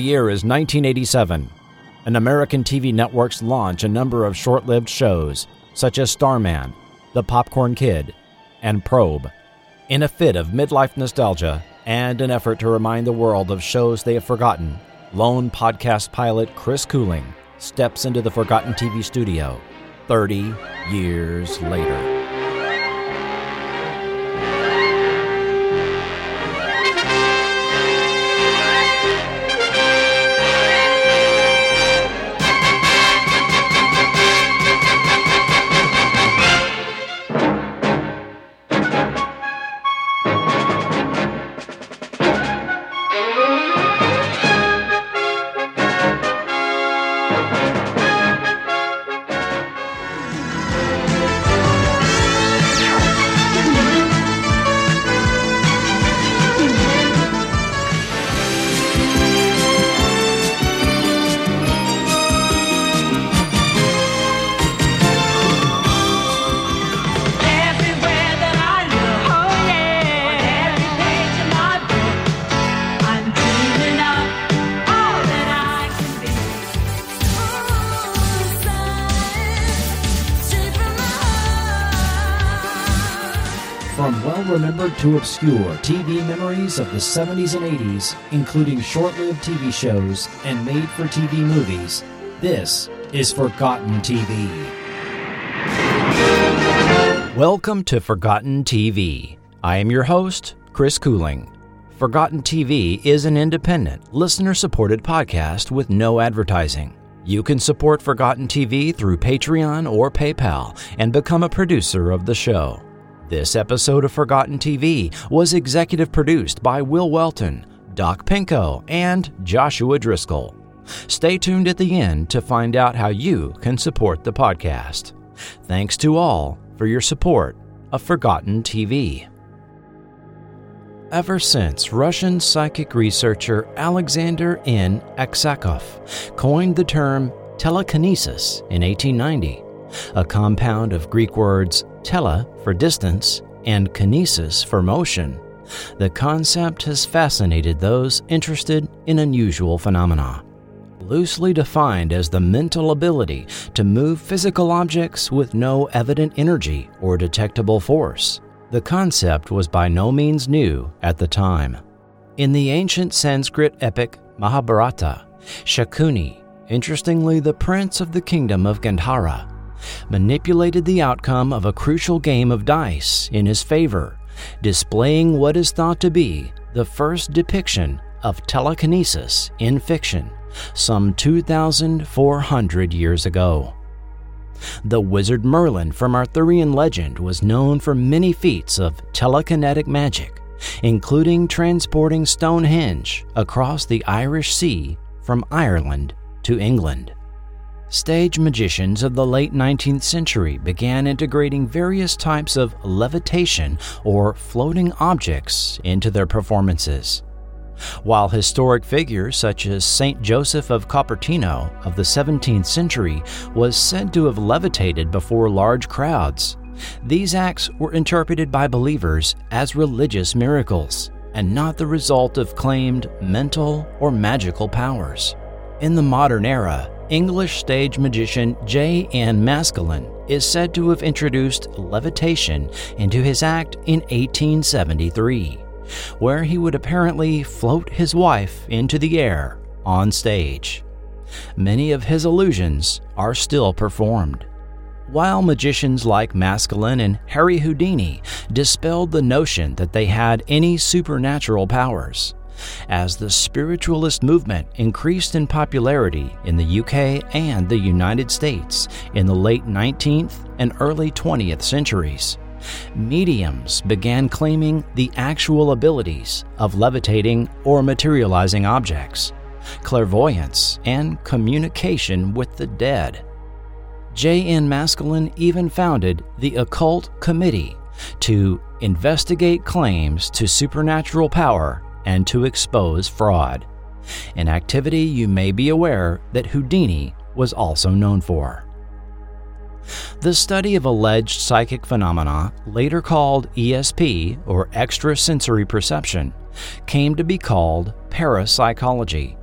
the year is 1987, and American TV networks launch a number of short-lived shows such as Starman, The Popcorn Kid, and Probe, in a fit of midlife nostalgia and an effort to remind the world of shows they have forgotten. Lone podcast pilot Chris Cooling steps into the forgotten TV studio 30 years later. To obscure TV memories of the 70s and 80s, including short-lived TV shows and made-for-TV movies, this is Forgotten TV. Welcome to Forgotten TV. I am your host, Chris Cooling. Forgotten TV is an independent, listener-supported podcast with no advertising. You can support Forgotten TV through Patreon or PayPal and become a producer of the show. This episode of Forgotten TV was executive produced by Will Welton, Doc Pinko, and Joshua Driscoll. Stay tuned at the end to find out how you can support the podcast. Thanks to all for your support of Forgotten TV. Ever since Russian psychic researcher Alexander N. Aksakov coined the term telekinesis in 1890, a compound of Greek words tele for distance and kinesis for motion, the concept has fascinated those interested in unusual phenomena. Loosely defined as the mental ability to move physical objects with no evident energy or detectable force, the concept was by no means new at the time. In the ancient Sanskrit epic Mahabharata, Shakuni, interestingly the prince of the kingdom of Gandhara, manipulated the outcome of a crucial game of dice in his favor, displaying what is thought to be the first depiction of telekinesis in fiction some 2,400 years ago. The wizard Merlin from Arthurian legend was known for many feats of telekinetic magic, including transporting Stonehenge across the Irish Sea from Ireland to England. Stage magicians of the late 19th century began integrating various types of levitation or floating objects into their performances. While historic figures such as St. Joseph of Cupertino of the 17th century was said to have levitated before large crowds, these acts were interpreted by believers as religious miracles and not the result of claimed mental or magical powers. In the modern era, English stage magician J. N. Maskelyne is said to have introduced levitation into his act in 1873, where he would apparently float his wife into the air on stage. Many of his illusions are still performed. While magicians like Maskelyne and Harry Houdini dispelled the notion that they had any supernatural powers, as the spiritualist movement increased in popularity in the UK and the United States in the late 19th and early 20th centuries, mediums began claiming the actual abilities of levitating or materializing objects, clairvoyance, and communication with the dead. J. N. Maskelyne even founded the Occult Committee to investigate claims to supernatural power and to expose fraud, an activity you may be aware that Houdini was also known for. The study of alleged psychic phenomena, later called ESP or extrasensory perception, came to be called parapsychology,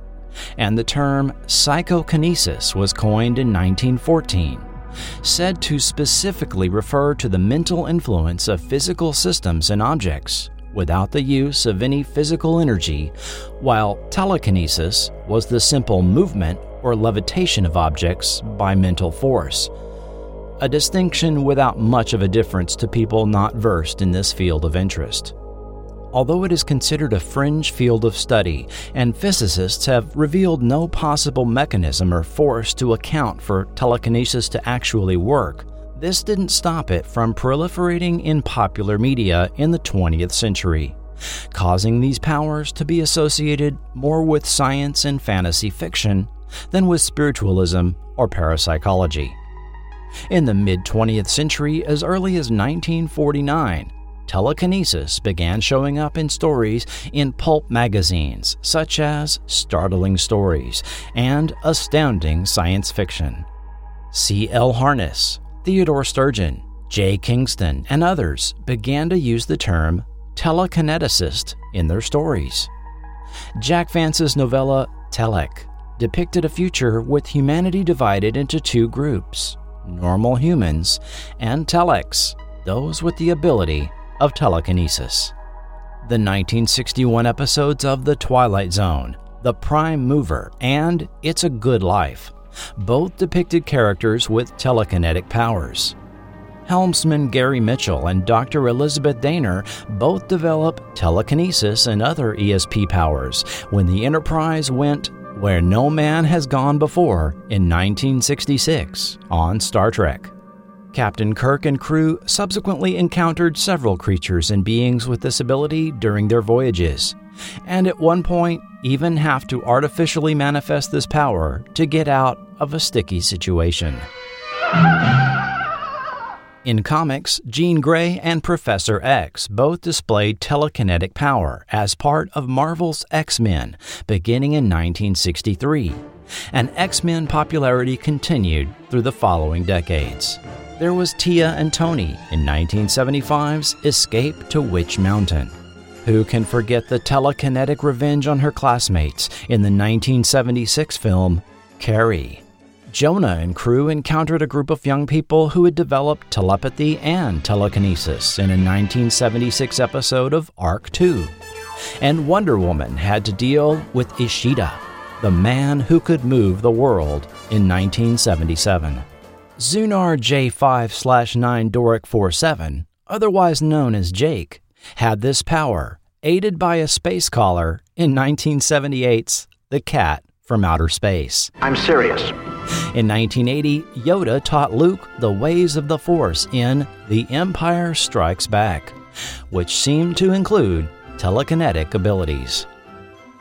and the term psychokinesis was coined in 1914, said to specifically refer to the mental influence of physical systems and objects without the use of any physical energy, while telekinesis was the simple movement or levitation of objects by mental force, a distinction without much of a difference to people not versed in this field of interest. Although it is considered a fringe field of study, and physicists have revealed no possible mechanism or force to account for telekinesis to actually work, this didn't stop it from proliferating in popular media in the 20th century, causing these powers to be associated more with science and fantasy fiction than with spiritualism or parapsychology. In the mid-20th century, as early as 1949, telekinesis began showing up in stories in pulp magazines such as Startling Stories and Astounding Science Fiction. C. L. Harness, Theodore Sturgeon, J. Kingston, and others began to use the term telekineticist in their stories. Jack Vance's novella Telek depicted a future with humanity divided into two groups, normal humans and teleks, those with the ability of telekinesis. The 1961 episodes of The Twilight Zone, The Prime Mover, and It's a Good Life both depicted characters with telekinetic powers. Helmsman Gary Mitchell and Dr. Elizabeth Daner both developed telekinesis and other ESP powers when the Enterprise went where no man has gone before in 1966 on Star Trek. Captain Kirk and crew subsequently encountered several creatures and beings with this ability during their voyages, and at one point even have to artificially manifest this power to get out of a sticky situation. In comics, Jean Grey and Professor X both displayed telekinetic power as part of Marvel's X-Men beginning in 1963, and X-Men popularity continued through the following decades. There was Tia and Tony in 1975's Escape to Witch Mountain. Who can forget the telekinetic revenge on her classmates in the 1976 film Carrie? Jonah and crew encountered a group of young people who had developed telepathy and telekinesis in a 1976 episode of Arc 2. And Wonder Woman had to deal with Ishida, the man who could move the world, in 1977. Zunar J5/9 Doric 47, otherwise known as Jake, had this power, aided by a space collar in 1978's The Cat from Outer Space. I'm serious. In 1980, Yoda taught Luke the ways of the Force in The Empire Strikes Back, which seemed to include telekinetic abilities.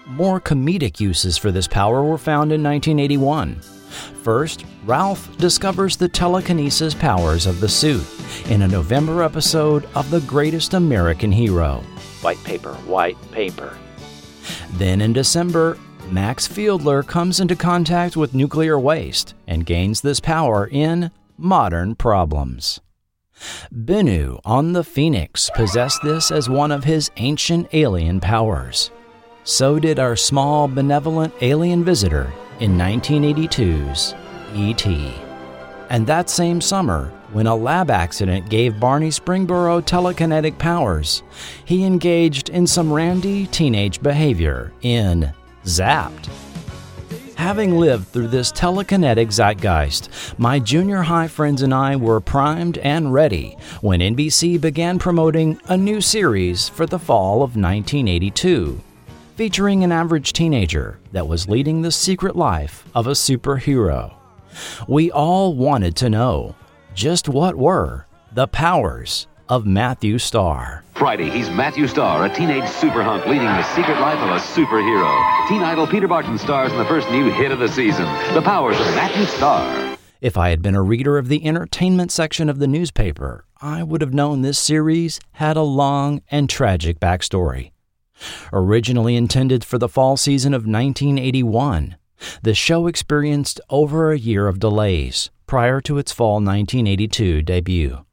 More comedic uses for this power were found in 1981. First, Ralph discovers the telekinesis powers of the suit in a November episode of The Greatest American Hero. White paper, white paper. Then in December, Max Fiedler comes into contact with nuclear waste and gains this power in Modern Problems. Bennu on the Phoenix possessed this as one of his ancient alien powers. So did our small, benevolent alien visitor in 1982's E.T. And that same summer, when a lab accident gave Barney Springboro telekinetic powers, he engaged in some randy teenage behavior in Zapped. Having lived through this telekinetic zeitgeist, my junior high friends and I were primed and ready when NBC began promoting a new series for the fall of 1982, featuring an average teenager that was leading the secret life of a superhero. We all wanted to know, just what were the powers of Matthew Starr? Friday, he's Matthew Starr, a teenage superhunk leading the secret life of a superhero. Teen idol Peter Barton stars in the first new hit of the season, The Powers of Matthew Starr. If I had been a reader of the entertainment section of the newspaper, I would have known this series had a long and tragic backstory. Originally intended for the fall season of 1981, the show experienced over a year of delays prior to its fall 1982 debut.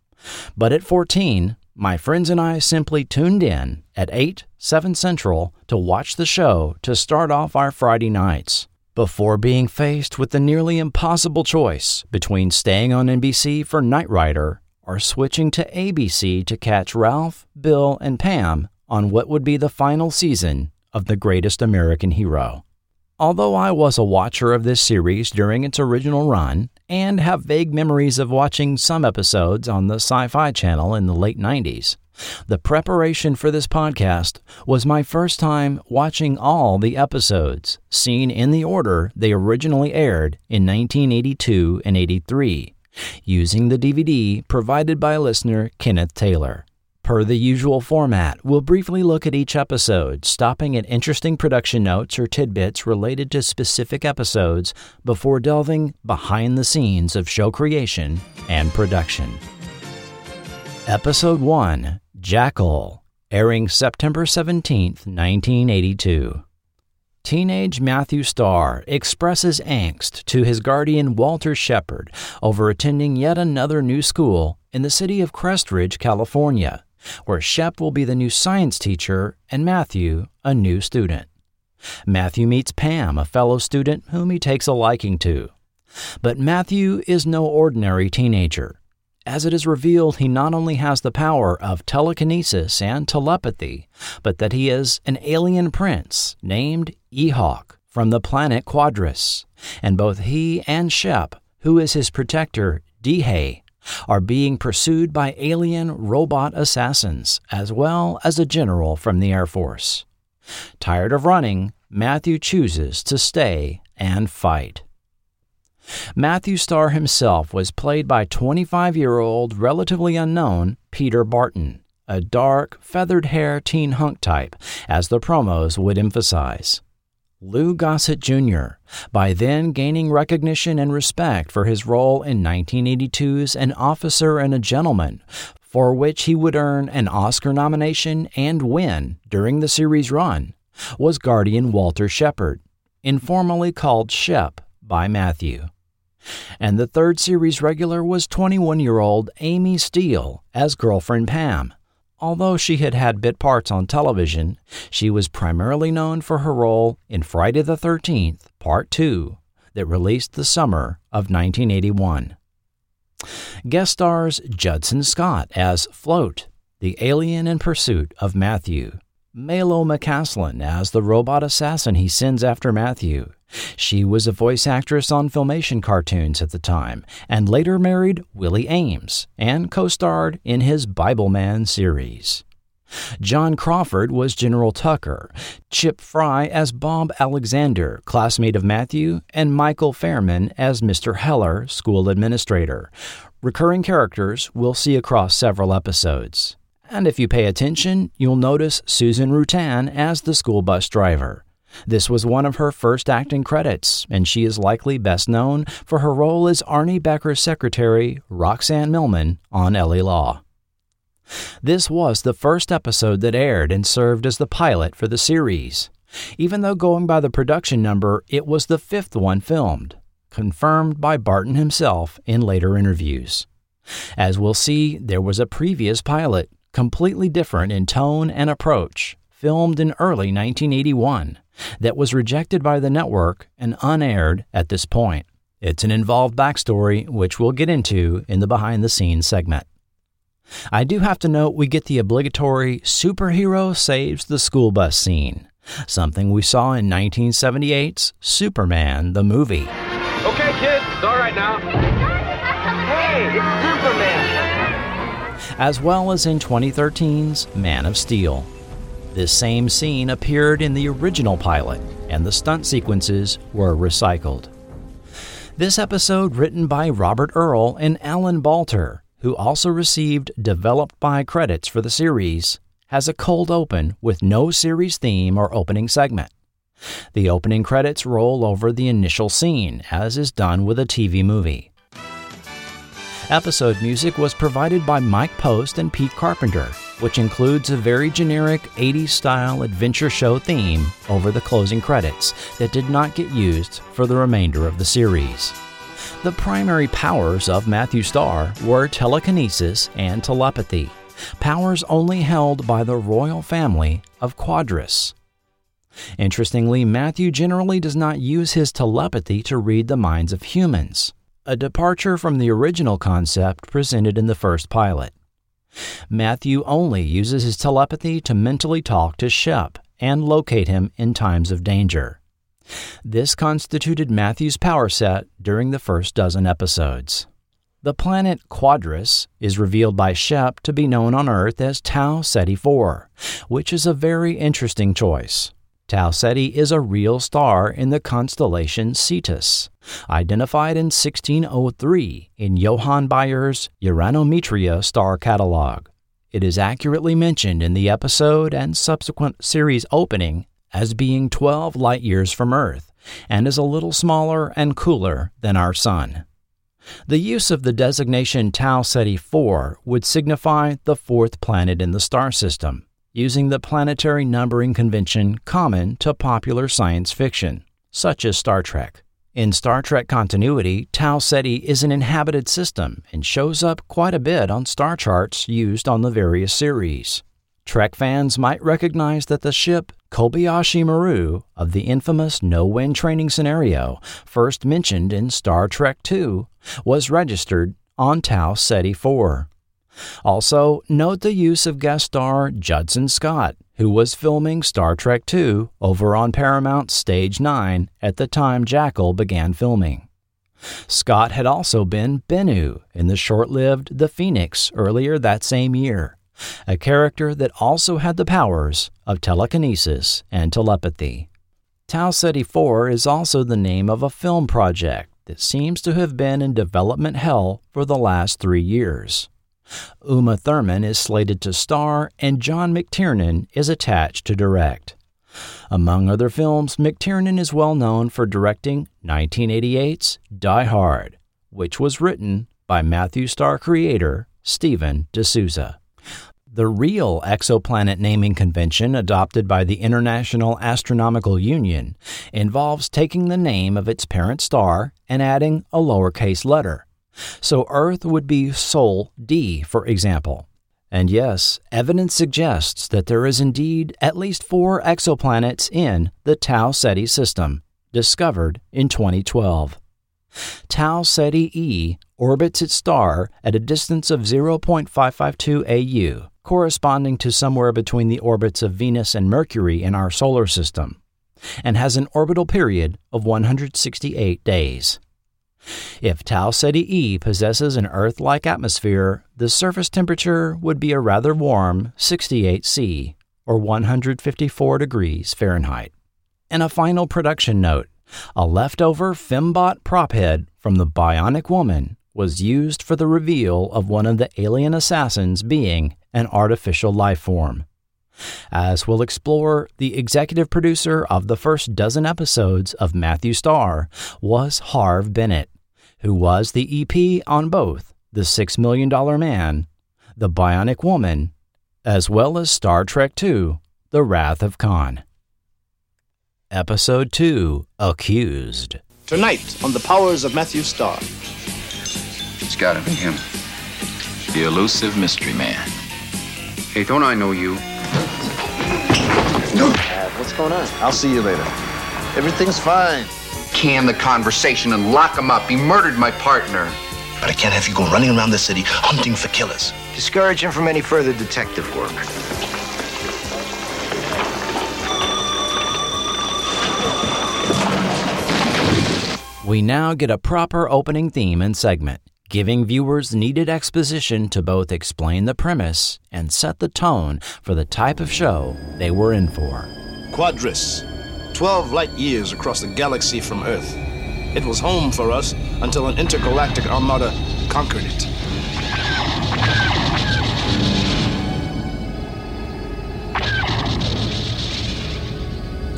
But at 14, my friends and I simply tuned in at 8, 7 Central to watch the show to start off our Friday nights, before being faced with the nearly impossible choice between staying on NBC for Knight Rider or switching to ABC to catch Ralph, Bill, and Pam on what would be the final season of The Greatest American Hero. Although I was a watcher of this series during its original run and have vague memories of watching some episodes on the Sci-Fi Channel in the late 90s, the preparation for this podcast was my first time watching all the episodes, seen in the order they originally aired in 1982 and 83, using the DVD provided by listener Kenneth Taylor. Per the usual format, we'll briefly look at each episode, stopping at interesting production notes or tidbits related to specific episodes before delving behind the scenes of show creation and production. Episode 1, Jackal, airing September 17, 1982. Teenage Matthew Starr expresses angst to his guardian Walter Shepard over attending yet another new school in the city of Crestridge, California, where Shep will be the new science teacher and Matthew a new student. Matthew meets Pam, a fellow student whom he takes a liking to. But Matthew is no ordinary teenager. As it is revealed, he not only has the power of telekinesis and telepathy, but that he is an alien prince named Ehawk from the planet Quadris, and both he and Shep, who is his protector, Dehay, are being pursued by alien robot assassins, as well as a general from the Air Force. Tired of running, Matthew chooses to stay and fight. Matthew Starr himself was played by 25-year-old, relatively unknown, Peter Barton, a dark, feathered-hair teen hunk type, as the promos would emphasize. Lou Gossett Jr., by then gaining recognition and respect for his role in 1982's An Officer and a Gentleman, for which he would earn an Oscar nomination and win during the series' run, was guardian Walter Shepard, informally called Shep by Matthew. And the third series regular was 21-year-old Amy Steele as girlfriend Pam. Although she had had bit parts on television, she was primarily known for her role in Friday the 13th, Part 2, that released the summer of 1981. Guest stars Judson Scott as Float, the alien in pursuit of Matthew, Malo McCaslin as the robot assassin he sends after Matthew. She was a voice actress on Filmation cartoons at the time and later married Willie Ames and co-starred in his Bible Man series. John Crawford was General Tucker, Chip Fry as Bob Alexander, classmate of Matthew, and Michael Fairman as Mr. Heller, school administrator. Recurring characters we'll see across several episodes. And if you pay attention, you'll notice Susan Rutan as the school bus driver. This was one of her first acting credits, and she is likely best known for her role as Arnie Becker's secretary, Roxanne Millman, on L.A. Law. This was the first episode that aired and served as the pilot for the series. Even though going by the production number, it was the fifth one filmed, confirmed by Barton himself in later interviews. As we'll see, there was a previous pilot, completely different in tone and approach, filmed in early 1981, that was rejected by the network and unaired at this point. It's an involved backstory, which we'll get into in the behind-the-scenes segment. I do have to note we get the obligatory superhero saves the school bus scene, something we saw in 1978's Superman the movie. Okay, kids, it's all right now. Hey, it's Superman! As well as in 2013's Man of Steel. This same scene appeared in the original pilot, and the stunt sequences were recycled. This episode, written by Robert Earl and Alan Balter, who also received Developed By credits for the series, has a cold open with no series theme or opening segment. The opening credits roll over the initial scene, as is done with a TV movie. Episode music was provided by Mike Post and Pete Carpenter, which includes a very generic 80s-style adventure show theme over the closing credits that did not get used for the remainder of the series. The primary powers of Matthew Starr were telekinesis and telepathy, powers only held by the royal family of Quadris. Interestingly, Matthew generally does not use his telepathy to read the minds of humans, a departure from the original concept presented in the first pilot. Matthew only uses his telepathy to mentally talk to Shep and locate him in times of danger. This constituted Matthew's power set during the first dozen episodes. The planet Quadris is revealed by Shep to be known on Earth as Tau Ceti IV, which is a very interesting choice. Tau Ceti is a real star in the constellation Cetus, identified in 1603 in Johann Bayer's Uranometria star catalog. It is accurately mentioned in the episode and subsequent series opening as being 12 light-years from Earth and is a little smaller and cooler than our Sun. The use of the designation Tau Ceti IV would signify the fourth planet in the star system, using the planetary numbering convention common to popular science fiction, such as Star Trek. In Star Trek continuity, Tau Ceti is an inhabited system and shows up quite a bit on star charts used on the various series. Trek fans might recognize that the ship Kobayashi Maru of the infamous no-win training scenario, first mentioned in Star Trek II, was registered on Tau Ceti IV. Also, note the use of guest star Judson Scott, who was filming Star Trek II over on Paramount's Stage 9 at the time Jackal began filming. Scott had also been Bennu in the short-lived The Phoenix earlier that same year, a character that also had the powers of telekinesis and telepathy. Tau Ceti IV is also the name of a film project that seems to have been in development hell for the last 3 years. Uma Thurman is slated to star, and John McTiernan is attached to direct. Among other films, McTiernan is well known for directing 1988's Die Hard, which was written by Matthew Star creator Steven D'Souza. The real exoplanet naming convention adopted by the International Astronomical Union involves taking the name of its parent star and adding a lowercase letter. So Earth would be Sol D, for example. And yes, evidence suggests that there is indeed at least 4 exoplanets in the Tau Ceti system, discovered in 2012. Tau Ceti E orbits its star at a distance of 0.552 AU, corresponding to somewhere between the orbits of Venus and Mercury in our solar system, and has an orbital period of 168 days. If Tau Ceti E possesses an Earth-like atmosphere, the surface temperature would be a rather warm 68 C, or 154 degrees Fahrenheit. And a final production note. A leftover Fembot prop head from The Bionic Woman was used for the reveal of one of the alien assassins being an artificial life form. As we'll explore, the executive producer of the first dozen episodes of Matthew Star was Harve Bennett, who was the EP on both The $6 Million Man, The Bionic Woman, as well as Star Trek II, The Wrath of Khan. Episode 2, Accused. Tonight on The Powers of Matthew Star. It's gotta be him. The elusive mystery man. Hey, don't I know you? What's going on? I'll see you later. Everything's fine. Can the conversation and lock him up. He murdered my partner. But I can't have you go running around the city hunting for killers. Discourage him from any further detective work. We now get a proper opening theme and segment, giving viewers needed exposition to both explain the premise and set the tone for the type of show they were in for. Quadris, 12 light-years across the galaxy from Earth. It was home for us until an intergalactic armada conquered it.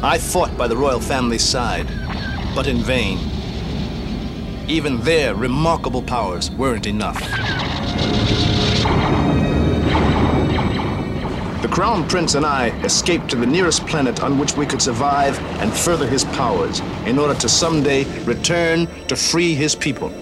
I fought by the royal family's side, but in vain. Even their remarkable powers weren't enough. The Crown Prince and I escaped to the nearest planet on which we could survive and further his powers in order to someday return to free his people.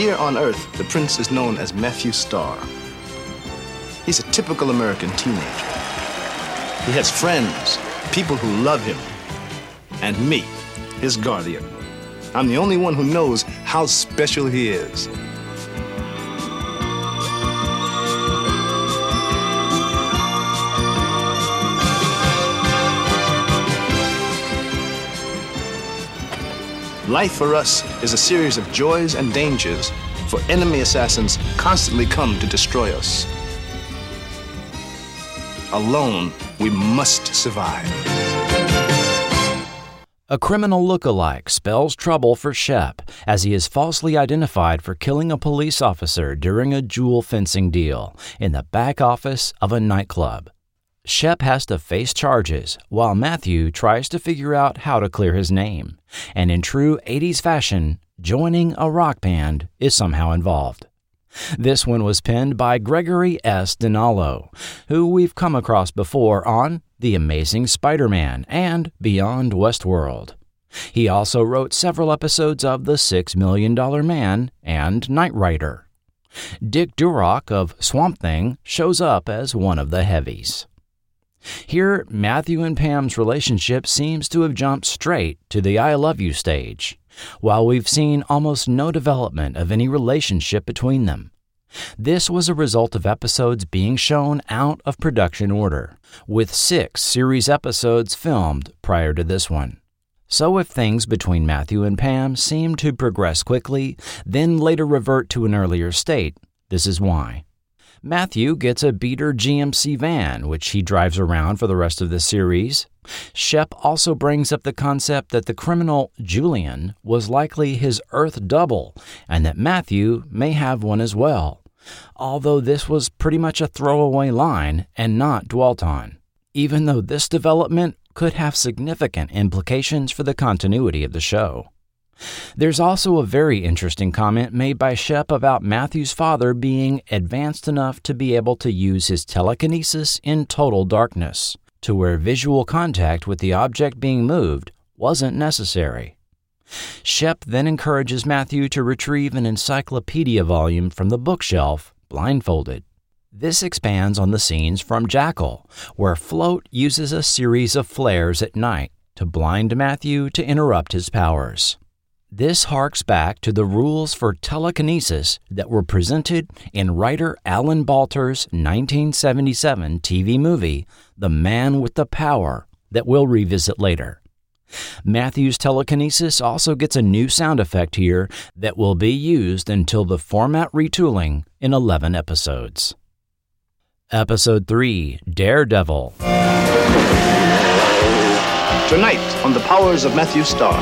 Here on Earth, the prince is known as Matthew Starr. He's a typical American teenager. He has friends, people who love him, and me, his guardian. I'm the only one who knows how special he is. Life for us is a series of joys and dangers, for enemy assassins constantly come to destroy us. Alone, we must survive. A criminal look-alike spells trouble for Shep as he is falsely identified for killing a police officer during a jewel fencing deal in the back office of a nightclub. Shep has to face charges while Matthew tries to figure out how to clear his name, and in true 80s fashion, joining a rock band is somehow involved. This one was penned by Gregory S. Dinallo, who we've come across before on The Amazing Spider-Man and Beyond Westworld. He also wrote several episodes of The $6 Million Man and Knight Rider. Dick Durock of Swamp Thing shows up as one of the heavies. Here, Matthew and Pam's relationship seems to have jumped straight to the I love you stage, while we've seen almost no development of any relationship between them. This was a result of episodes being shown out of production order, with 6 series episodes filmed prior to this one. So if things between Matthew and Pam seem to progress quickly, then later revert to an earlier state, this is why. Matthew gets a beater GMC van, which he drives around for the rest of the series. Shep also brings up the concept that the criminal, Julian, was likely his Earth double, and that Matthew may have one as well, although this was pretty much a throwaway line and not dwelt on, even though this development could have significant implications for the continuity of the show. There's also a very interesting comment made by Shep about Matthew's father being advanced enough to be able to use his telekinesis in total darkness, to where visual contact with the object being moved wasn't necessary. Shep then encourages Matthew to retrieve an encyclopedia volume from the bookshelf blindfolded. This expands on the scenes from Jackal, where Float uses a series of flares at night to blind Matthew to interrupt his powers. This harks back to the rules for telekinesis that were presented in writer Alan Balter's 1977 TV movie, The Man with the Power, that we'll revisit later. Matthew's telekinesis also gets a new sound effect here that will be used until the format retooling in 11 episodes. Episode 3, Daredevil. Tonight on The Powers of Matthew Starr.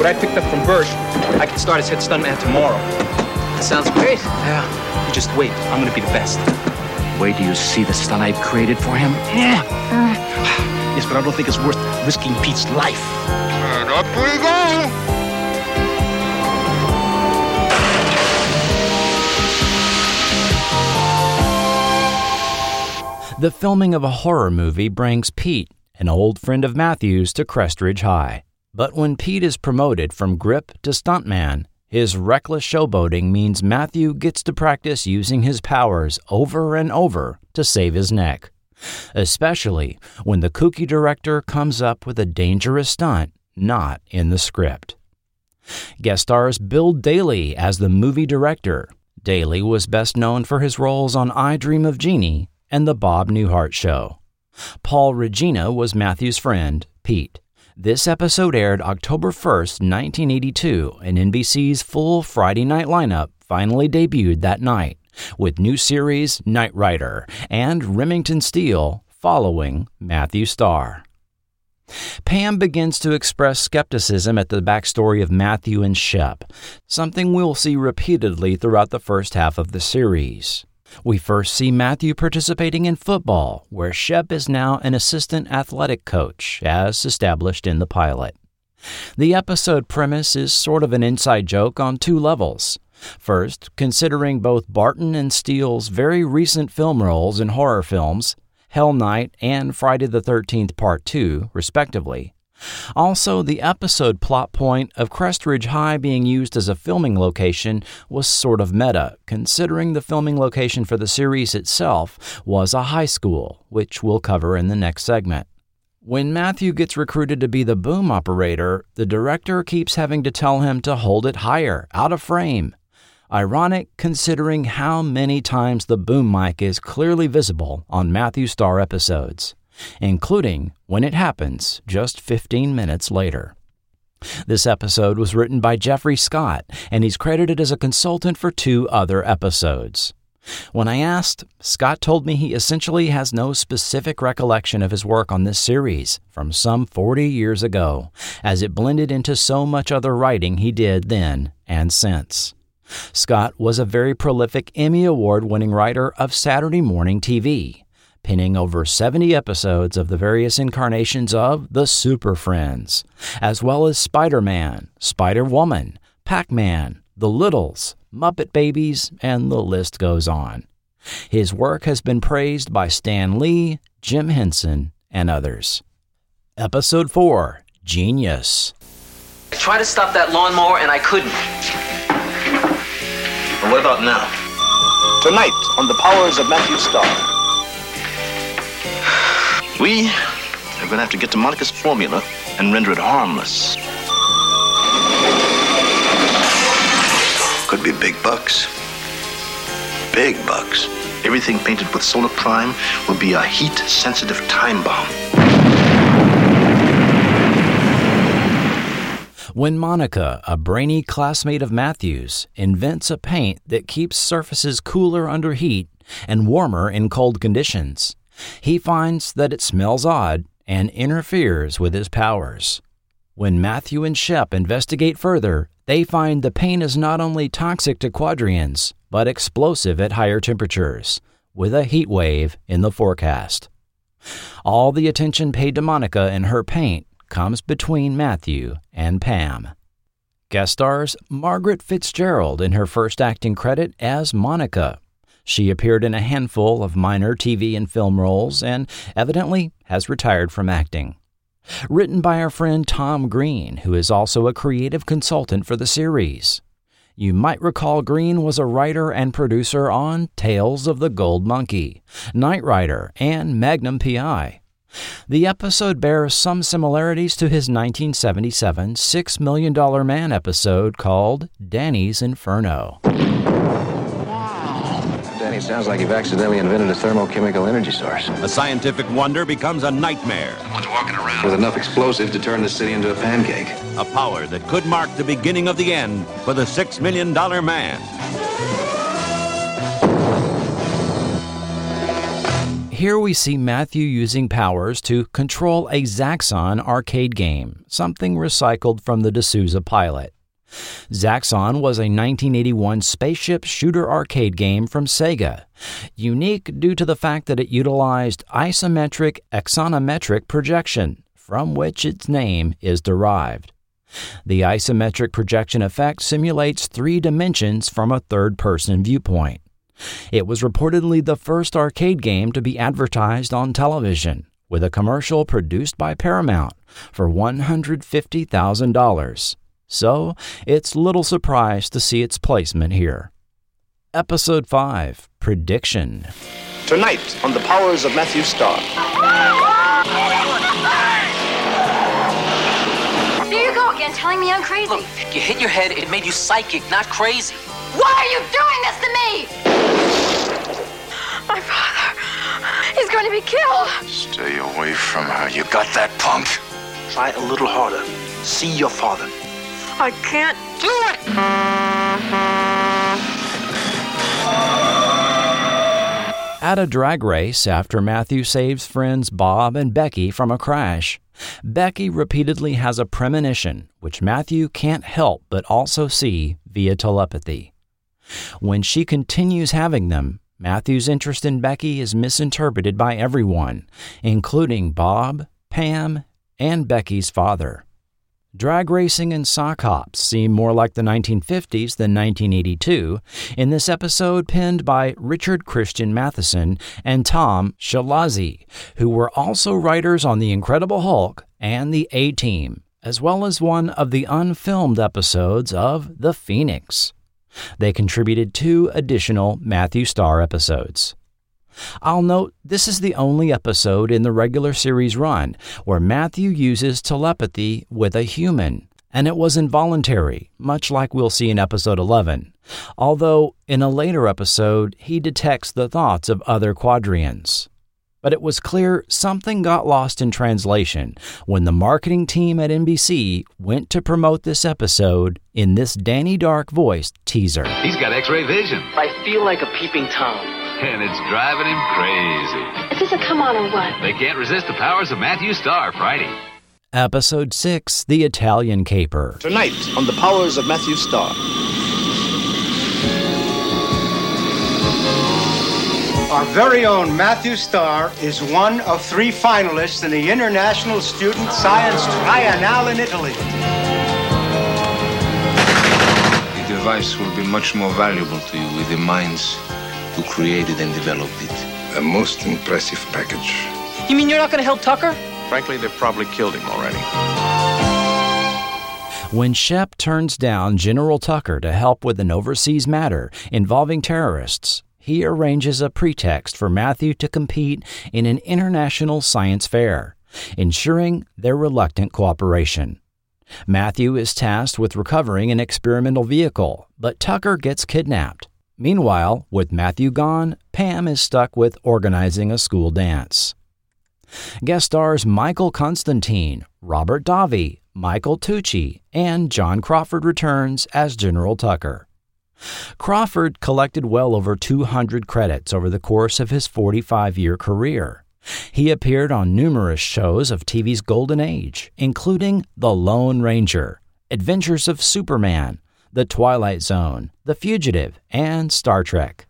What I picked up from Birch, I could start as head stuntman tomorrow. That sounds great. Yeah, you just wait. I'm gonna be the best. Wait till you see the stunt I've created for him. Yeah. Yes, but I don't think it's worth risking Pete's life. And up we go! The filming of a horror movie brings Pete, an old friend of Matthew's, to Crestridge High. But when Pete is promoted from grip to stuntman, his reckless showboating means Matthew gets to practice using his powers over and over to save his neck, especially when the kooky director comes up with a dangerous stunt not in the script. Guest stars Bill Daly as the movie director. Daly was best known for his roles on I Dream of Jeannie and The Bob Newhart Show. Paul Regina was Matthew's friend, Pete. This episode aired October 1st, 1982, and NBC's full Friday night lineup finally debuted that night, with new series Knight Rider and Remington Steele following Matthew Starr. Pam begins to express skepticism at the backstory of Matthew and Shep, something we'll see repeatedly throughout the first half of the series. We first see Matthew participating in football, where Shep is now an assistant athletic coach, as established in the pilot. The episode premise is sort of an inside joke on 2 levels. First, considering both Barton and Steele's very recent film roles in horror films, Hell Night and Friday the 13th Part 2, respectively, Also, the episode plot point of Crestridge High being used as a filming location was sort of meta, considering the filming location for the series itself was a high school, which we'll cover in the next segment. When Matthew gets recruited to be the boom operator, the director keeps having to tell him to hold it higher, out of frame. Ironic, considering how many times the boom mic is clearly visible on Matthew Star episodes, including when it happens just 15 minutes later. This episode was written by Jeffrey Scott, and he's credited as a consultant for 2 other episodes. When I asked, Scott told me he essentially has no specific recollection of his work on this series from some 40 years ago, as it blended into so much other writing he did then and since. Scott was a very prolific Emmy Award-winning writer of Saturday morning TV, penning over 70 episodes of the various incarnations of The Super Friends, as well as Spider-Man, Spider-Woman, Pac-Man, The Littles, Muppet Babies, and the list goes on. His work has been praised by Stan Lee, Jim Henson, and others. Episode 4, Genius. I tried to stop that lawnmower and I couldn't. Well, what about now? Tonight on The Powers of Matthew Star. We are going to have to get to Monica's formula and render it harmless. Could be big bucks. Big bucks. Everything painted with solar prime will be a heat-sensitive time bomb. When Monica, a brainy classmate of Matthew's, invents a paint that keeps surfaces cooler under heat and warmer in cold conditions, he finds that it smells odd and interferes with his powers. When Matthew and Shep investigate further, they find the paint is not only toxic to Quadrians, but explosive at higher temperatures, with a heat wave in the forecast. All the attention paid to Monica and her paint comes between Matthew and Pam. Guest stars Margaret Fitzgerald in her first acting credit as Monica. She appeared in a handful of minor TV and film roles and evidently has retired from acting. Written by our friend Tom Green, who is also a creative consultant for the series. You might recall Green was a writer and producer on Tales of the Gold Monkey, Knight Rider, and Magnum P.I. The episode bears some similarities to his 1977 $6 Million Man episode called Danny's Inferno. Danny sounds like you've accidentally invented a thermochemical energy source. A scientific wonder becomes a nightmare. Someone's walking around with enough explosive to turn the city into a pancake. A power that could mark the beginning of the end for the $6 Million Man. Here we see Matthew using powers to control a Zaxxon arcade game, something recycled from the D'Souza pilot. Zaxxon was a 1981 spaceship shooter arcade game from Sega, unique due to the fact that it utilized isometric axonometric projection, from which its name is derived. The isometric projection effect simulates 3 dimensions from a third-person viewpoint. It was reportedly the first arcade game to be advertised on television, with a commercial produced by Paramount for $150,000. So, it's little surprise to see its placement here. Episode 5, Prediction. Tonight on The Powers of Matthew Star. There you go again, telling me I'm crazy. Look, you hit your head, it made you psychic, not crazy. Why are you doing this to me? My father, he's going to be killed. Stay away from her, you got that, punk. Try a little harder. See your father. I can't do it! At a drag race after Matthew saves friends Bob and Becky from a crash, Becky repeatedly has a premonition, which Matthew can't help but also see via telepathy. When she continues having them, Matthew's interest in Becky is misinterpreted by everyone, including Bob, Pam, and Becky's father. Drag racing and sock hops seem more like the 1950s than 1982 in this episode penned by Richard Christian Matheson and Tom Shalazi, who were also writers on The Incredible Hulk and The A-Team, as well as one of the unfilmed episodes of The Phoenix. They contributed 2 additional Matthew Starr episodes. I'll note this is the only episode in the regular series run where Matthew uses telepathy with a human, and it was involuntary, much like we'll see in episode 11, although in a later episode he detects the thoughts of other Quadrians. But it was clear something got lost in translation when the marketing team at NBC went to promote this episode in this Danny Dark voiced teaser. He's got X-ray vision. I feel like a peeping Tom. And it's driving him crazy. Is this a come on or what? They can't resist the powers of Matthew Starr Friday. Episode 6, The Italian Caper. Tonight on The Powers of Matthew Starr. Our very own Matthew Starr is one of 3 finalists in the International Student Science Triennale in Italy. The device will be much more valuable to you with the minds who created and developed it. A most impressive package. You mean you're not going to help Tucker? Frankly, they've probably killed him already. When Shep turns down General Tucker to help with an overseas matter involving terrorists, he arranges a pretext for Matthew to compete in an international science fair, ensuring their reluctant cooperation. Matthew is tasked with recovering an experimental vehicle, but Tucker gets kidnapped. Meanwhile, with Matthew gone, Pam is stuck with organizing a school dance. Guest stars Michael Constantine, Robert Davi, Michael Tucci, and John Crawford returns as General Tucker. Crawford collected well over 200 credits over the course of his 45-year career. He appeared on numerous shows of TV's golden age, including The Lone Ranger, Adventures of Superman, The Twilight Zone, The Fugitive, and Star Trek.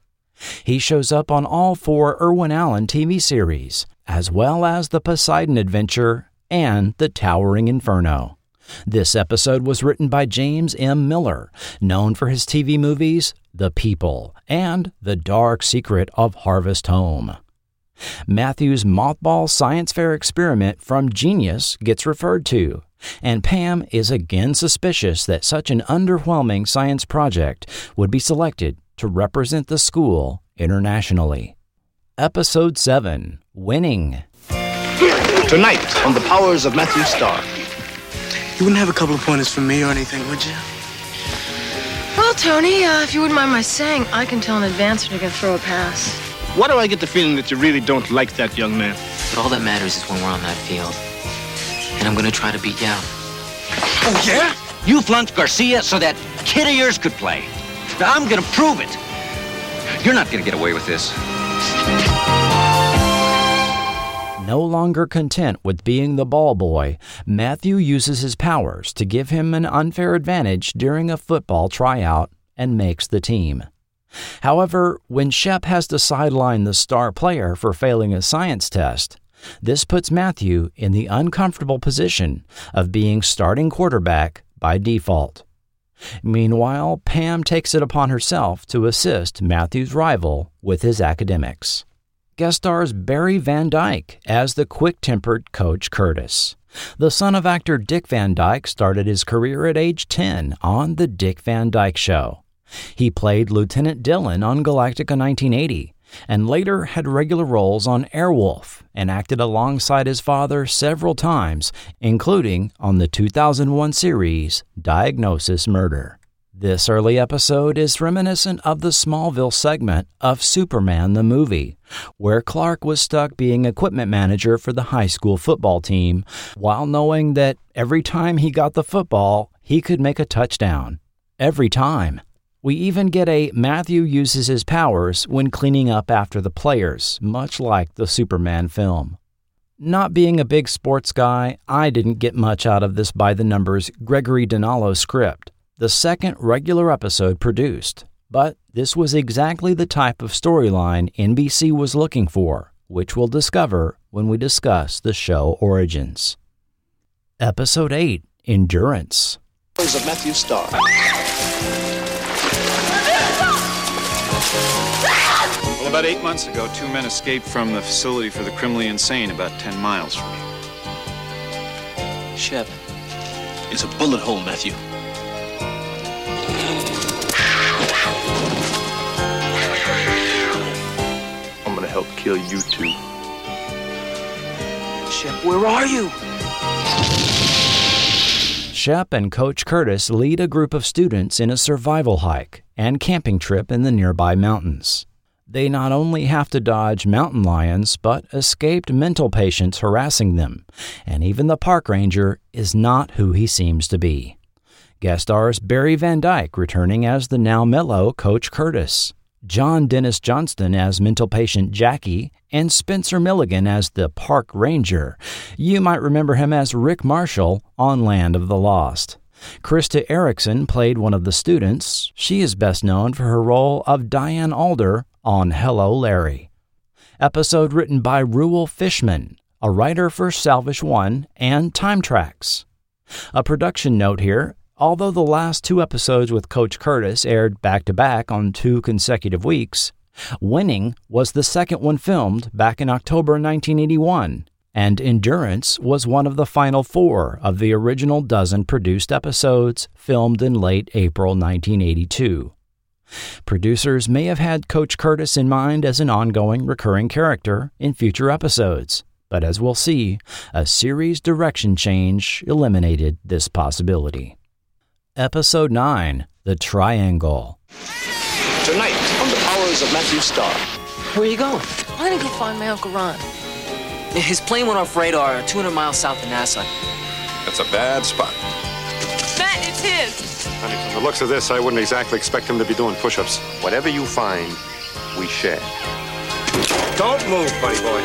He shows up on all 4 Irwin Allen TV series, as well as The Poseidon Adventure and The Towering Inferno. This episode was written by James M. Miller, known for his TV movies The People and The Dark Secret of Harvest Home. Matthew's mothball science fair experiment from Genius gets referred to, and Pam is again suspicious that such an underwhelming science project would be selected to represent the school internationally. Episode 7, Winning. Tonight on The Powers of Matthew Starr. You wouldn't have a couple of pointers for me or anything, would you? Well, Tony, if you wouldn't mind my saying, I can tell an advancer to go throw a pass. Why do I get the feeling that you really don't like that young man? But all that matters is when we're on that field. And I'm going to try to beat you out. Oh, yeah? You flunked Garcia so that kid of yours could play. Now I'm going to prove it. You're not going to get away with this. No longer content with being the ball boy, Matthew uses his powers to give him an unfair advantage during a football tryout and makes the team. However, when Shep has to sideline the star player for failing a science test, this puts Matthew in the uncomfortable position of being starting quarterback by default. Meanwhile, Pam takes it upon herself to assist Matthew's rival with his academics. Guest stars Barry Van Dyke as the quick-tempered Coach Curtis. The son of actor Dick Van Dyke started his career at age 10 on The Dick Van Dyke Show. He played Lieutenant Dillon on Galactica 1980 and later had regular roles on Airwolf and acted alongside his father several times, including on the 2001 series Diagnosis Murder. This early episode is reminiscent of the Smallville segment of Superman the Movie, where Clark was stuck being equipment manager for the high school football team while knowing that every time he got the football, he could make a touchdown. Every time. We even get a Matthew uses his powers when cleaning up after the players, much like the Superman film. Not being a big sports guy, I didn't get much out of this by-the-numbers Gregory Dinallo script, the second regular episode produced, but this was exactly the type of storyline NBC was looking for, which we'll discover when we discuss the show origins. Episode 8, Endurance. Of Matthew Starr. Well, about 8 months ago, 2 men escaped from the facility for the criminally insane about 10 miles from here. Shep. It's a bullet hole, Matthew. I'm gonna help kill you two. Shep, where are you? Shep and Coach Curtis lead a group of students in a survival hike and camping trip in the nearby mountains. They not only have to dodge mountain lions, but escaped mental patients harassing them, and even the park ranger is not who he seems to be. Guest stars Barry Van Dyke returning as the now mellow Coach Curtis, John Dennis Johnston as mental patient Jackie, and Spencer Milligan as the park ranger. You might remember him as Rick Marshall on Land of the Lost. Krista Erickson played one of the students. She is best known for her role of Diane Alder on Hello, Larry. Episode written by Ruel Fishman, a writer for Salvage One and Time Tracks. A production note here. Although the last two episodes with Coach Curtis aired back-to-back on 2 consecutive weeks, Winning was the second one filmed back in October 1981, and Endurance was one of the final 4 of the original dozen produced episodes filmed in late April 1982. Producers may have had Coach Curtis in mind as an ongoing recurring character in future episodes, but as we'll see, a series direction change eliminated this possibility. Episode 9, The Triangle. Tonight, on the powers of Matthew Starr. Where are you going? I'm going to go find my Uncle Ron. His plane went off radar 200 miles south of NASA. That's a bad spot. Matt, it's his. Honey, from the looks of this, I wouldn't exactly expect him to be doing push-ups. Whatever you find, we share. Don't move, buddy boy.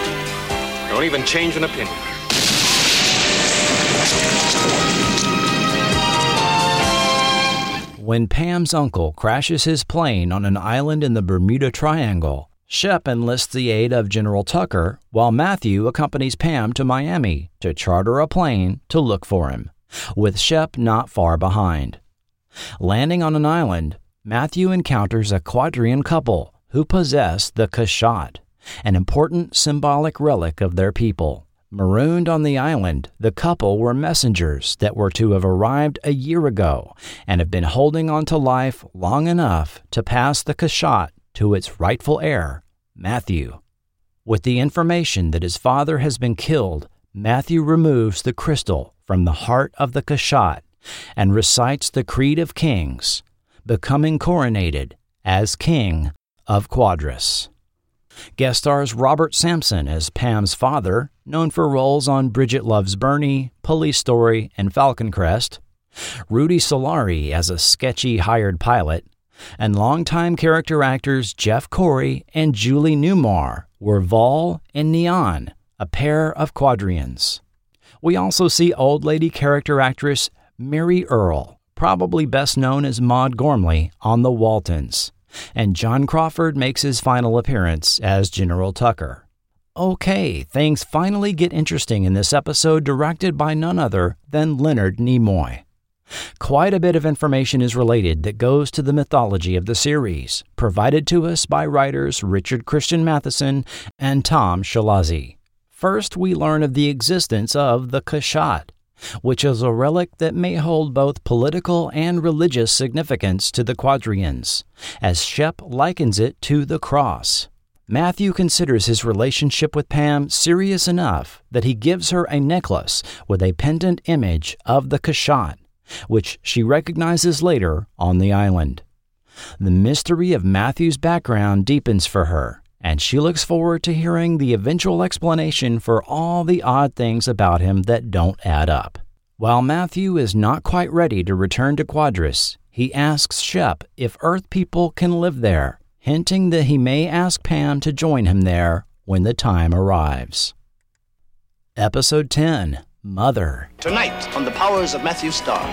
Don't even change an opinion. When Pam's uncle crashes his plane on an island in the Bermuda Triangle, Shep enlists the aid of General Tucker, while Matthew accompanies Pam to Miami to charter a plane to look for him, with Shep not far behind. Landing on an island, Matthew encounters a Quadrian couple who possess the Kashat, an important symbolic relic of their people. Marooned on the island, the couple were messengers that were to have arrived a year ago and have been holding on to life long enough to pass the Kashat to its rightful heir, Matthew. With the information that his father has been killed, Matthew removes the crystal from the heart of the Kashat and recites the Creed of Kings, becoming coronated as King of Quadrus. Guest stars Robert Sampson as Pam's father, known for roles on Bridget Loves Bernie, Police Story, and Falcon Crest, Rudy Solari as a sketchy hired pilot, and longtime character actors Jeff Corey and Julie Newmar were Vol and Neon, a pair of Quadrians. We also see old lady character actress Mary Earle, probably best known as Maude Gormley on The Waltons, and John Crawford makes his final appearance as General Tucker. Okay, things finally get interesting in this episode directed by none other than Leonard Nimoy. Quite a bit of information is related that goes to the mythology of the series, provided to us by writers Richard Christian Matheson and Tom Shalazi. First, we learn of the existence of the Kashat, which is a relic that may hold both political and religious significance to the Quadrians, as Shep likens it to the cross. Matthew considers his relationship with Pam serious enough that he gives her a necklace with a pendant image of the Kashat, which she recognizes later on the island. The mystery of Matthew's background deepens for her, and she looks forward to hearing the eventual explanation for all the odd things about him that don't add up. While Matthew is not quite ready to return to Quadrus, he asks Shep if Earth people can live there, hinting that he may ask Pam to join him there when the time arrives. Episode 10, Mother. Tonight on The Powers of Matthew Starr.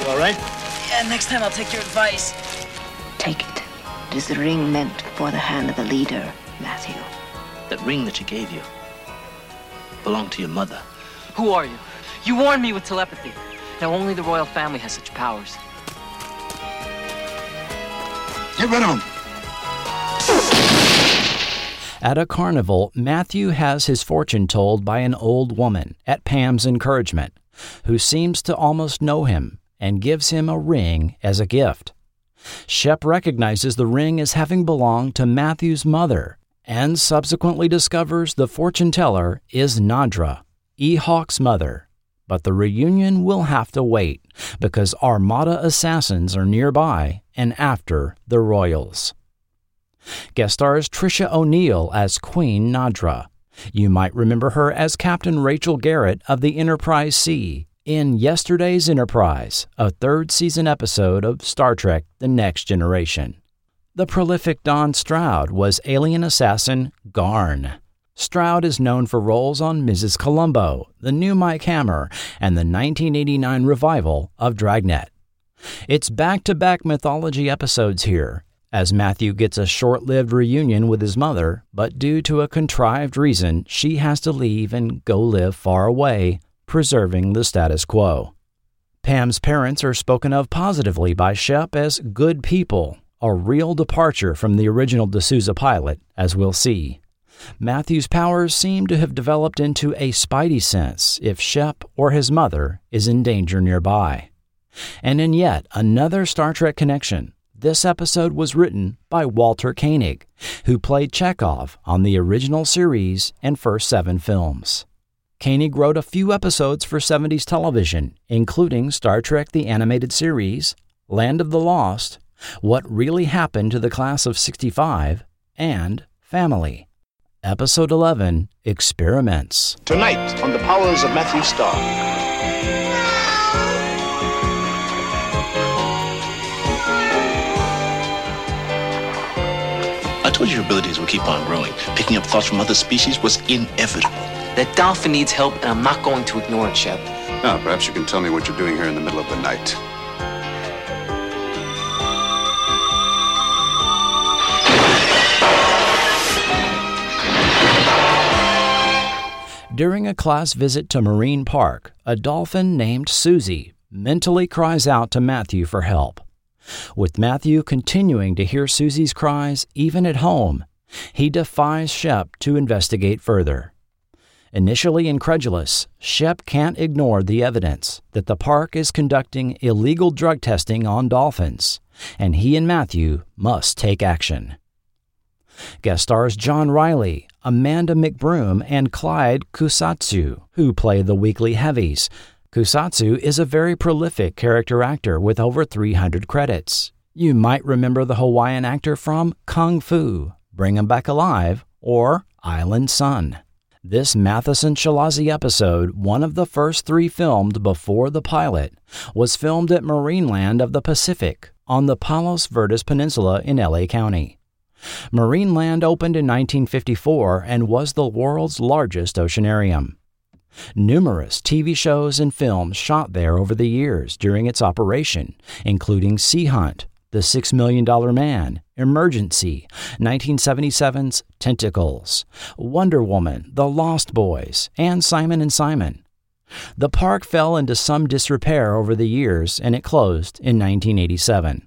You all right? And next time I'll take your advice. Take it. It is the ring meant for the hand of the leader, Matthew. That ring that she gave you belonged to your mother. Who are you? You warned me with telepathy. Now only the royal family has such powers. Get rid of him. At a carnival, Matthew has his fortune told by an old woman, at Pam's encouragement, who seems to almost know him and gives him a ring as a gift. Shep recognizes the ring as having belonged to Matthew's mother and subsequently discovers the fortune teller is Nadra, Ehawk's mother. But the reunion will have to wait because Armada assassins are nearby and after the royals. Guest stars Tricia O'Neill as Queen Nadra. You might remember her as Captain Rachel Garrett of the Enterprise C in Yesterday's Enterprise, a third-season episode of Star Trek: The Next Generation. The prolific Don Stroud was alien assassin Garn. Stroud is known for roles on Mrs. Columbo, The New Mike Hammer, and the 1989 revival of Dragnet. It's back-to-back mythology episodes here, as Matthew gets a short-lived reunion with his mother, but due to a contrived reason, she has to leave and go live far away, preserving the status quo. Pam's parents are spoken of positively by Shep as good people, a real departure from the original D'Souza pilot, as we'll see. Matthew's powers seem to have developed into a spidey sense if Shep or his mother is in danger nearby. And in yet another Star Trek connection, this episode was written by Walter Koenig, who played Chekhov on the original series and first 7 films. Koenig wrote a few episodes for 70s television, including Star Trek: The Animated Series, Land of the Lost, What Really Happened to the Class of '65, and Family. Episode 11, Experiments. Tonight on The Powers of Matthew Starr. I told you your abilities will keep on growing. Picking up thoughts from other species was inevitable. That dolphin needs help, and I'm not going to ignore it, Shep. Now, perhaps you can tell me what you're doing here in the middle of the night. During a class visit to Marine Park, a dolphin named Susie mentally cries out to Matthew for help. With Matthew continuing to hear Susie's cries even at home, he defies Shep to investigate further. Initially incredulous, Shep can't ignore the evidence that the park is conducting illegal drug testing on dolphins, and he and Matthew must take action. Guest stars John Reilly, Amanda McBroom, and Clyde Kusatsu, who play the Weekly Heavies. Kusatsu is a very prolific character actor with over 300 credits. You might remember the Hawaiian actor from Kung Fu, Bring 'Em Back Alive, or Island Sun. This Matheson Shalazi episode, one of the first 3 filmed before the pilot, was filmed at Marineland of the Pacific on the Palos Verdes Peninsula in LA County. Marineland opened in 1954 and was the world's largest oceanarium. Numerous TV shows and films shot there over the years during its operation, including Sea Hunt, The $6 Million Man, Emergency, 1977's Tentacles, Wonder Woman, The Lost Boys, and Simon & Simon. The park fell into some disrepair over the years and it closed in 1987.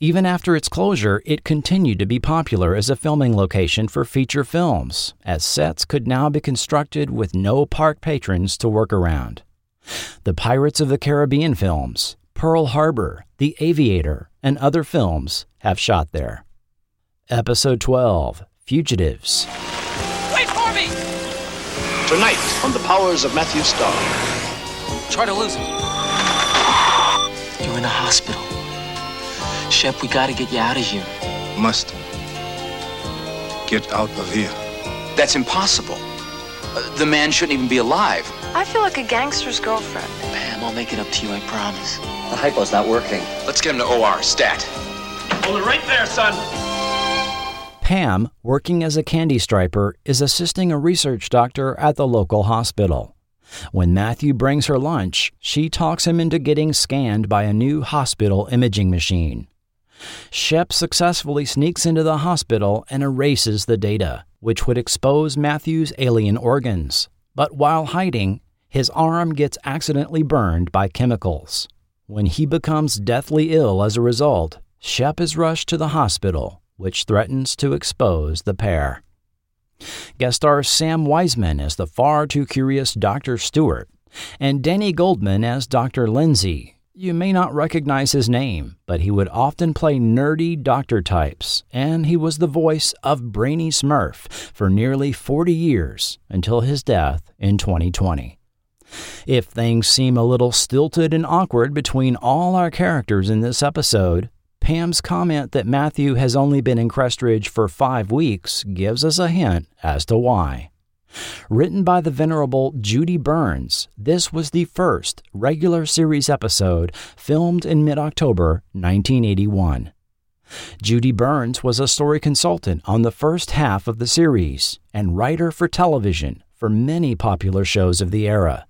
Even after its closure, it continued to be popular as a filming location for feature films, as sets could now be constructed with no park patrons to work around. The Pirates of the Caribbean films, Pearl Harbor, The Aviator, and other films have shot there. Episode 12, Fugitives. Wait for me! Tonight on The Powers of Matthew Starr. Try to lose him. You're in a hospital. Shep, we gotta get you out of here. Must. Get out of here. That's impossible. The man shouldn't even be alive. I feel like a gangster's girlfriend. Pam, I'll make it up to you, I promise. The hypo's not working. Let's get him to OR, stat. Hold it right there, son. Pam, working as a candy striper, is assisting a research doctor at the local hospital. When Matthew brings her lunch, she talks him into getting scanned by a new hospital imaging machine. Shep successfully sneaks into the hospital and erases the data, which would expose Matthew's alien organs. But while hiding, his arm gets accidentally burned by chemicals. When he becomes deathly ill as a result, Shep is rushed to the hospital, which threatens to expose the pair. Guest stars Sam Wiseman as the far-too-curious Dr. Stewart and Danny Goldman as Dr. Lindsay. You may not recognize his name, but he would often play nerdy doctor types, and he was the voice of Brainy Smurf for nearly 40 years until his death in 2020. If things seem a little stilted and awkward between all our characters in this episode, Pam's comment that Matthew has only been in Crestridge for 5 weeks gives us a hint as to why. Written by the venerable Judy Burns, this was the first regular series episode filmed in mid-October 1981. Judy Burns was a story consultant on the first half of the series and writer for television for many popular shows of the era: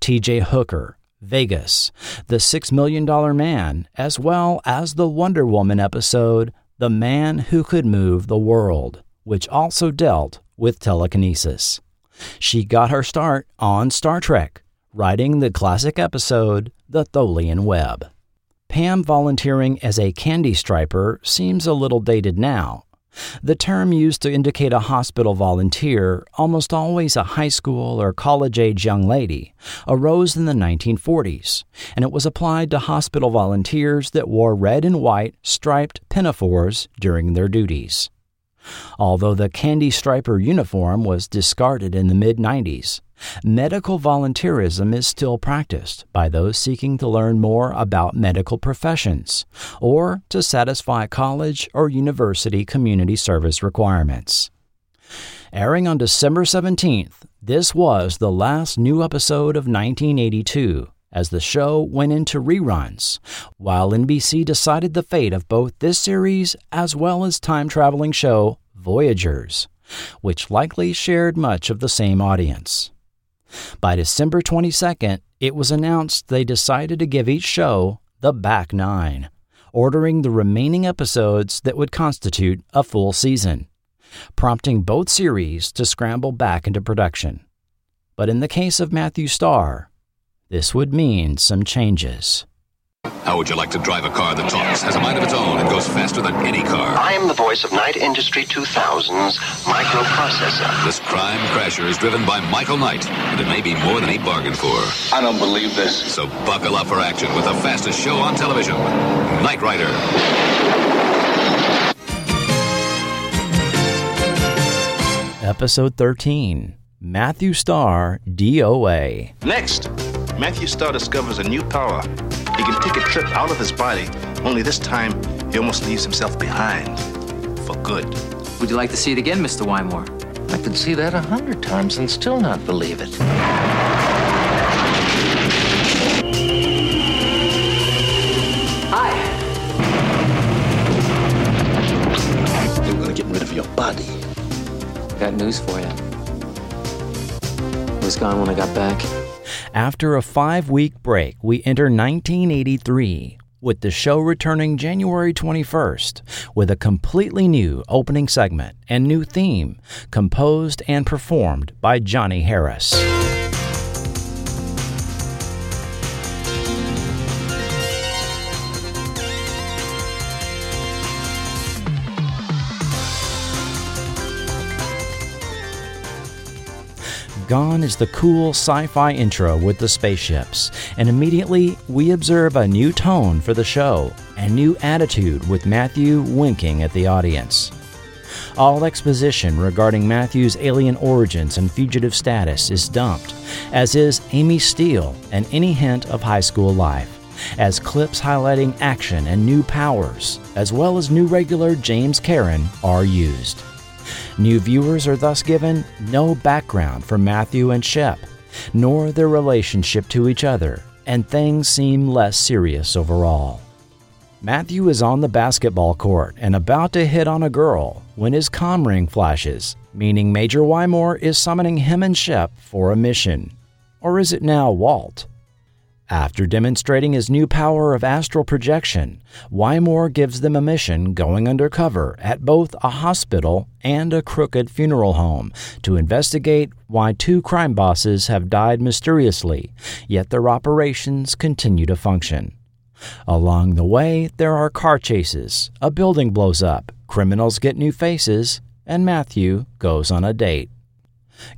T.J. Hooker, Vegas, The $6 Million Man, as well as the Wonder Woman episode The Man Who Could Move the World, which also dealt with telekinesis. She got her start on Star Trek, writing the classic episode The Tholian Web. Pam volunteering as a candy striper seems a little dated now. The term used to indicate a hospital volunteer, almost always a high school or college-age young lady, arose in the 1940s, and it was applied to hospital volunteers that wore red and white striped pinafores during their duties. Although the candy striper uniform was discarded in the mid-90s, medical volunteerism is still practiced by those seeking to learn more about medical professions or to satisfy college or university community service requirements. Airing on December 17th, this was the last new episode of 1982, as the show went into reruns, while NBC decided the fate of both this series as well as time-traveling show Voyagers, which likely shared much of the same audience. By December 22nd, it was announced they decided to give each show the back nine, ordering the remaining episodes that would constitute a full season, prompting both series to scramble back into production. But in the case of Matthew Starr, this would mean some changes. How would you like to drive a car that talks, has a mind of its own, and goes faster than any car? I am the voice of Knight Industry 2000's microprocessor. This crime crasher is driven by Michael Knight, and it may be more than he bargained for. I don't believe this. So buckle up for action with the fastest show on television, Knight Rider. Episode 13. Matthew Starr, DOA. Next, Matthew Starr discovers a new power. He can take a trip out of his body, only this time he almost leaves himself behind. For good. Would you like to see it again, Mr. Wymore? I could see that 100 times and still not believe it. Hi. They were going to get rid of your body. Got news for you. Was gone when I got back. After a 5-week break, we enter 1983, with the show returning January 21st with a completely new opening segment and new theme, composed and performed by Johnny Harris. Gone is the cool sci-fi intro with the spaceships, and immediately we observe a new tone for the show and new attitude with Matthew winking at the audience. All exposition regarding Matthew's alien origins and fugitive status is dumped, as is Amy Steele and any hint of high school life, as clips highlighting action and new powers, as well as new regular James Karen, are used. New viewers are thus given no background for Matthew and Shep, nor their relationship to each other, and things seem less serious overall. Matthew is on the basketball court and about to hit on a girl when his comm ring flashes, meaning Major Wymore is summoning him and Shep for a mission. Or is it now Walt? After demonstrating his new power of astral projection, Wymore gives them a mission going undercover at both a hospital and a crooked funeral home to investigate why 2 crime bosses have died mysteriously, yet their operations continue to function. Along the way, there are car chases, a building blows up, criminals get new faces, and Matthew goes on a date.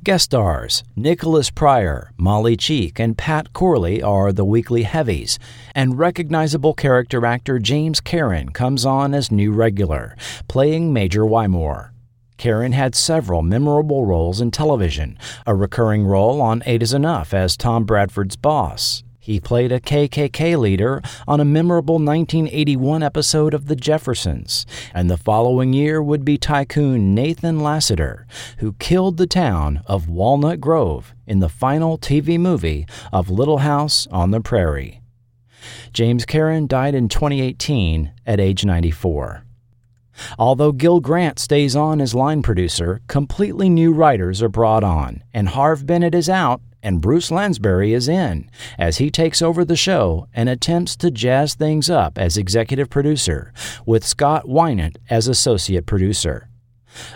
Guest stars Nicholas Pryor, Molly Cheek, and Pat Corley are the weekly heavies, and recognizable character actor James Karen comes on as new regular, playing Major Wymore. Karen had several memorable roles in television, a recurring role on Eight Is Enough as Tom Bradford's boss. He played a KKK leader on a memorable 1981 episode of The Jeffersons, and the following year would be tycoon Nathan Lasseter, who killed the town of Walnut Grove in the final TV movie of Little House on the Prairie. James Karen died in 2018 at age 94. Although Gil Grant stays on as line producer, completely new writers are brought on, and Harve Bennett is out and Bruce Lansbury is in, as he takes over the show and attempts to jazz things up as executive producer, with Scott Wynant as associate producer.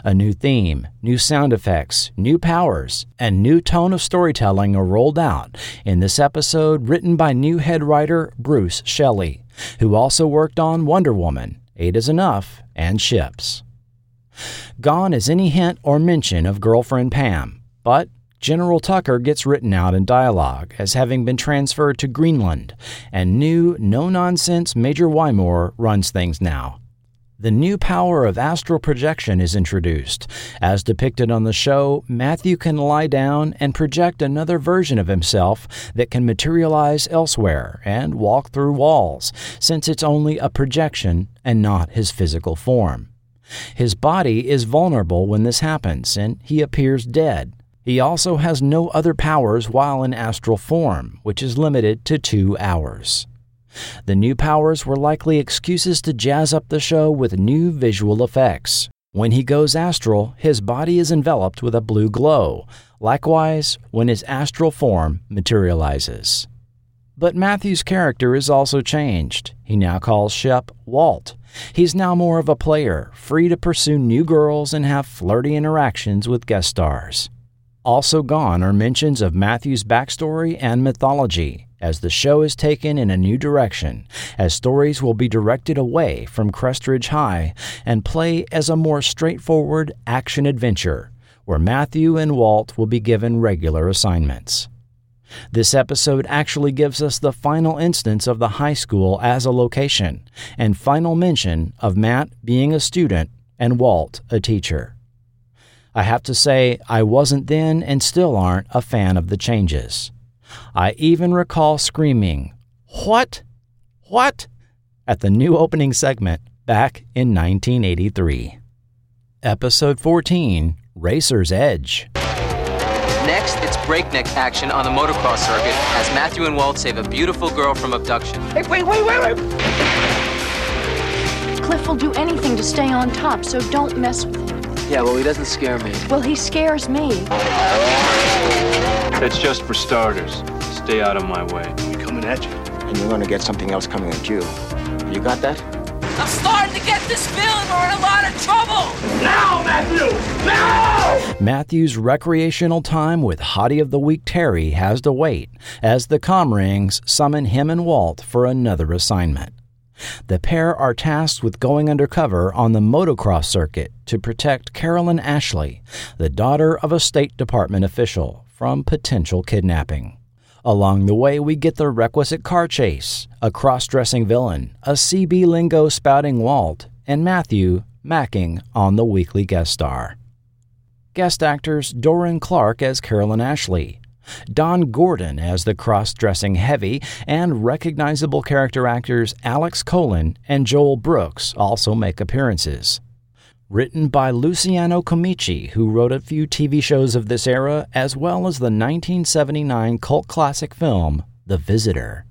A new theme, new sound effects, new powers, and new tone of storytelling are rolled out in this episode written by new head writer Bruce Shelley, who also worked on Wonder Woman, Eight Is Enough, and Ships. Gone is any hint or mention of girlfriend Pam, but General Tucker gets written out in dialogue as having been transferred to Greenland, and new, no-nonsense Major Wymore runs things now. The new power of astral projection is introduced. As depicted on the show, Matthew can lie down and project another version of himself that can materialize elsewhere and walk through walls, since it's only a projection and not his physical form. His body is vulnerable when this happens, and he appears dead. He also has no other powers while in astral form, which is limited to 2 hours. The new powers were likely excuses to jazz up the show with new visual effects. When he goes astral, his body is enveloped with a blue glow. Likewise, when his astral form materializes. But Matthew's character is also changed. He now calls Shep Walt. He's now more of a player, free to pursue new girls and have flirty interactions with guest stars. Also gone are mentions of Matthew's backstory and mythology, as the show is taken in a new direction, as stories will be directed away from Crestridge High and play as a more straightforward action-adventure, where Matthew and Walt will be given regular assignments. This episode actually gives us the final instance of the high school as a location, and final mention of Matt being a student and Walt a teacher. I have to say, I wasn't then and still aren't a fan of the changes. I even recall screaming, "What? What?" at the new opening segment back in 1983. Episode 14, Racer's Edge. Next, it's breakneck action on the motocross circuit as Matthew and Walt save a beautiful girl from abduction. Hey, wait! Cliff will do anything to stay on top, so don't mess with him. Yeah, well, he doesn't scare me. Well, he scares me. It's just for starters. Stay out of my way. We're coming at you. And you're going to get something else coming at you. You got that? I'm starting to get this feeling we're in a lot of trouble. Now, Matthew! Now! Matthew's recreational time with Hottie of the Week Terry has to wait as the comm rings summon him and Walt for another assignment. The pair are tasked with going undercover on the motocross circuit to protect Carolyn Ashley, the daughter of a State Department official, from potential kidnapping. Along the way, we get the requisite car chase, a cross-dressing villain, a CB lingo spouting Walt, and Matthew macking on the weekly guest star. Guest actors Doran Clark as Carolyn Ashley, Don Gordon as the cross-dressing heavy, and recognizable character actors Alex Colin and Joel Brooks also make appearances. Written by Luciano Comici, who wrote a few TV shows of this era, as well as the 1979 cult classic film, The Visitor.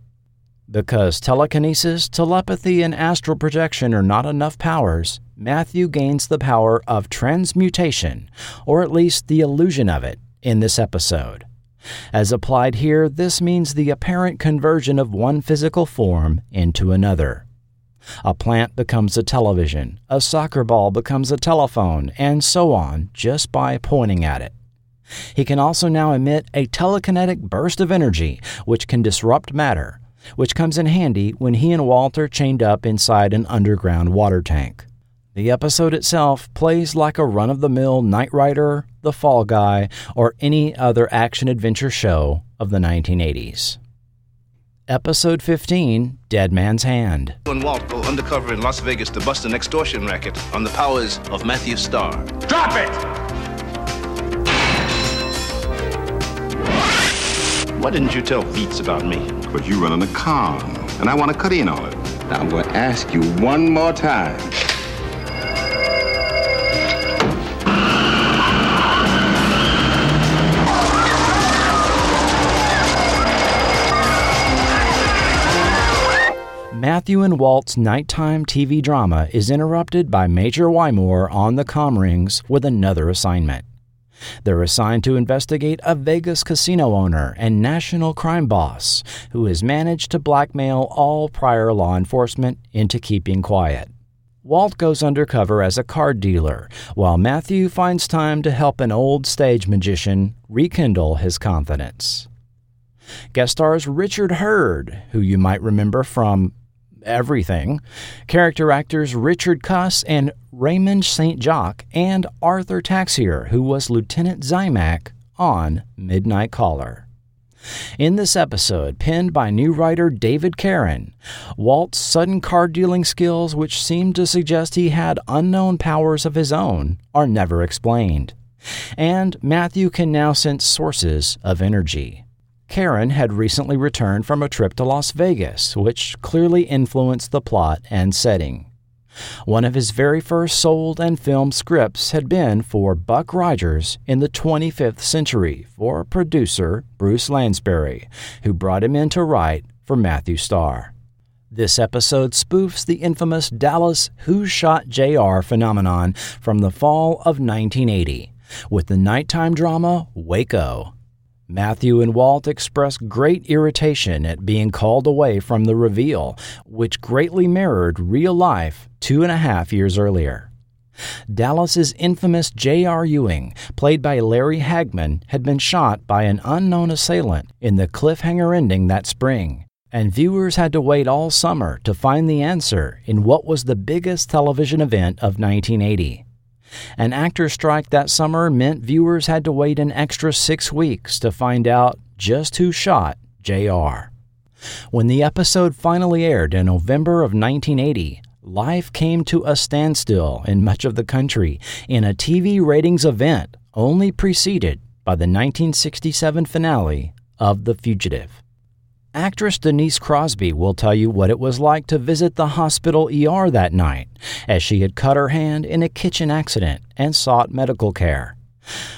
Because telekinesis, telepathy, and astral projection are not enough powers, Matthew gains the power of transmutation, or at least the illusion of it, in this episode. As applied here, this means the apparent conversion of one physical form into another. A plant becomes a television, a soccer ball becomes a telephone, and so on, just by pointing at it. He can also now emit a telekinetic burst of energy, which can disrupt matter, which comes in handy when he and Walt are chained up inside an underground water tank. The episode itself plays like a run-of-the-mill Knight Rider, The Fall Guy, or any other action-adventure show of the 1980s. Episode 15, Dead Man's Hand. And Walt go undercover in Las Vegas to bust an extortion racket on the powers of Matthew Starr. Drop it! Why didn't you tell Beats about me? Because you're running a con, and I want to cut in on it. Now I'm going to ask you one more time. Matthew and Walt's nighttime TV drama is interrupted by Major Wymore on the comm rings with another assignment. They're assigned to investigate a Vegas casino owner and national crime boss who has managed to blackmail all prior law enforcement into keeping quiet. Walt goes undercover as a card dealer, while Matthew finds time to help an old stage magician rekindle his confidence. Guest stars Richard Hurd, who you might remember from everything, character actors Richard Cuss and Raymond St. Jacques, and Arthur Taxier, who was Lieutenant Zimack on Midnight Caller. In this episode, penned by new writer David Caron, Walt's sudden card-dealing skills, which seemed to suggest he had unknown powers of his own, are never explained, and Matthew can now sense sources of energy. Caron had recently returned from a trip to Las Vegas, which clearly influenced the plot and setting. One of his very first sold and filmed scripts had been for Buck Rogers in the 25th century for producer Bruce Lansbury, who brought him in to write for Matthew Starr. This episode spoofs the infamous Dallas Who Shot J.R. phenomenon from the fall of 1980 with the nighttime drama Waco. Matthew and Walt express great irritation at being called away from the reveal, which greatly mirrored real life 2.5 years earlier. Dallas's infamous J.R. Ewing, played by Larry Hagman, had been shot by an unknown assailant in the cliffhanger ending that spring, and viewers had to wait all summer to find the answer in what was the biggest television event of 1980. An actor strike that summer meant viewers had to wait an extra 6 weeks to find out just who shot J.R. When the episode finally aired in November of 1980, life came to a standstill in much of the country in a TV ratings event only preceded by the 1967 finale of The Fugitive. Actress Denise Crosby will tell you what it was like to visit the hospital ER that night, as she had cut her hand in a kitchen accident and sought medical care.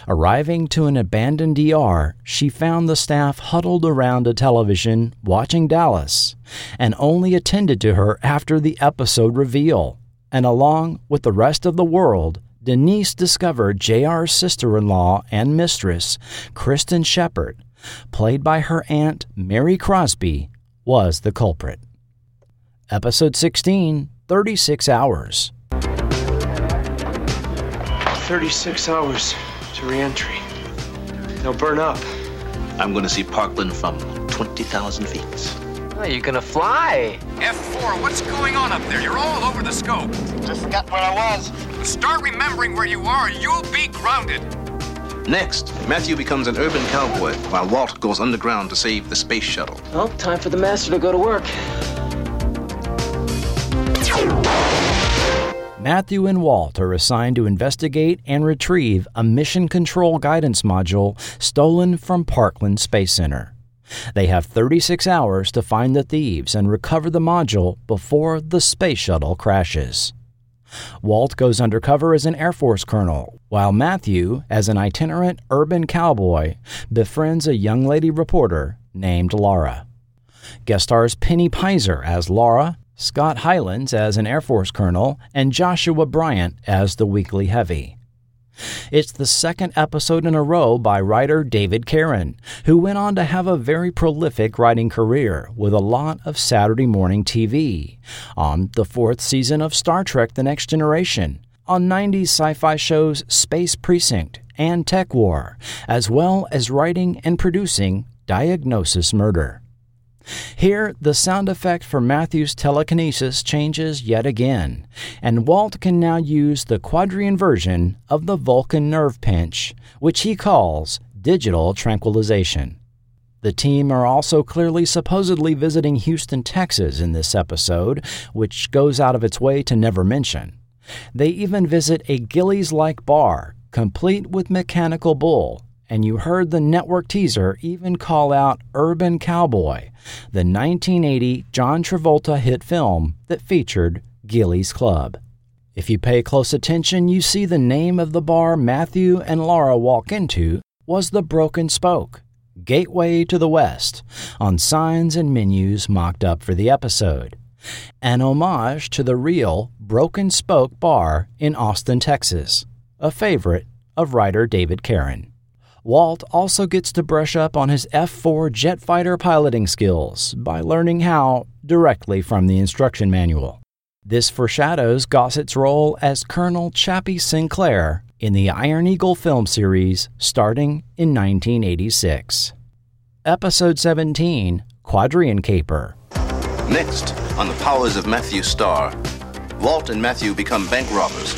Arriving to an abandoned ER, she found the staff huddled around a television watching Dallas, and only attended to her after the episode reveal. And along with the rest of the world, Denise discovered J.R.'s sister-in-law and mistress, Kristen Shepard, played by her aunt Mary Crosby, was the culprit. Episode 16, 36 Hours. 36 hours to re-entry. They'll burn up. I'm going to see Parkland from 20,000 feet. Oh, you're going to fly. F4, what's going on up there? You're all over the scope. Just forgot where I was. Start remembering where you are. You'll be grounded. Next, Matthew becomes an urban cowboy while Walt goes underground to save the space shuttle. Well, time for the master to go to work. Matthew and Walt are assigned to investigate and retrieve a mission control guidance module stolen from Parkland Space Center. They have 36 hours to find the thieves and recover the module before the space shuttle crashes. Walt goes undercover as an Air Force colonel, while Matthew, as an itinerant urban cowboy, befriends a young lady reporter named Laura. Guest stars Penny Pizer as Laura, Scott Hylands as an Air Force colonel, and Joshua Bryant as the Weekly Heavy. It's the second episode in a row by writer David Caron, who went on to have a very prolific writing career with a lot of Saturday morning TV, on the fourth season of Star Trek The Next Generation, on 90s sci-fi shows Space Precinct and Tech War, as well as writing and producing Diagnosis Murder. Here, the sound effect for Matthew's telekinesis changes yet again, and Walt can now use the Quadrian version of the Vulcan nerve pinch, which he calls digital tranquilization. The team are also clearly supposedly visiting Houston, Texas in this episode, which goes out of its way to never mention. They even visit a Gillies-like bar, complete with mechanical bull, and you heard the network teaser even call out Urban Cowboy, the 1980 John Travolta hit film that featured Gillies Club. If you pay close attention, you see the name of the bar Matthew and Laura walk into was the Broken Spoke, Gateway to the West, on signs and menus mocked up for the episode. An homage to the real Broken Spoke bar in Austin, Texas, a favorite of writer David Carron. Walt also gets to brush up on his F-4 jet fighter piloting skills by learning how directly from the instruction manual. This foreshadows Gossett's role as Colonel Chappie Sinclair in the Iron Eagle film series starting in 1986. Episode 17, Quadrian Caper. Next, on The Powers of Matthew Starr, Walt and Matthew become bank robbers.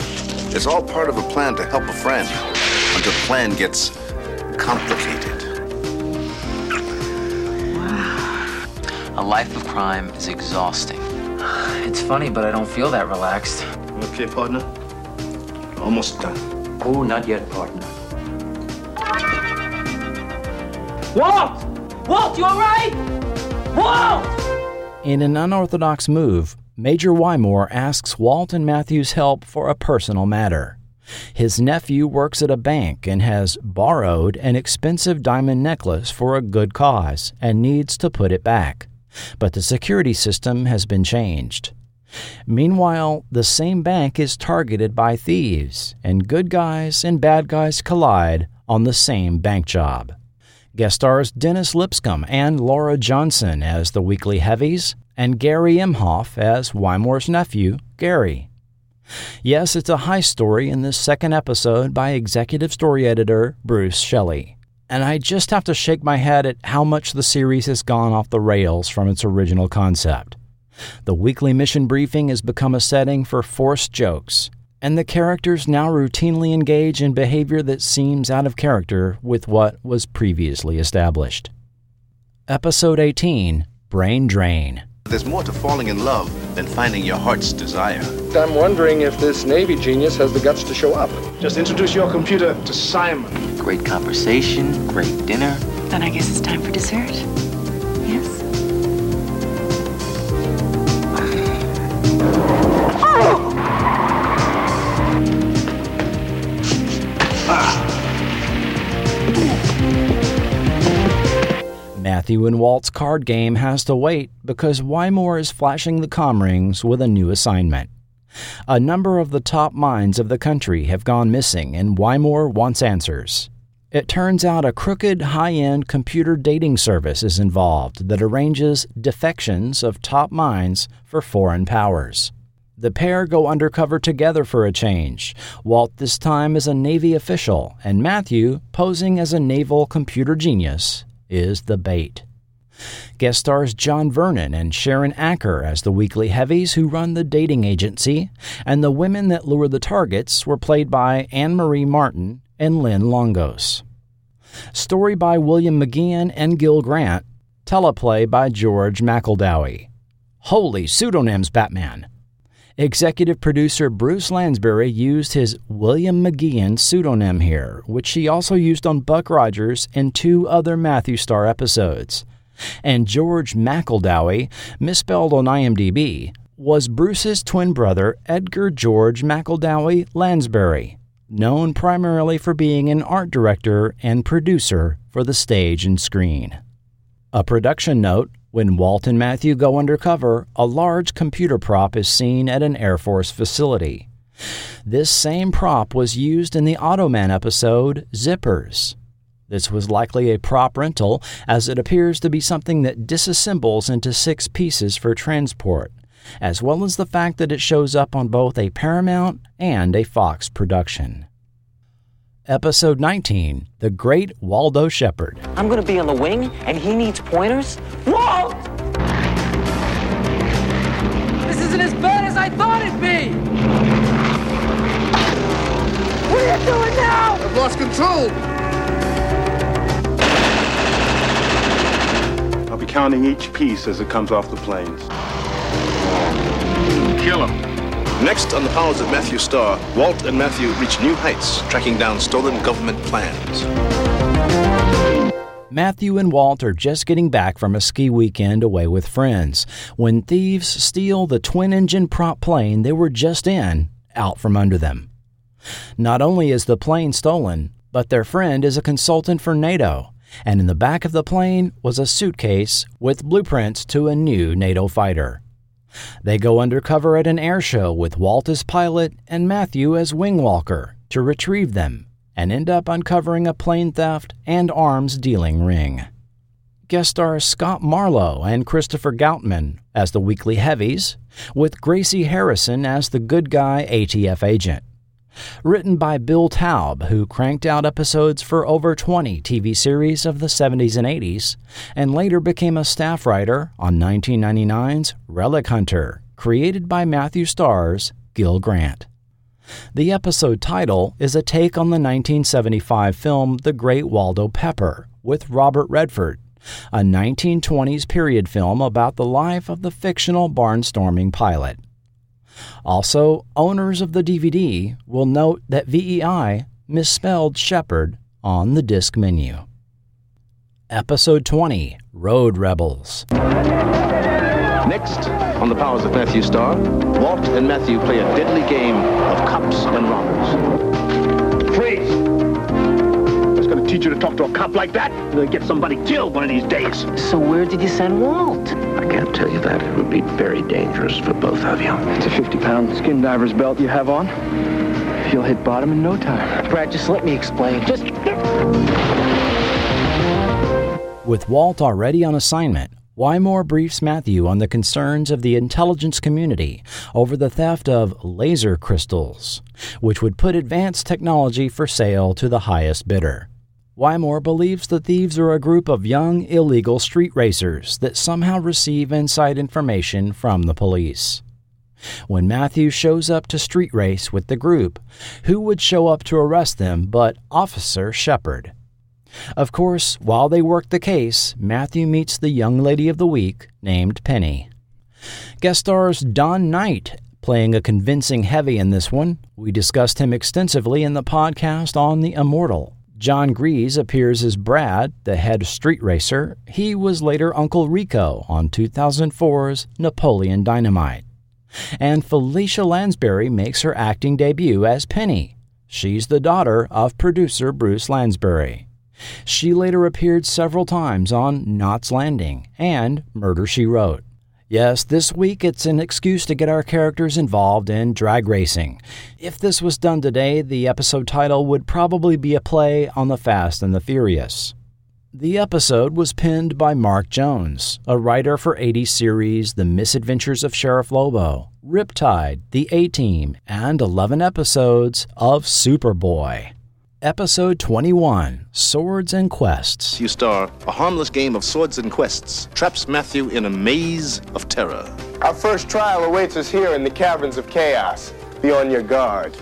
It's all part of a plan to help a friend until the plan gets complicated. Wow. A life of crime is exhausting. It's funny, but I don't feel that relaxed. Okay, partner. Almost done. Oh, not yet, partner. Walt! Walt, you all right? Walt! In an unorthodox move, Major Wymore asks Walt and Matthew's help for a personal matter. His nephew works at a bank and has borrowed an expensive diamond necklace for a good cause and needs to put it back, but the security system has been changed. Meanwhile, the same bank is targeted by thieves, and good guys and bad guys collide on the same bank job. Guest stars Dennis Lipscomb and Laura Johnson as the weekly heavies, and Gary Imhoff as Wymore's nephew, Gary. Yes, it's a heist story in this second episode by executive story editor Bruce Shelley. And I just have to shake my head at how much the series has gone off the rails from its original concept. The weekly mission briefing has become a setting for forced jokes, and the characters now routinely engage in behavior that seems out of character with what was previously established. Episode 18, Brain Drain. There's more to falling in love than finding your heart's desire. I'm wondering if this Navy genius has the guts to show up. Just introduce your computer to Simon. Great conversation, great dinner. Then I guess it's time for dessert. Yes? Matthew and Walt's card game has to wait because Wymore is flashing the comm rings with a new assignment. A number of the top minds of the country have gone missing, and Wymore wants answers. It turns out a crooked, high-end computer dating service is involved that arranges defections of top minds for foreign powers. The pair go undercover together for a change, Walt this time as a Navy official, and Matthew, posing as a naval computer genius, is the bait. Guest stars John Vernon and Sharon Acker as the weekly heavies who run the dating agency, and the women that lure the targets were played by Anne Marie Martin and Lynn Longos. Story by William McGeehan and Gil Grant, teleplay by George McEldowie. Holy pseudonyms, Batman! Executive producer Bruce Lansbury used his William McGeehan pseudonym here, which he also used on Buck Rogers and two other Matthew Starr episodes. And George McEldowie, misspelled on IMDb, was Bruce's twin brother Edgar George McEldowie Lansbury, known primarily for being an art director and producer for the stage and screen. A production note: when Walt and Matthew go undercover, a large computer prop is seen at an Air Force facility. This same prop was used in the Automan episode, Zippers. This was likely a prop rental, as it appears to be something that disassembles into 6 pieces for transport, as well as the fact that it shows up on both a Paramount and a Fox production. Episode 19, The Great Waldo Shepherd. I'm going to be on the wing, and he needs pointers? Walt! isn't as bad as I thought it'd be! What are you doing now? I've lost control! I'll be counting each piece as it comes off the planes. Kill him. Next on the Powers of Matthew Star, Walt and Matthew reach new heights, tracking down stolen government plans. Matthew and Walt are just getting back from a ski weekend away with friends when thieves steal the twin-engine prop plane they were just in out from under them. Not only is the plane stolen, but their friend is a consultant for NATO, and in the back of the plane was a suitcase with blueprints to a new NATO fighter. They go undercover at an air show with Walt as pilot and Matthew as wingwalker to retrieve them and end up uncovering a plane theft and arms dealing ring. Guest stars Scott Marlowe and Christopher Goutman as the weekly heavies, with Gracie Harrison as the good guy ATF agent. Written by Bill Taub, who cranked out episodes for over 20 TV series of the 70s and 80s, and later became a staff writer on 1999's Relic Hunter, created by Matthew Starr's Gil Grant. The episode title is a take on the 1975 film The Great Waldo Pepper with Robert Redford, a 1920s period film about the life of the fictional barnstorming pilot. Also, owners of the DVD will note that VEI misspelled Shepherd on the disc menu. Episode 20, Road Rebels. Next, on the Powers of Matthew Star, Walt and Matthew play a deadly game of cops and robbers. Freeze! I was going to teach you to talk to a cop like that. I'm going to get somebody killed one of these days. So where did you send Walt? I can't tell you that. It would be very dangerous for both of you. It's a 50-pound skin diver's belt you have on. You'll hit bottom in no time. Brad, just let me explain. Just... With Walt already on assignment, Wymore briefs Matthew on the concerns of the intelligence community over the theft of laser crystals, which would put advanced technology for sale to the highest bidder. Wymore believes the thieves are a group of young, illegal street racers that somehow receive inside information from the police. When Matthew shows up to street race with the group, who would show up to arrest them but Officer Shepherd? Of course, while they work the case, Matthew meets the young lady of the week named Penny. Guest stars Don Knight, playing a convincing heavy in this one. We discussed him extensively in the podcast on The Immortal. John Grease appears as Brad, the head street racer. He was later Uncle Rico on 2004's Napoleon Dynamite. And Felicia Lansbury makes her acting debut as Penny. She's the daughter of producer Bruce Lansbury. She later appeared several times on Knots Landing and Murder, She Wrote. Yes, this week it's an excuse to get our characters involved in drag racing. If this was done today, the episode title would probably be a play on The Fast and the Furious. The episode was penned by Mark Jones, a writer for 80s series The Misadventures of Sheriff Lobo, Riptide, The A-Team, and 11 episodes of Superboy. Episode 21, Swords and Quests. You star a harmless game of swords and quests traps Matthew in a maze of terror. Our first trial awaits us here in the caverns of chaos. Be on your guard.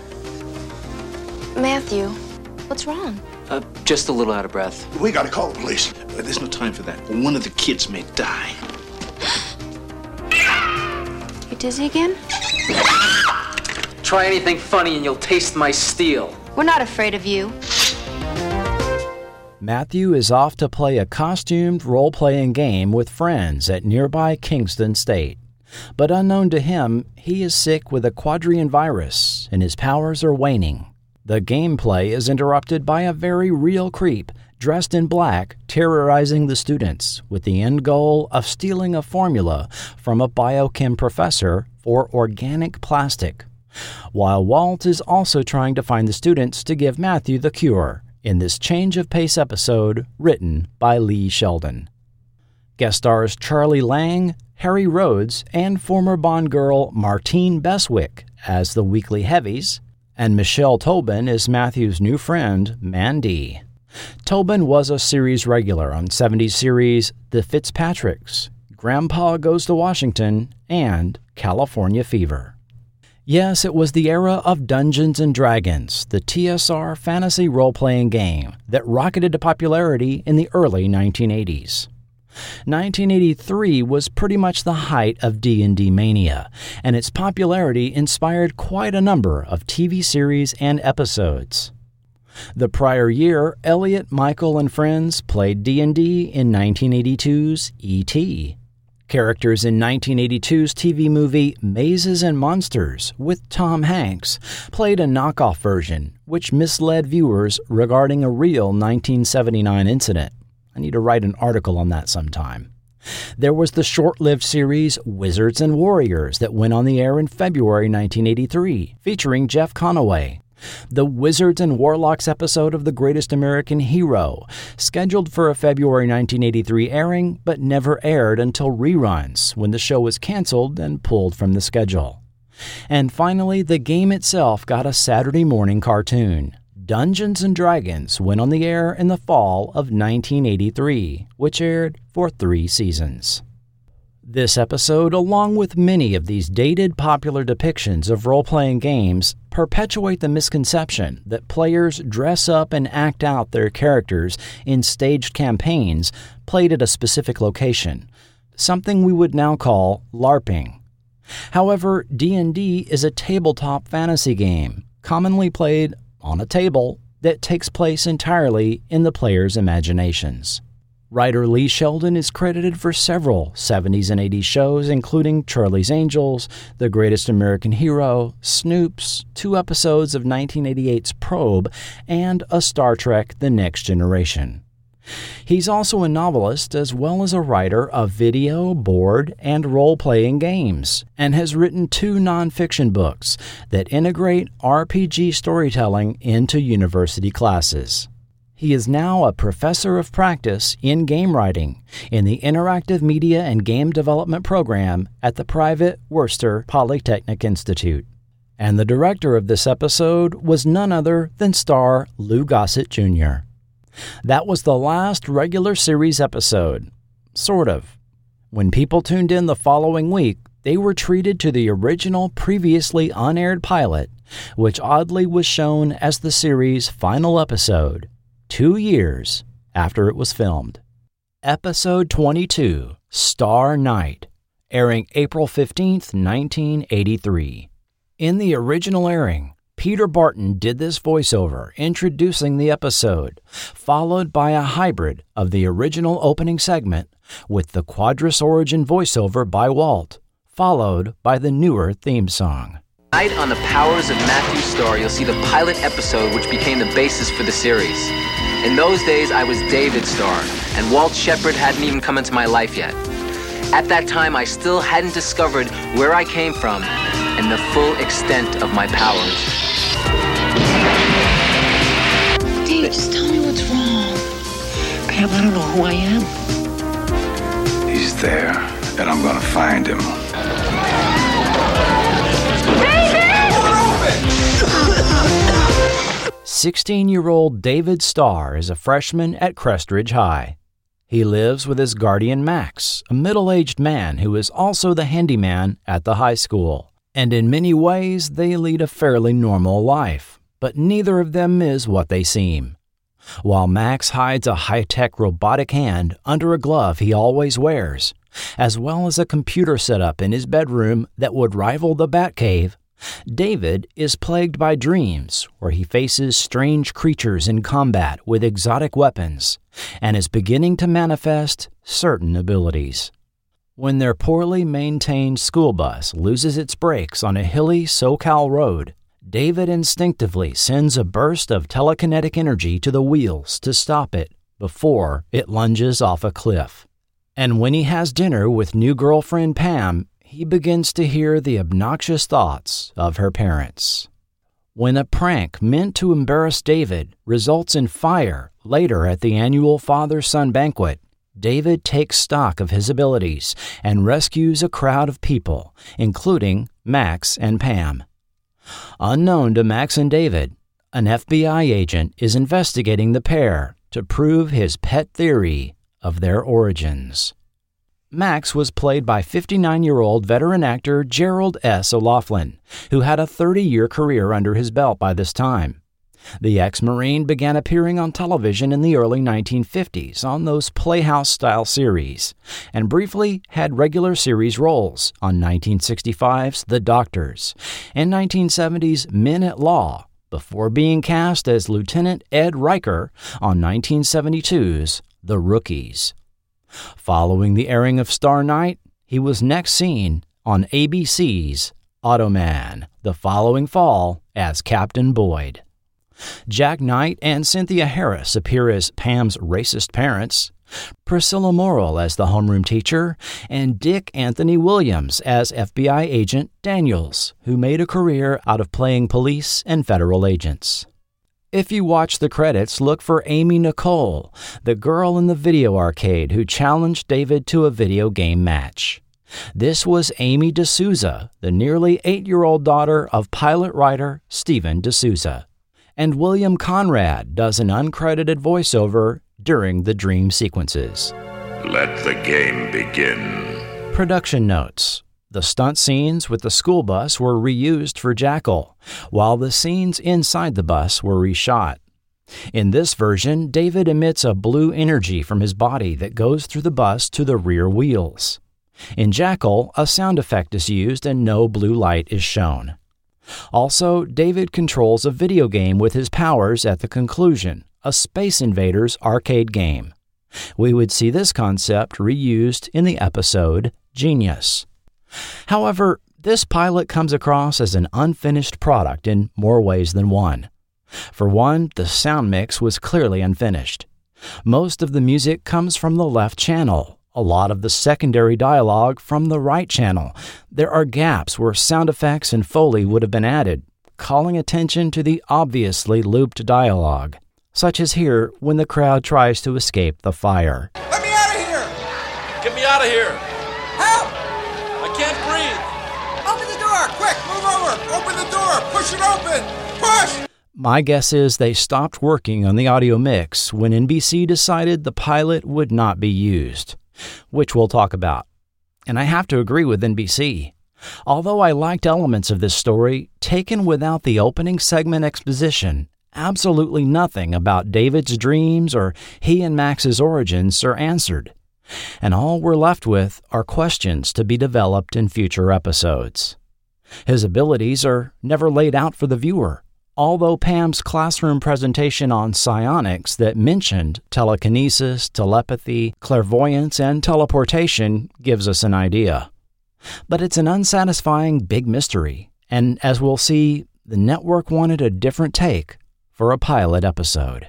Matthew, what's wrong? Just a little out of breath. We gotta call the police. There's no time for that. One of the kids may die. You dizzy again? Try anything funny and you'll taste my steel. We're not afraid of you. Matthew is off to play a costumed role-playing game with friends at nearby Kingston State. But unknown to him, he is sick with a quadrian virus, and his powers are waning. The gameplay is interrupted by a very real creep, dressed in black, terrorizing the students with the end goal of stealing a formula from a biochem professor for organic plastic, while Walt is also trying to find the students to give Matthew the cure in this change of pace episode written by Lee Sheldon. Guest stars Charlie Lang, Harry Rhodes, and former Bond girl Martine Beswick as the weekly heavies, and Michelle Tobin is Matthew's new friend, Mandy. Tobin was a series regular on 70s series The Fitzpatricks, Grandpa Goes to Washington, and California Fever. Yes, it was the era of Dungeons & Dragons, the TSR fantasy role-playing game that rocketed to popularity in the early 1980s. 1983 was pretty much the height of D&D mania, and its popularity inspired quite a number of TV series and episodes. The prior year, Elliot, Michael, and friends played D&D in 1982's E.T., characters in 1982's TV movie Mazes and Monsters with Tom Hanks played a knockoff version, which misled viewers regarding a real 1979 incident. I need to write an article on that sometime. There was the short-lived series Wizards and Warriors that went on the air in February 1983, featuring Jeff Conaway. The Wizards and Warlocks episode of The Greatest American Hero, scheduled for a February 1983 airing but never aired until reruns when the show was canceled and pulled from the schedule. And finally, the game itself got a Saturday morning cartoon. Dungeons & Dragons went on the air in the fall of 1983, which aired for 3 seasons. This episode, along with many of these dated popular depictions of role-playing games, perpetuate the misconception that players dress up and act out their characters in staged campaigns played at a specific location, something we would now call LARPing. However, D&D is a tabletop fantasy game, commonly played on a table, that takes place entirely in the players' imaginations. Writer Lee Sheldon is credited for several 70s and 80s shows, including Charlie's Angels, The Greatest American Hero, Snoops, 2 episodes of 1988's Probe, and A Star Trek: The Next Generation. He's also a novelist as well as a writer of video, board, and role-playing games, and has written 2 nonfiction books that integrate RPG storytelling into university classes. He is now a professor of practice in game writing in the Interactive Media and Game Development program at the private Worcester Polytechnic Institute. And the director of this episode was none other than star Lou Gossett Jr. That was the last regular series episode. Sort of. When people tuned in the following week, they were treated to the original previously unaired pilot, which oddly was shown as the series' final episode, 2 years after it was filmed. Episode 22, Star Night, airing April 15, 1983. In the original airing, Peter Barton did this voiceover introducing the episode, followed by a hybrid of the original opening segment with the Quadrus origin voiceover by Walt, followed by the newer theme song. Tonight on The Powers of Matthew Star, you'll see the pilot episode which became the basis for the series. In those days, I was David Starr, and Walt Shepard hadn't even come into my life yet. At that time, I still hadn't discovered where I came from and the full extent of my powers. David, just tell me what's wrong. Pam, I don't know who I am. He's there, and I'm gonna find him. David! 16-year-old David Starr is a freshman at Crestridge High. He lives with his guardian Max, a middle-aged man who is also the handyman at the high school. And in many ways, they lead a fairly normal life, but neither of them is what they seem. While Max hides a high-tech robotic hand under a glove he always wears, as well as a computer setup in his bedroom that would rival the Batcave, David is plagued by dreams where he faces strange creatures in combat with exotic weapons and is beginning to manifest certain abilities. When their poorly maintained school bus loses its brakes on a hilly SoCal road, David instinctively sends a burst of telekinetic energy to the wheels to stop it before it lunges off a cliff. And when he has dinner with new girlfriend Pam, he begins to hear the obnoxious thoughts of her parents. When a prank meant to embarrass David results in fire later at the annual father-son banquet, David takes stock of his abilities and rescues a crowd of people, including Max and Pam. Unknown to Max and David, an FBI agent is investigating the pair to prove his pet theory of their origins. Max was played by 59-year-old veteran actor Gerald S. O'Loughlin, who had a 30-year career under his belt by this time. The ex-Marine began appearing on television in the early 1950s on those Playhouse-style series, and briefly had regular series roles on 1965's The Doctors and 1970's Men at Law, before being cast as Lieutenant Ed Riker on 1972's The Rookies. Following the airing of Star Night, he was next seen on ABC's Automan the following fall as Captain Boyd. Jack Knight and Cynthia Harris appear as Pam's racist parents, Priscilla Morrill as the homeroom teacher, and Dick Anthony Williams as FBI agent Daniels, who made a career out of playing police and federal agents. If you watch the credits, look for Amy Nicole, the girl in the video arcade who challenged David to a video game match. This was Amy D'Souza, the nearly 8-year-old daughter of pilot writer Stephen D'Souza. And William Conrad does an uncredited voiceover during the dream sequences. Let the game begin. Production notes. The stunt scenes with the school bus were reused for Jackal, while the scenes inside the bus were reshot. In this version, David emits a blue energy from his body that goes through the bus to the rear wheels. In Jackal, a sound effect is used and no blue light is shown. Also, David controls a video game with his powers at the conclusion, a Space Invaders arcade game. We would see this concept reused in the episode Genius. However, this pilot comes across as an unfinished product in more ways than one. For one, the sound mix was clearly unfinished. Most of the music comes from the left channel. A lot of the secondary dialogue from the right channel. There are gaps where sound effects and Foley would have been added, calling attention to the obviously looped dialogue, such as here when the crowd tries to escape the fire. Let me out of here! Get me out of here! Help! I can't breathe! Open the door! Quick! Move over! Open the door! Push it open! Push! My guess is they stopped working on the audio mix when NBC decided the pilot would not be used, which we'll talk about. And I have to agree with NBC. Although I liked elements of this story, taken without the opening segment exposition, absolutely nothing about David's dreams or he and Max's origins are answered. And all we're left with are questions to be developed in future episodes. His abilities are never laid out for the viewer, although Pam's classroom presentation on psionics that mentioned telekinesis, telepathy, clairvoyance, and teleportation gives us an idea. But it's an unsatisfying big mystery, and as we'll see, the network wanted a different take for a pilot episode.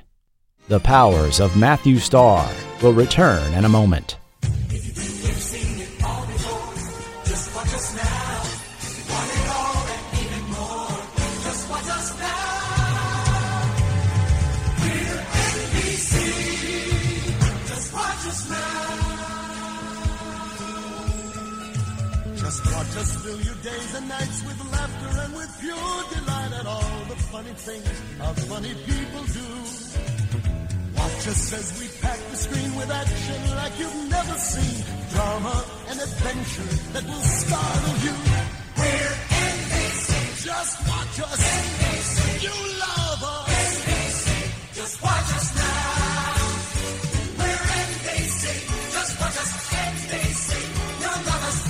The powers of Matthew Starr will return in a moment. Just fill your days and nights with laughter and with pure delight at all the funny things our funny people do. Watch us as we pack the screen with action like you've never seen. Drama and adventure that will startle you. We're NBC. Just watch us. NBC. You love us. NBC. Just watch us now. We're NBC. Just watch us. NBC. You'll love us.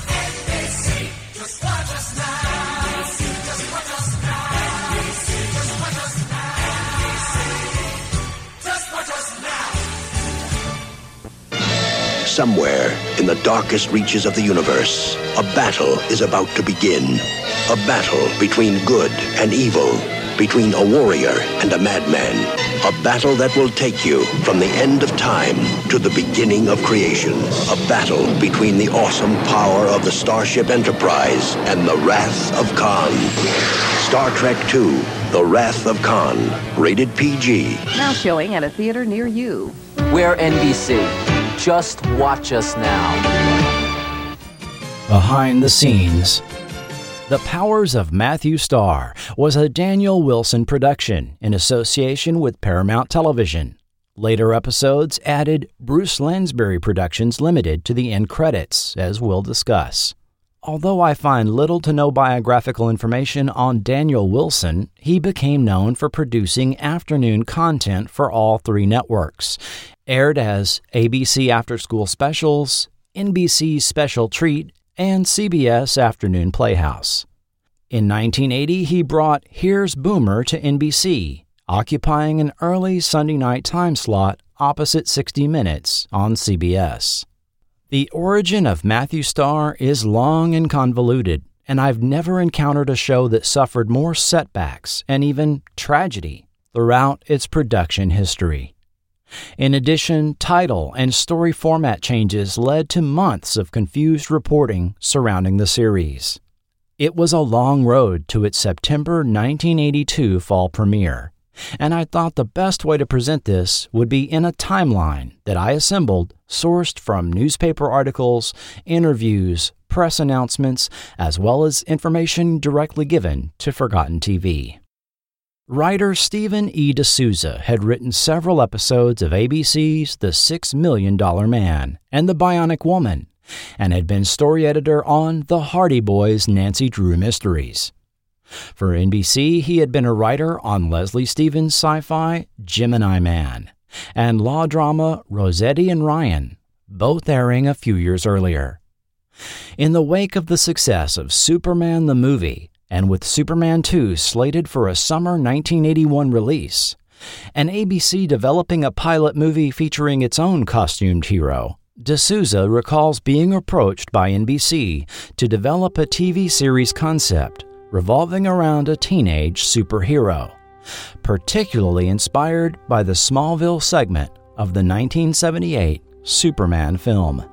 Somewhere in the darkest reaches of the universe, a battle is about to begin. A battle between good and evil, between a warrior and a madman. A battle that will take you from the end of time to the beginning of creation. A battle between the awesome power of the Starship Enterprise and the Wrath of Khan. Star Trek II, The Wrath of Khan, rated PG. Now showing at a theater near you. We're NBC. Just watch us now. Behind the scenes. The Powers of Matthew Starr was a Daniel Wilson production in association with Paramount Television. Later episodes added Bruce Lansbury Productions Limited to the end credits, as we'll discuss. Although I find little to no biographical information on Daniel Wilson, he became known for producing afternoon content for all three networks, aired as ABC After School Specials, NBC Special Treat, and CBS Afternoon Playhouse. In 1980, he brought Here's Boomer to NBC, occupying an early Sunday night time slot opposite 60 Minutes on CBS. The origin of Matthew Starr is long and convoluted, and I've never encountered a show that suffered more setbacks and even tragedy throughout its production history. In addition, title and story format changes led to months of confused reporting surrounding the series. It was a long road to its September 1982 fall premiere, and I thought the best way to present this would be in a timeline that I assembled, sourced from newspaper articles, interviews, press announcements, as well as information directly given to Forgotten TV. Writer Stephen E. D'Souza had written several episodes of ABC's The $6 Million Man and The Bionic Woman, and had been story editor on The Hardy Boys' Nancy Drew Mysteries. For NBC, he had been a writer on Leslie Stevens' sci-fi Gemini Man and law drama Rossetti and Ryan, both airing a few years earlier. In the wake of the success of Superman the movie, and with Superman 2 slated for a summer 1981 release, and ABC developing a pilot movie featuring its own costumed hero, D'Souza recalls being approached by NBC to develop a TV series concept revolving around a teenage superhero, particularly inspired by the Smallville segment of the 1978 Superman film.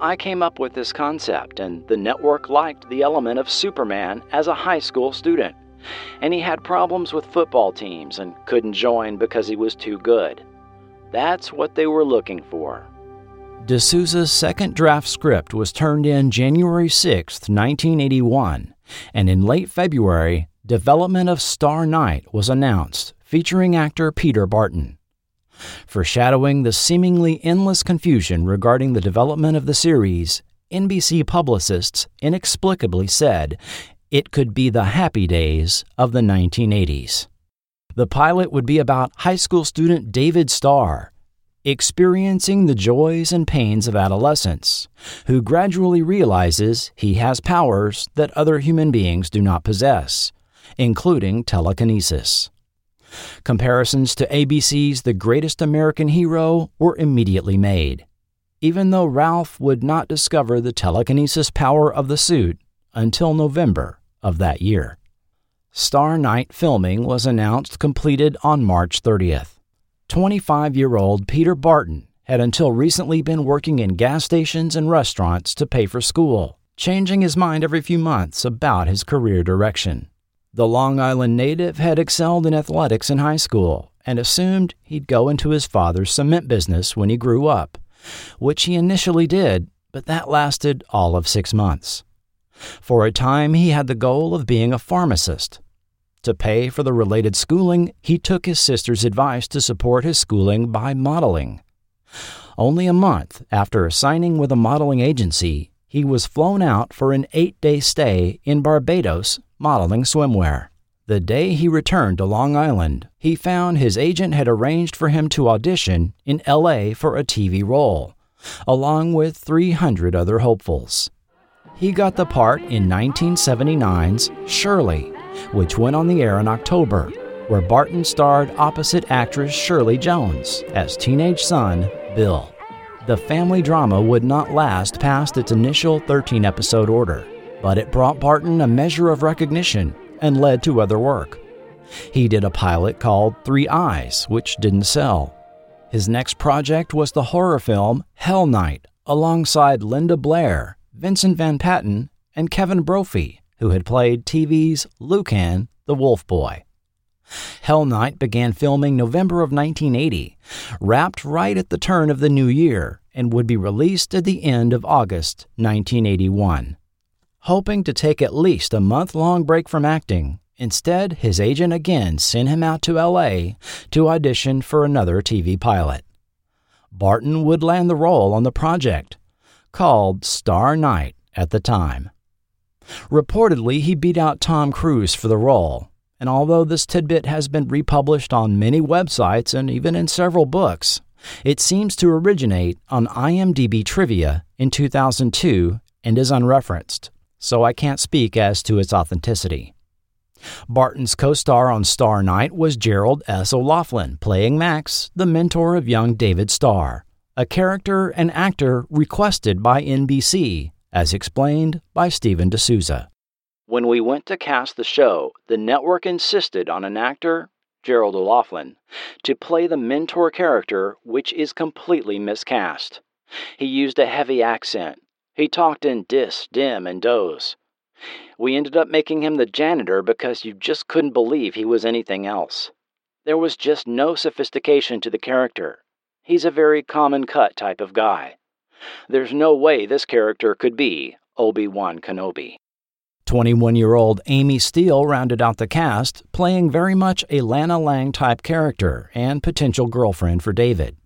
I came up with this concept, and the network liked the element of Superman as a high school student, and he had problems with football teams and couldn't join because he was too good. That's what they were looking for. D'Souza's second draft script was turned in January 6, 1981, and in late February, development of Star Knight was announced, featuring actor Peter Barton. Foreshadowing the seemingly endless confusion regarding the development of the series, NBC publicists inexplicably said it could be the Happy Days of the 1980s. The pilot would be about high school student David Starr, experiencing the joys and pains of adolescence, who gradually realizes he has powers that other human beings do not possess, including telekinesis. Comparisons to ABC's The Greatest American Hero were immediately made, even though Ralph would not discover the telekinesis power of the suit until November of that year. Star Knight filming was announced completed on March 30th. 25-year-old Peter Barton had until recently been working in gas stations and restaurants to pay for school, changing his mind every few months about his career direction. The Long Island native had excelled in athletics in high school and assumed he'd go into his father's cement business when he grew up, which he initially did, but that lasted all of 6 months. For a time, he had the goal of being a pharmacist. To pay for the related schooling, he took his sister's advice to support his schooling by modeling. Only a month after signing with a modeling agency, he was flown out for an 8-day stay in Barbados modeling swimwear. The day he returned to Long Island, he found his agent had arranged for him to audition in L.A. for a TV role, along with 300 other hopefuls. He got the part in 1979's Shirley, which went on the air in October, where Barton starred opposite actress Shirley Jones as teenage son Bill. The family drama would not last past its initial 13-episode order, but it brought Barton a measure of recognition and led to other work. He did a pilot called Three Eyes, which didn't sell. His next project was the horror film Hell Night, alongside Linda Blair, Vincent Van Patten, and Kevin Brophy, who had played TV's Lucan, the Wolf Boy. Hell Night began filming November of 1980, wrapped right at the turn of the new year, and would be released at the end of August 1981. Hoping to take at least a month-long break from acting, Instead, his agent again sent him out to L.A. to audition for another TV pilot. Barton would land the role on the project, called Star Night at the time. Reportedly, he beat out Tom Cruise for the role, and although this tidbit has been republished on many websites and even in several books, it seems to originate on IMDb Trivia in 2002 and is unreferenced, so I can't speak as to its authenticity. Barton's co-star on Star Night was Gerald S. O'Loughlin, playing Max, the mentor of young David Starr, a character and actor requested by NBC, as explained by Stephen D'Souza. When we went to cast the show, the network insisted on an actor, Gerald O'Loughlin, to play the mentor character, which is completely miscast. He used a heavy accent. He talked in dis, dim, and does. We ended up making him the janitor because you just couldn't believe he was anything else. There was just no sophistication to the character. He's a very common cut type of guy. There's no way this character could be Obi-Wan Kenobi. 21-year-old Amy Steele rounded out the cast, playing very much a Lana Lang type character and potential girlfriend for David.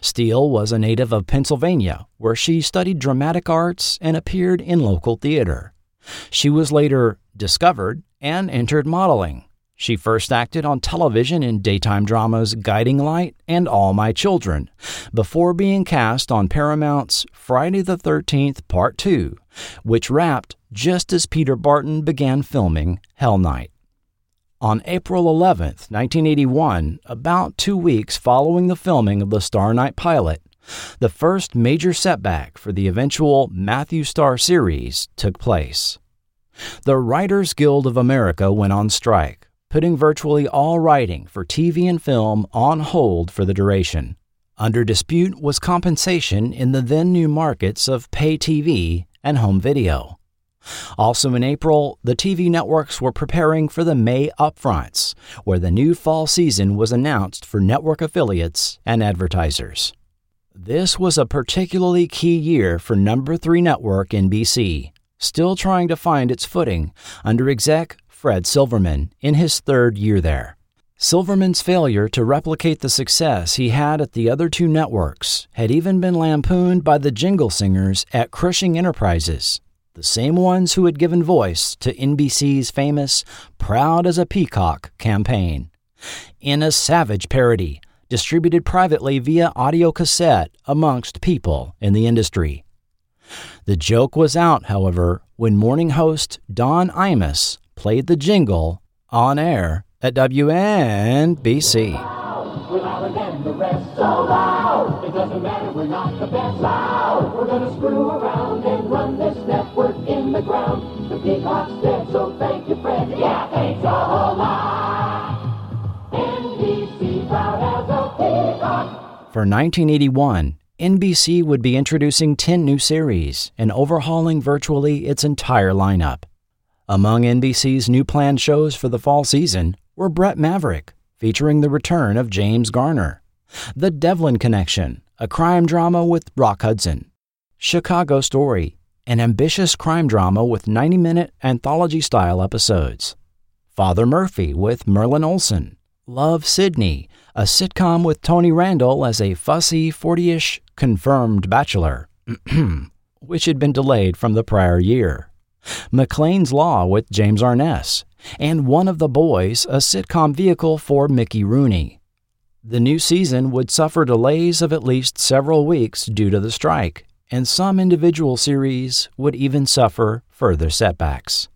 Steele was a native of Pennsylvania, where she studied dramatic arts and appeared in local theater. She was later discovered and entered modeling. She first acted on television in daytime dramas Guiding Light and All My Children, before being cast on Paramount's Friday the 13th Part 2, which wrapped just as Peter Barton began filming Hell Night. On April 11, 1981, about 2 weeks following the filming of the Star Night pilot, the first major setback for the eventual Matthew Starr series took place. The Writers Guild of America went on strike, putting virtually all writing for TV and film on hold for the duration. Under dispute was compensation in the then new markets of pay TV and home video. Also in April, the TV networks were preparing for the May upfronts, where the new fall season was announced for network affiliates and advertisers. This was a particularly key year for number 3 network NBC, still trying to find its footing under exec Fred Silverman in his third year there. Silverman's failure to replicate the success he had at the other 2 networks had even been lampooned by the jingle singers at Cushing Enterprises, the same ones who had given voice to NBC's famous Proud as a Peacock campaign, in a savage parody distributed privately via audio cassette amongst people in the industry. The joke was out, however, when morning host Don Imus played the jingle on air at WNBC. We're louder than the rest, so loud. It doesn't matter, we're not the best loud. We're gonna screw around and run this network in the ground. The Peacock's dead, so thank you, Fred. Yeah, thanks a whole lot. NBC, Proud as a Peacock. For 1981, NBC would be introducing 10 new series and overhauling virtually its entire lineup. Among NBC's new planned shows for the fall season were Brett Maverick, featuring the return of James Garner, The Devlin Connection, a crime drama with Rock Hudson, Chicago Story, an ambitious crime drama with 90-minute anthology-style episodes, Father Murphy with Merlin Olsen, Love, Sydney, a sitcom with Tony Randall as a fussy 40-ish confirmed bachelor, which had been delayed from the prior year, McLean's Law with James Arness, and One of the Boys, a sitcom vehicle for Mickey Rooney. The new season would suffer delays of at least several weeks due to the strike, and some individual series would even suffer further setbacks.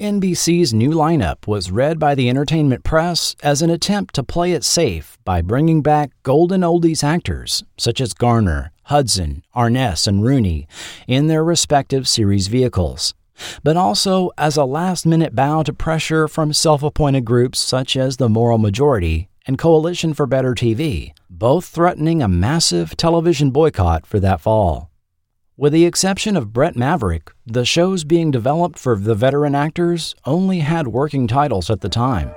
NBC's new lineup was read by the entertainment press as an attempt to play it safe by bringing back golden oldies actors such as Garner, Hudson, Arness, and Rooney in their respective series vehicles, but also as a last-minute bow to pressure from self-appointed groups such as the Moral Majority and Coalition for Better TV, both threatening a massive television boycott for that fall. With the exception of Brett Maverick, the shows being developed for the veteran actors only had working titles at the time.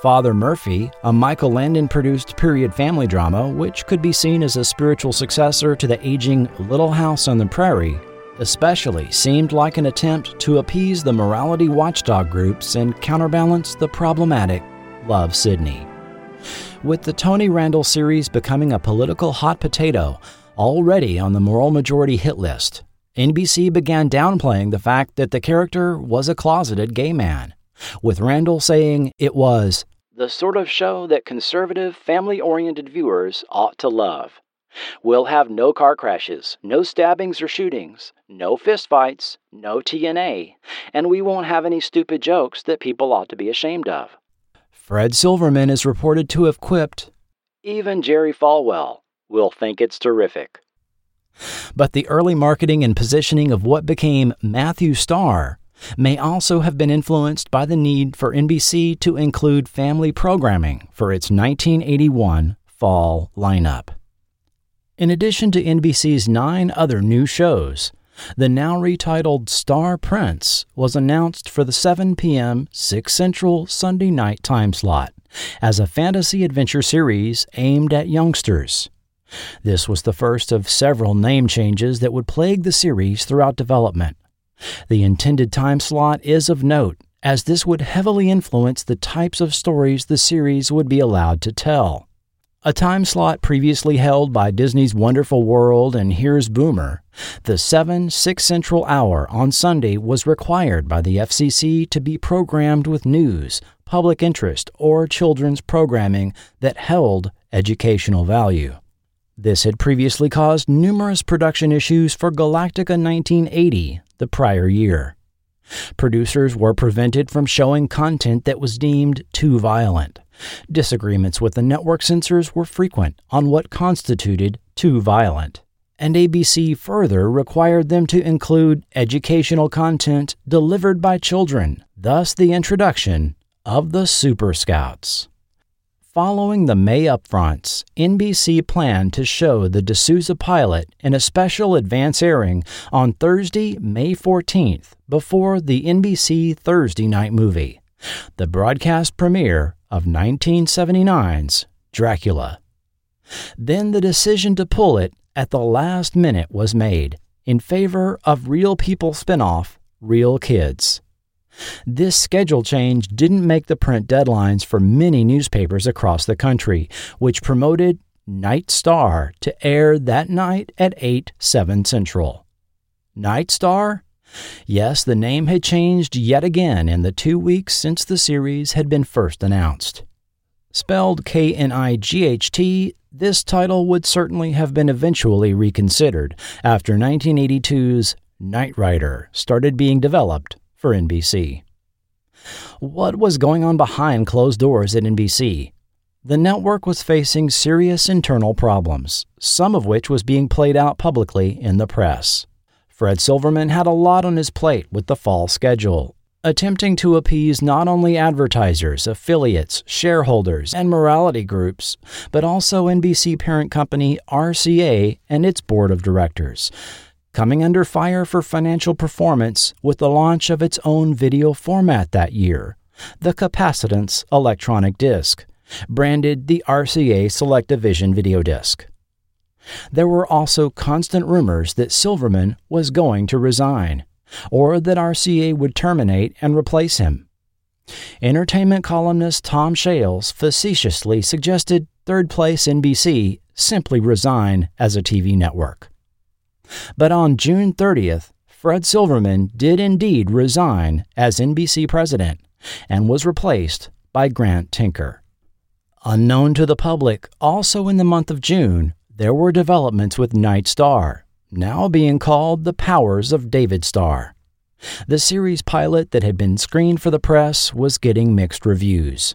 Father Murphy, a Michael Landon-produced period family drama which could be seen as a spiritual successor to the aging Little House on the Prairie, especially seemed like an attempt to appease the morality watchdog groups and counterbalance the problematic Love, Sydney. With the Tony Randall series becoming a political hot potato already on the moral majority hit list, NBC began downplaying the fact that the character was a closeted gay man, with Randall saying it was the sort of show that conservative, family-oriented viewers ought to love. We'll have no car crashes, no stabbings or shootings, no fistfights, no TNA, and we won't have any stupid jokes that people ought to be ashamed of. Fred Silverman is reported to have quipped, "Even Jerry Falwell will think it's terrific." But the early marketing and positioning of what became Matthew Starr may also have been influenced by the need for NBC to include family programming for its 1981 fall lineup. In addition to NBC's 9 other new shows, the now retitled Star Prince was announced for the 7 p.m., 6 Central Sunday night time slot as a fantasy adventure series aimed at youngsters. This was the first of several name changes that would plague the series throughout development. The intended time slot is of note, as this would heavily influence the types of stories the series would be allowed to tell. A time slot previously held by Disney's Wonderful World and Here's Boomer, the 7-6 Central hour on Sunday was required by the FCC to be programmed with news, public interest, or children's programming that held educational value. This had previously caused numerous production issues for Galactica 1980 the prior year. Producers were prevented from showing content that was deemed too violent. Disagreements with the network censors were frequent on what constituted too violent, and ABC further required them to include educational content delivered by children, thus the introduction of the Super Scouts. Following the May upfronts, NBC planned to show the D'Souza pilot in a special advance airing on Thursday, May 14th, before the NBC Thursday night movie, the broadcast premiere of 1979's Dracula. Then the decision to pull it at the last minute was made in favor of Real People spinoff Real Kids. This schedule change didn't make the print deadlines for many newspapers across the country, which promoted Night Star to air that night at 8-7 Central. Night Star? Yes, the name had changed yet again in the 2 weeks since the series had been first announced. Spelled K-N-I-G-H-T, this title would certainly have been eventually reconsidered after 1982's Knight Rider started being developed for NBC. What was going on behind closed doors at NBC? The network was facing serious internal problems, some of which was being played out publicly in the press. Fred Silverman had a lot on his plate with the fall schedule, attempting to appease not only advertisers, affiliates, shareholders, and morality groups, but also NBC parent company RCA and its board of directors, coming under fire for financial performance with the launch of its own video format that year, the Capacitance Electronic Disc, branded the RCA Selectivision Video Disc. There were also constant rumors that Silverman was going to resign, or that RCA would terminate and replace him. Entertainment columnist Tom Shales facetiously suggested Third Place NBC simply resign as a TV network. But on June 30th, Fred Silverman did indeed resign as NBC president and was replaced by Grant Tinker. Unknown to the public, also in the month of June, there were developments with Night Star, now being called The Powers of David Starr. The series pilot that had been screened for the press was getting mixed reviews.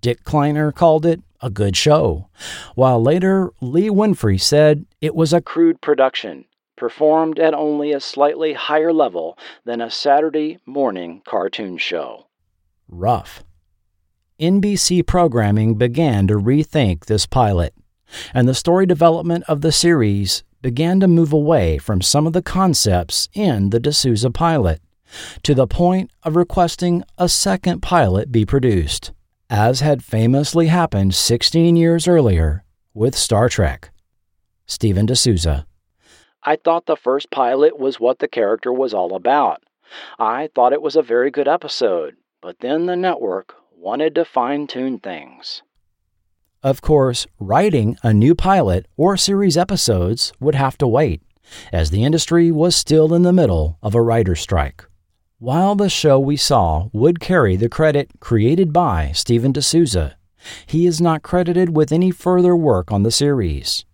Dick Kleiner called it a good show, while later Lee Winfrey said it was a crude production, performed at only a slightly higher level than a Saturday morning cartoon show. Rough. NBC programming began to rethink this pilot, and the story development of the series began to move away from some of the concepts in the D'Souza pilot, to the point of requesting a second pilot be produced, as had famously happened 16 years earlier with Star Trek. Stephen D'Souza. I thought the first pilot was what the character was all about. I thought it was a very good episode, but then the network wanted to fine-tune things. Of course, writing a new pilot or series episodes would have to wait, as the industry was still in the middle of a writer's strike. While the show we saw would carry the credit created by Steven D'Souza, he is not credited with any further work on the series,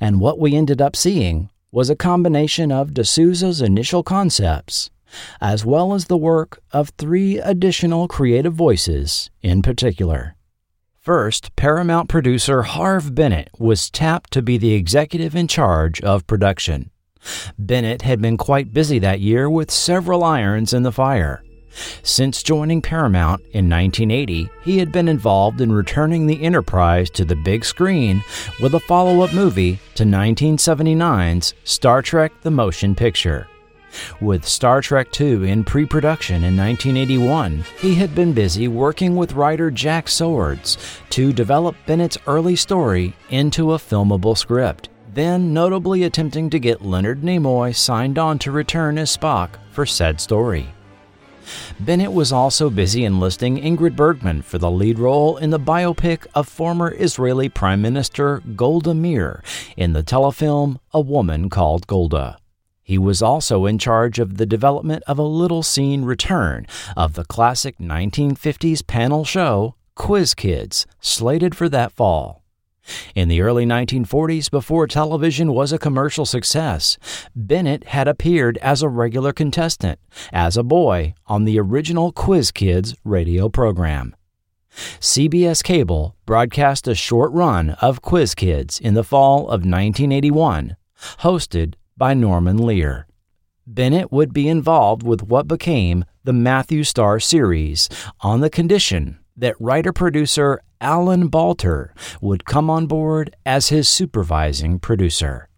and what we ended up seeing was a combination of D'Souza's initial concepts as well as the work of three additional creative voices in particular. First, Paramount producer Harve Bennett was tapped to be the executive in charge of production. Bennett had been quite busy that year with several irons in the fire. Since joining Paramount in 1980, he had been involved in returning the Enterprise to the big screen with a follow-up movie to 1979's Star Trek: The Motion Picture. With Star Trek II in pre-production in 1981, he had been busy working with writer Jack Sowards to develop Bennett's early story into a filmable script, then notably attempting to get Leonard Nimoy signed on to return as Spock for said story. Bennett was also busy enlisting Ingrid Bergman for the lead role in the biopic of former Israeli Prime Minister Golda Meir in the telefilm A Woman Called Golda. He was also in charge of the development of a little-seen return of the classic 1950s panel show Quiz Kids, slated for that fall. In the early 1940s, before television was a commercial success, Bennett had appeared as a regular contestant, as a boy, on the original Quiz Kids radio program. CBS Cable broadcast a short run of Quiz Kids in the fall of 1981, hosted by Norman Lear. Bennett would be involved with what became the Matthew Star series on the condition that writer-producer Alan Balter would come on board as his supervising producer.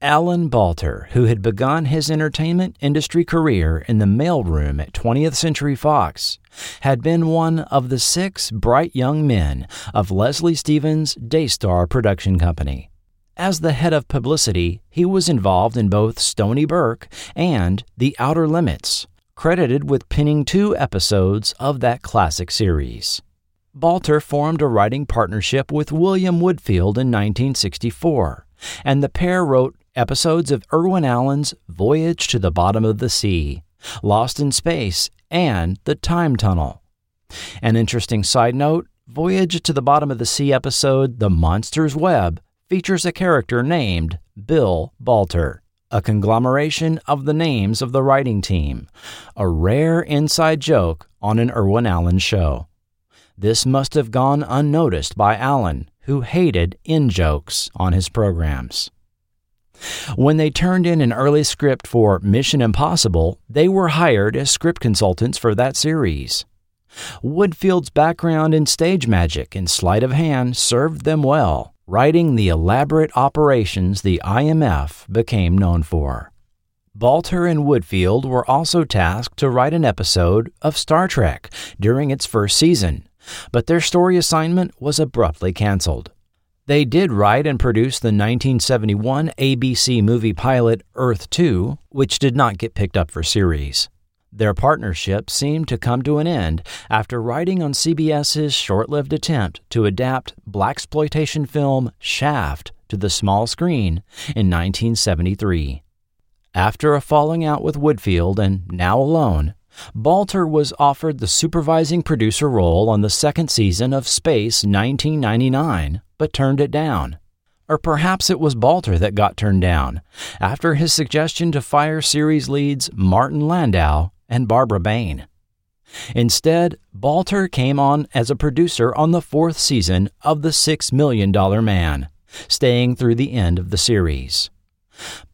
Alan Balter, who had begun his entertainment industry career in the mailroom at 20th Century Fox, had been one of the 6 bright young men of Leslie Stevens' Daystar Production Company. As the head of publicity, he was involved in both Stony Burke and The Outer Limits, credited with penning 2 episodes of that classic series. Balter formed a writing partnership with William Woodfield in 1964, and the pair wrote episodes of Irwin Allen's Voyage to the Bottom of the Sea, Lost in Space, and The Time Tunnel. An interesting side note, Voyage to the Bottom of the Sea episode The Monster's Web features a character named Bill Balter, a conglomeration of the names of the writing team, a rare inside joke on an Irwin Allen show. This must have gone unnoticed by Allen, who hated in-jokes on his programs. When they turned in an early script for Mission Impossible, they were hired as script consultants for that series. Woodfield's background in stage magic and sleight of hand served them well, writing the elaborate operations the IMF became known for. Balter and Woodfield were also tasked to write an episode of Star Trek during its first season, but their story assignment was abruptly canceled. They did write and produce the 1971 ABC movie pilot Earth 2, which did not get picked up for series. Their partnership seemed to come to an end after writing on CBS's short-lived attempt to adapt blaxploitation film Shaft to the small screen in 1973. After a falling out with Woodfield and now alone, Balter was offered the supervising producer role on the second season of Space 1999, but turned it down. Or perhaps it was Balter that got turned down, after his suggestion to fire series leads Martin Landau and Barbara Bain. Instead, Balter came on as a producer on the 4th season of The $6 Million Man, staying through the end of the series.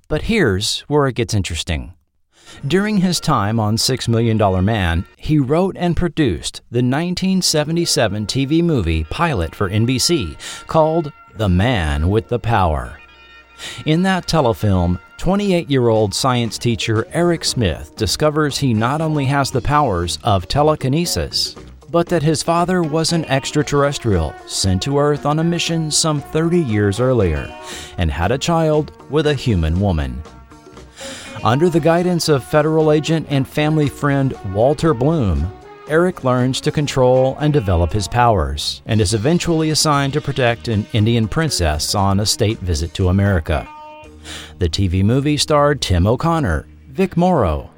But here's where it gets interesting. During his time on $6 Million Man, he wrote and produced the 1977 TV movie pilot for NBC called The Man with the Power. In that telefilm, 28-year-old science teacher Eric Smith discovers he not only has the powers of telekinesis, but that his father was an extraterrestrial sent to Earth on a mission some 30 years earlier and had a child with a human woman. Under the guidance of federal agent and family friend Walter Bloom, Eric learns to control and develop his powers and is eventually assigned to protect an Indian princess on a state visit to America. The TV movie starred Tim O'Connor, Vic Morrow,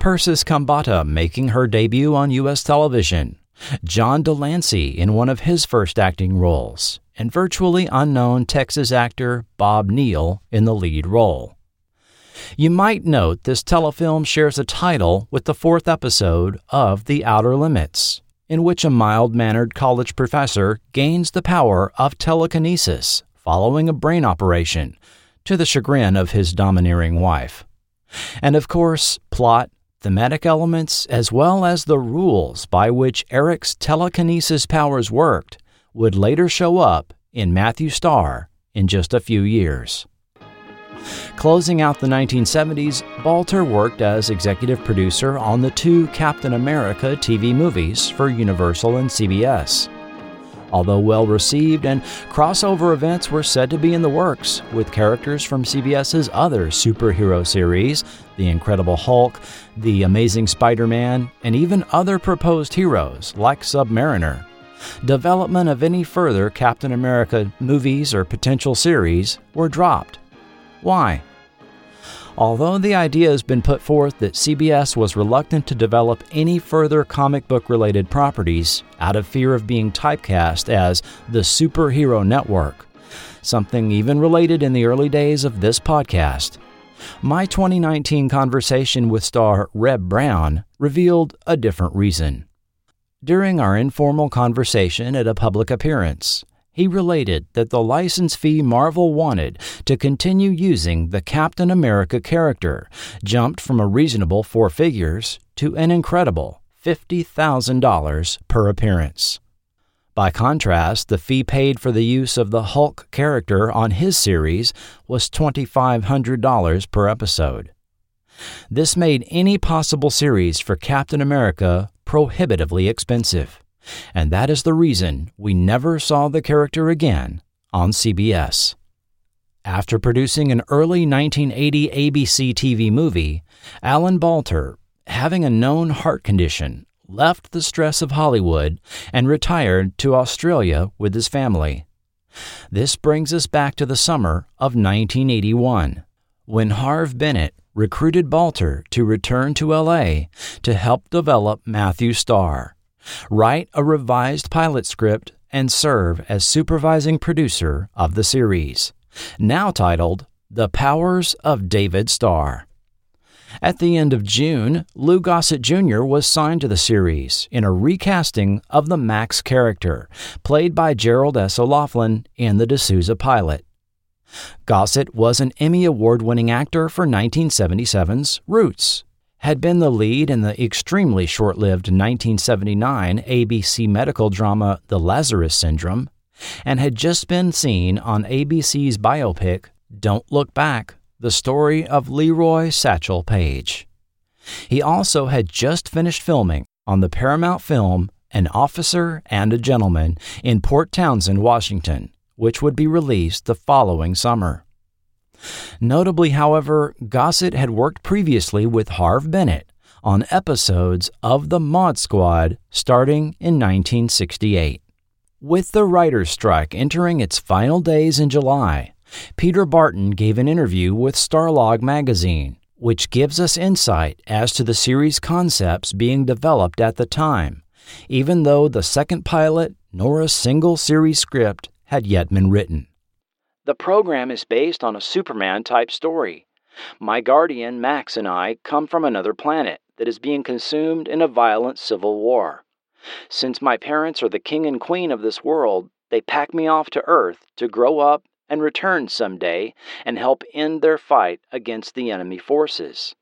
Persis Kambata making her debut on U.S. television, John Delancey in one of his first acting roles, and virtually unknown Texas actor Bob Neal in the lead role. You might note this telefilm shares a title with the fourth episode of The Outer Limits, in which a mild-mannered college professor gains the power of telekinesis following a brain operation, to the chagrin of his domineering wife. And of course, plot, thematic elements, as well as the rules by which Eric's telekinesis powers worked would later show up in Matthew Starr in just a few years. Closing out the 1970s, Balter worked as executive producer on the two Captain America TV movies for Universal and CBS. Although well-received, and crossover events were said to be in the works, with characters from CBS's other superhero series, The Incredible Hulk, The Amazing Spider-Man, and even other proposed heroes like Submariner. Development of any further Captain America movies or potential series were dropped. Why? Although the idea has been put forth that CBS was reluctant to develop any further comic book-related properties out of fear of being typecast as the superhero network, something even related in the early days of this podcast, my 2019 conversation with star Reb Brown revealed a different reason. During our informal conversation at a public appearance, he related that the license fee Marvel wanted to continue using the Captain America character jumped from a reasonable four figures to an incredible $50,000 per appearance. By contrast, the fee paid for the use of the Hulk character on his series was $2,500 per episode. This made any possible series for Captain America prohibitively expensive. And that is the reason we never saw the character again on CBS. After producing an early 1980 ABC TV movie, Alan Balter, having a known heart condition, left the stress of Hollywood and retired to Australia with his family. This brings us back to the summer of 1981, when Harve Bennett recruited Balter to return to LA to help develop Matthew Starr, write a revised pilot script, and serve as supervising producer of the series, now titled The Powers of David Starr. At the end of June, Lou Gossett Jr. was signed to the series in a recasting of the Max character, played by Gerald S. O'Loughlin in the D'Souza pilot. Gossett was an Emmy Award-winning actor for 1977's Roots, had been the lead in the extremely short-lived 1979 ABC medical drama The Lazarus Syndrome, and had just been seen on ABC's biopic Don't Look Back, the story of Leroy Satchel Paige. He also had just finished filming on the Paramount film An Officer and a Gentleman in Port Townsend, Washington, which would be released the following summer. Notably, however, Gossett had worked previously with Harve Bennett on episodes of The Mod Squad starting in 1968. With the writer's strike entering its final days in July, Peter Barton gave an interview with Starlog magazine, which gives us insight as to the series' concepts being developed at the time, even though the second pilot nor a single series script had yet been written. The program is based on a Superman-type story. My guardian, Max, and I come from another planet that is being consumed in a violent civil war. Since my parents are the king and queen of this world, they pack me off to Earth to grow up and return someday and help end their fight against the enemy forces.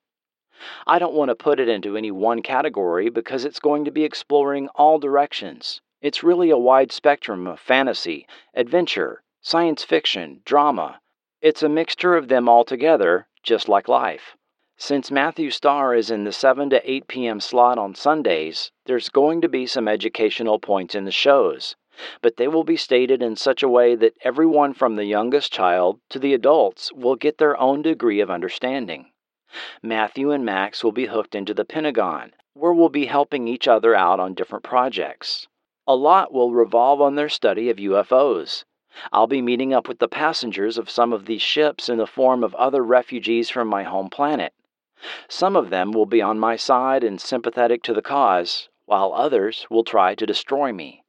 I don't want to put it into any one category because it's going to be exploring all directions. It's really a wide spectrum of fantasy, adventure, science fiction, drama. It's a mixture of them all together, just like life. Since Matthew Starr is in the 7 to 8 p.m. slot on Sundays, there's going to be some educational points in the shows, but they will be stated in such a way that everyone from the youngest child to the adults will get their own degree of understanding. Matthew and Max will be hooked into the Pentagon, where we'll be helping each other out on different projects. A lot will revolve on their study of UFOs. I'll be meeting up with the passengers of some of these ships in the form of other refugees from my home planet. Some of them will be on my side and sympathetic to the cause, while others will try to destroy me.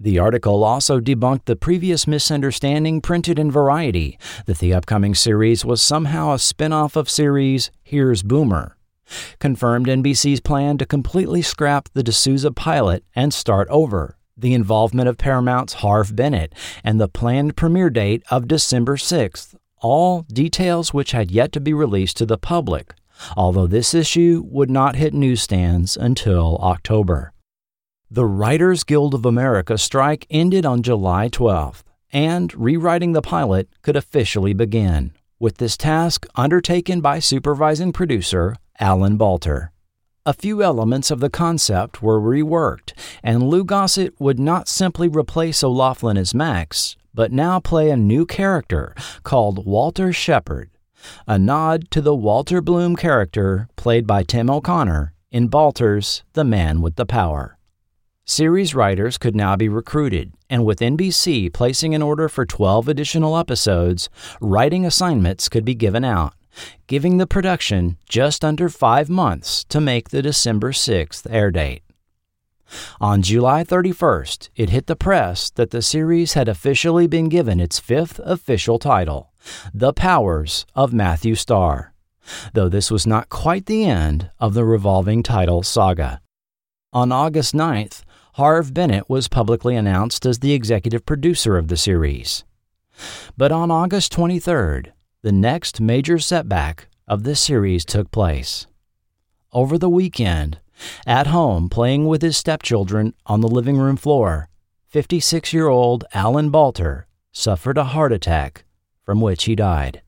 The article also debunked the previous misunderstanding printed in Variety that the upcoming series was somehow a spin-off of series Here's Boomer. Confirmed NBC's plan to completely scrap the D'Souza pilot and start over, the involvement of Paramount's Harve Bennett, and the planned premiere date of December 6th. All details which had yet to be released to the public, although this issue would not hit newsstands until October. The Writers Guild of America strike ended on July 12th, and rewriting the pilot could officially begin, with this task undertaken by supervising producer Alan Balter. A few elements of the concept were reworked, and Lou Gossett would not simply replace O'Loughlin as Max, but now play a new character called Walter Shepard, a nod to the Walter Bloom character played by Tim O'Connor in Balter's The Man with the Power. Series writers could now be recruited, and with NBC placing an order for 12 additional episodes, writing assignments could be given out, giving the production just under 5 months to make the December 6th air date. On July 31st, it hit the press that the series had officially been given its fifth official title, The Powers of Matthew Starr, though this was not quite the end of the revolving title saga. On August 9th, Harve Bennett was publicly announced as the executive producer of the series. But on August 23rd, the next major setback of the series took place. Over the weekend, at home playing with his stepchildren on the living room floor, 56-year-old Alan Balter suffered a heart attack from which he died.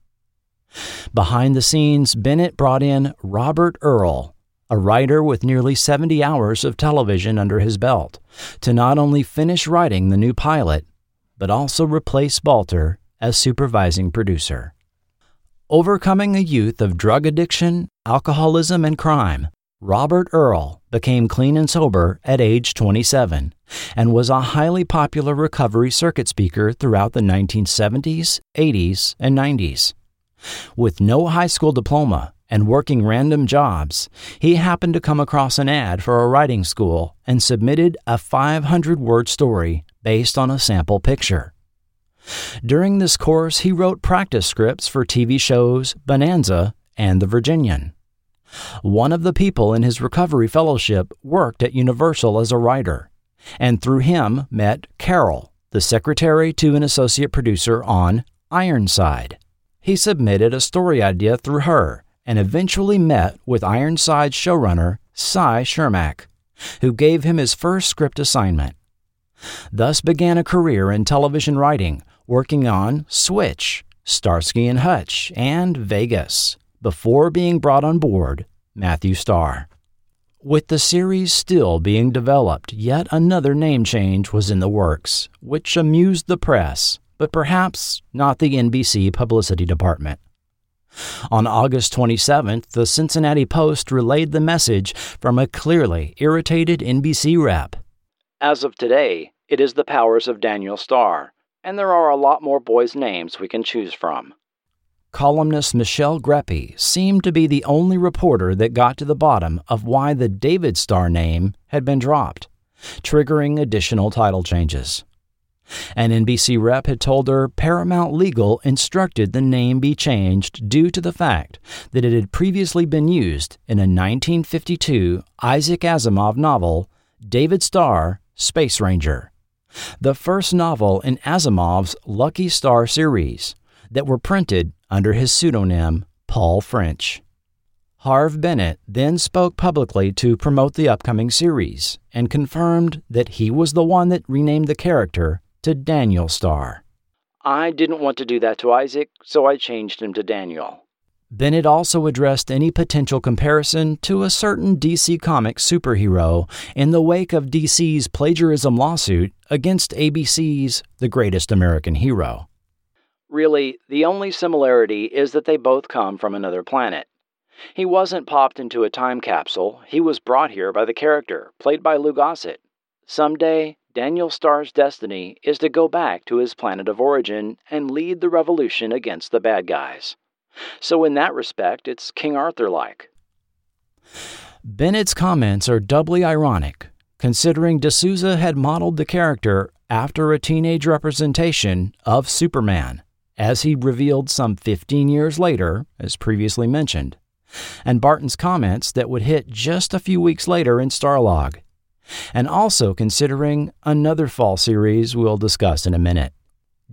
Behind the scenes, Bennett brought in Robert Earl, a writer with nearly 70 hours of television under his belt, to not only finish writing the new pilot, but also replace Balter as supervising producer. Overcoming a youth of drug addiction, alcoholism, and crime, Robert Earl became clean and sober at age 27 and was a highly popular recovery circuit speaker throughout the 1970s, 80s, and 90s. With no high school diploma and working random jobs, he happened to come across an ad for a writing school and submitted a 500-word story based on a sample picture. During this course, he wrote practice scripts for TV shows Bonanza and The Virginian. One of the people in his recovery fellowship worked at Universal as a writer, and through him met Carol, the secretary to an associate producer on Ironside. He submitted a story idea through her and eventually met with Ironside's showrunner, Cy Schermack, who gave him his first script assignment. Thus began a career in television writing, working on Switch, Starsky and Hutch, and Vegas, before being brought on board Matthew Starr. With the series still being developed, yet another name change was in the works, which amused the press, but perhaps not the NBC publicity department. On August 27th, the Cincinnati Post relayed the message from a clearly irritated NBC rep. As of today, it is The Powers of Daniel Starr, and there are a lot more boys' names we can choose from. Columnist Michelle Greppy seemed to be the only reporter that got to the bottom of why the David Starr name had been dropped, triggering additional title changes. An NBC rep had told her Paramount Legal instructed the name be changed due to the fact that it had previously been used in a 1952 Isaac Asimov novel, David Starr, Space Ranger, the first novel in Asimov's Lucky Starr series, that were printed under his pseudonym, Paul French. Harve Bennett then spoke publicly to promote the upcoming series and confirmed that he was the one that renamed the character to Daniel Starr. I didn't want to do that to Isaac, so I changed him to Daniel. Bennett also addressed any potential comparison to a certain DC Comics superhero in the wake of DC's plagiarism lawsuit against ABC's The Greatest American Hero. Really, the only similarity is that they both come from another planet. He wasn't popped into a time capsule, he was brought here by the character, played by Lou Gossett. Someday, Daniel Starr's destiny is to go back to his planet of origin and lead the revolution against the bad guys. So in that respect, it's King Arthur-like. Bennett's comments are doubly ironic, considering D'Souza had modeled the character after a teenage representation of Superman, as he revealed some 15 years later, as previously mentioned, and Barton's comments that would hit just a few weeks later in Starlog, and also considering another fall series we'll discuss in a minute.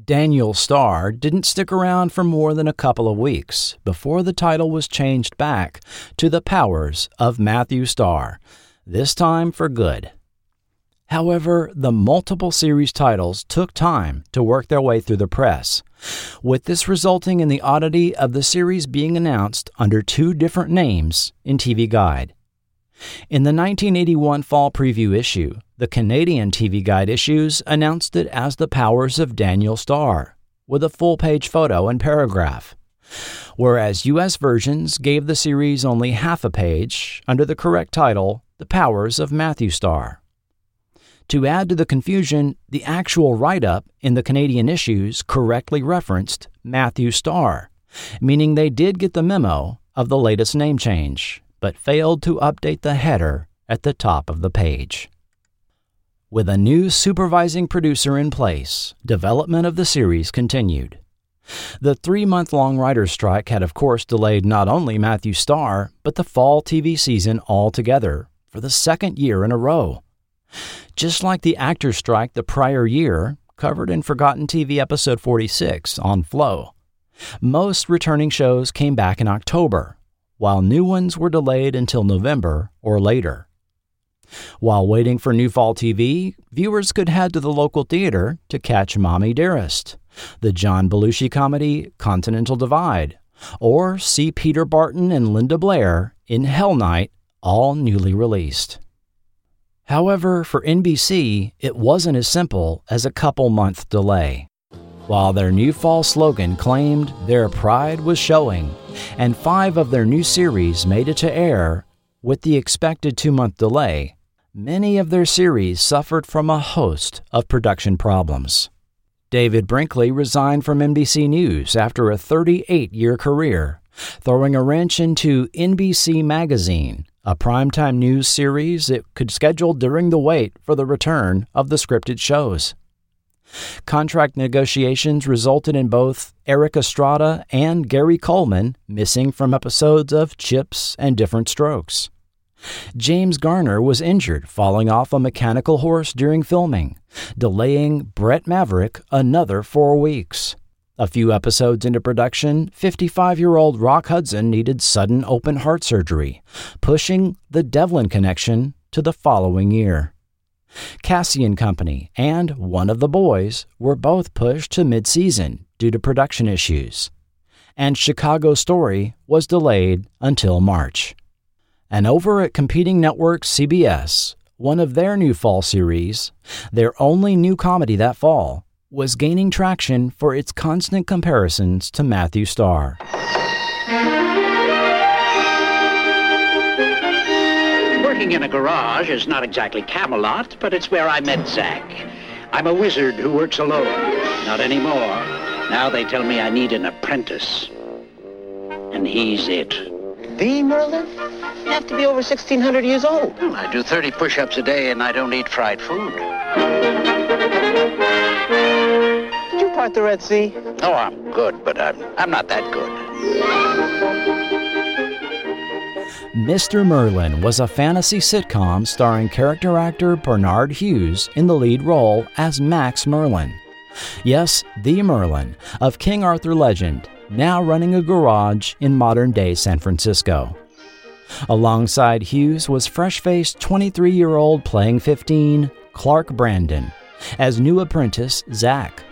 Daniel Starr didn't stick around for more than a couple of weeks before the title was changed back to The Powers of Matthew Starr, this time for good. However, the multiple series titles took time to work their way through the press, with this resulting in the oddity of the series being announced under two different names in TV Guide. In the 1981 fall preview issue, the Canadian TV Guide issues announced it as The Powers of Daniel Starr, with a full-page photo and paragraph, whereas U.S. versions gave the series only half a page under the correct title, The Powers of Matthew Starr. To add to the confusion, the actual write-up in the Canadian issues correctly referenced Matthew Starr, meaning they did get the memo of the latest name change, but failed to update the header at the top of the page. With a new supervising producer in place, development of the series continued. The 3-month-long writer's strike had of course delayed not only Matthew Starr, but the fall TV season altogether for the second year in a row. Just like the actor's strike the prior year, covered in Forgotten TV episode 46 on Flow, most returning shows came back in October, while new ones were delayed until November or later. While waiting for new fall TV, viewers could head to the local theater to catch Mommy Dearest, the John Belushi comedy Continental Divide, or see Peter Barton and Linda Blair in Hell Night, all newly released. However, for NBC, it wasn't as simple as a couple-month delay. While their new fall slogan claimed their pride was showing, and 5 of their new series made it to air, with the expected 2-month delay, many of their series suffered from a host of production problems. David Brinkley resigned from NBC News after a 38-year career, throwing a wrench into NBC Magazine, a primetime news series it could schedule during the wait for the return of the scripted shows. Contract negotiations resulted in both Eric Estrada and Gary Coleman missing from episodes of Chips and Different Strokes. James Garner was injured falling off a mechanical horse during filming, delaying Brett Maverick another 4 weeks. A few episodes into production, 55-year-old Rock Hudson needed sudden open heart surgery, pushing The Devlin Connection to the following year. Cassian Company and One of the Boys were both pushed to mid-season due to production issues, and Chicago Story was delayed until March. And over at competing network CBS, one of their new fall series, their only new comedy that fall, was gaining traction for its constant comparisons to Matthew Starr. Working in a garage is not exactly Camelot, but it's where I met Zack. I'm a wizard who works alone. Not anymore. Now they tell me I need an apprentice. And he's it. The Merlin? You have to be over 1,600 years old. Well, I do 30 push-ups a day and I don't eat fried food. Did you part the Red Sea? Oh, I'm good, but I'm not that good. Mr. Merlin was a fantasy sitcom starring character actor Bernard Hughes in the lead role as Max Merlin. Yes, the Merlin of King Arthur legend, now running a garage in modern-day San Francisco. Alongside Hughes was fresh-faced 23-year-old playing 15, Clark Brandon, as new apprentice Zack,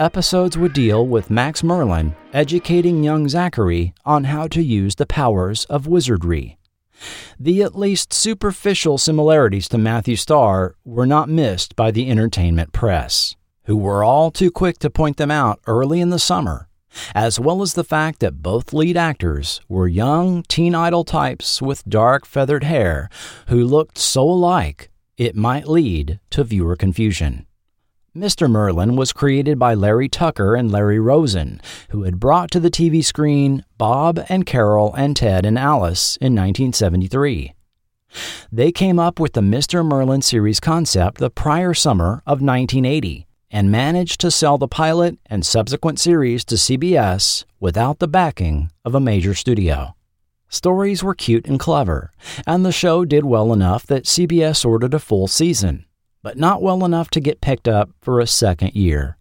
episodes would deal with Max Merlin educating young Zachary on how to use the powers of wizardry. The at least superficial similarities to Matthew Starr were not missed by the entertainment press, who were all too quick to point them out early in the summer, as well as the fact that both lead actors were young teen idol types with dark feathered hair who looked so alike it might lead to viewer confusion. Mr. Merlin was created by Larry Tucker and Larry Rosen, who had brought to the TV screen Bob and Carol and Ted and Alice in 1973. They came up with the Mr. Merlin series concept the prior summer of 1980 and managed to sell the pilot and subsequent series to CBS without the backing of a major studio. Stories were cute and clever, and the show did well enough that CBS ordered a full season, but not well enough to get picked up for a second year.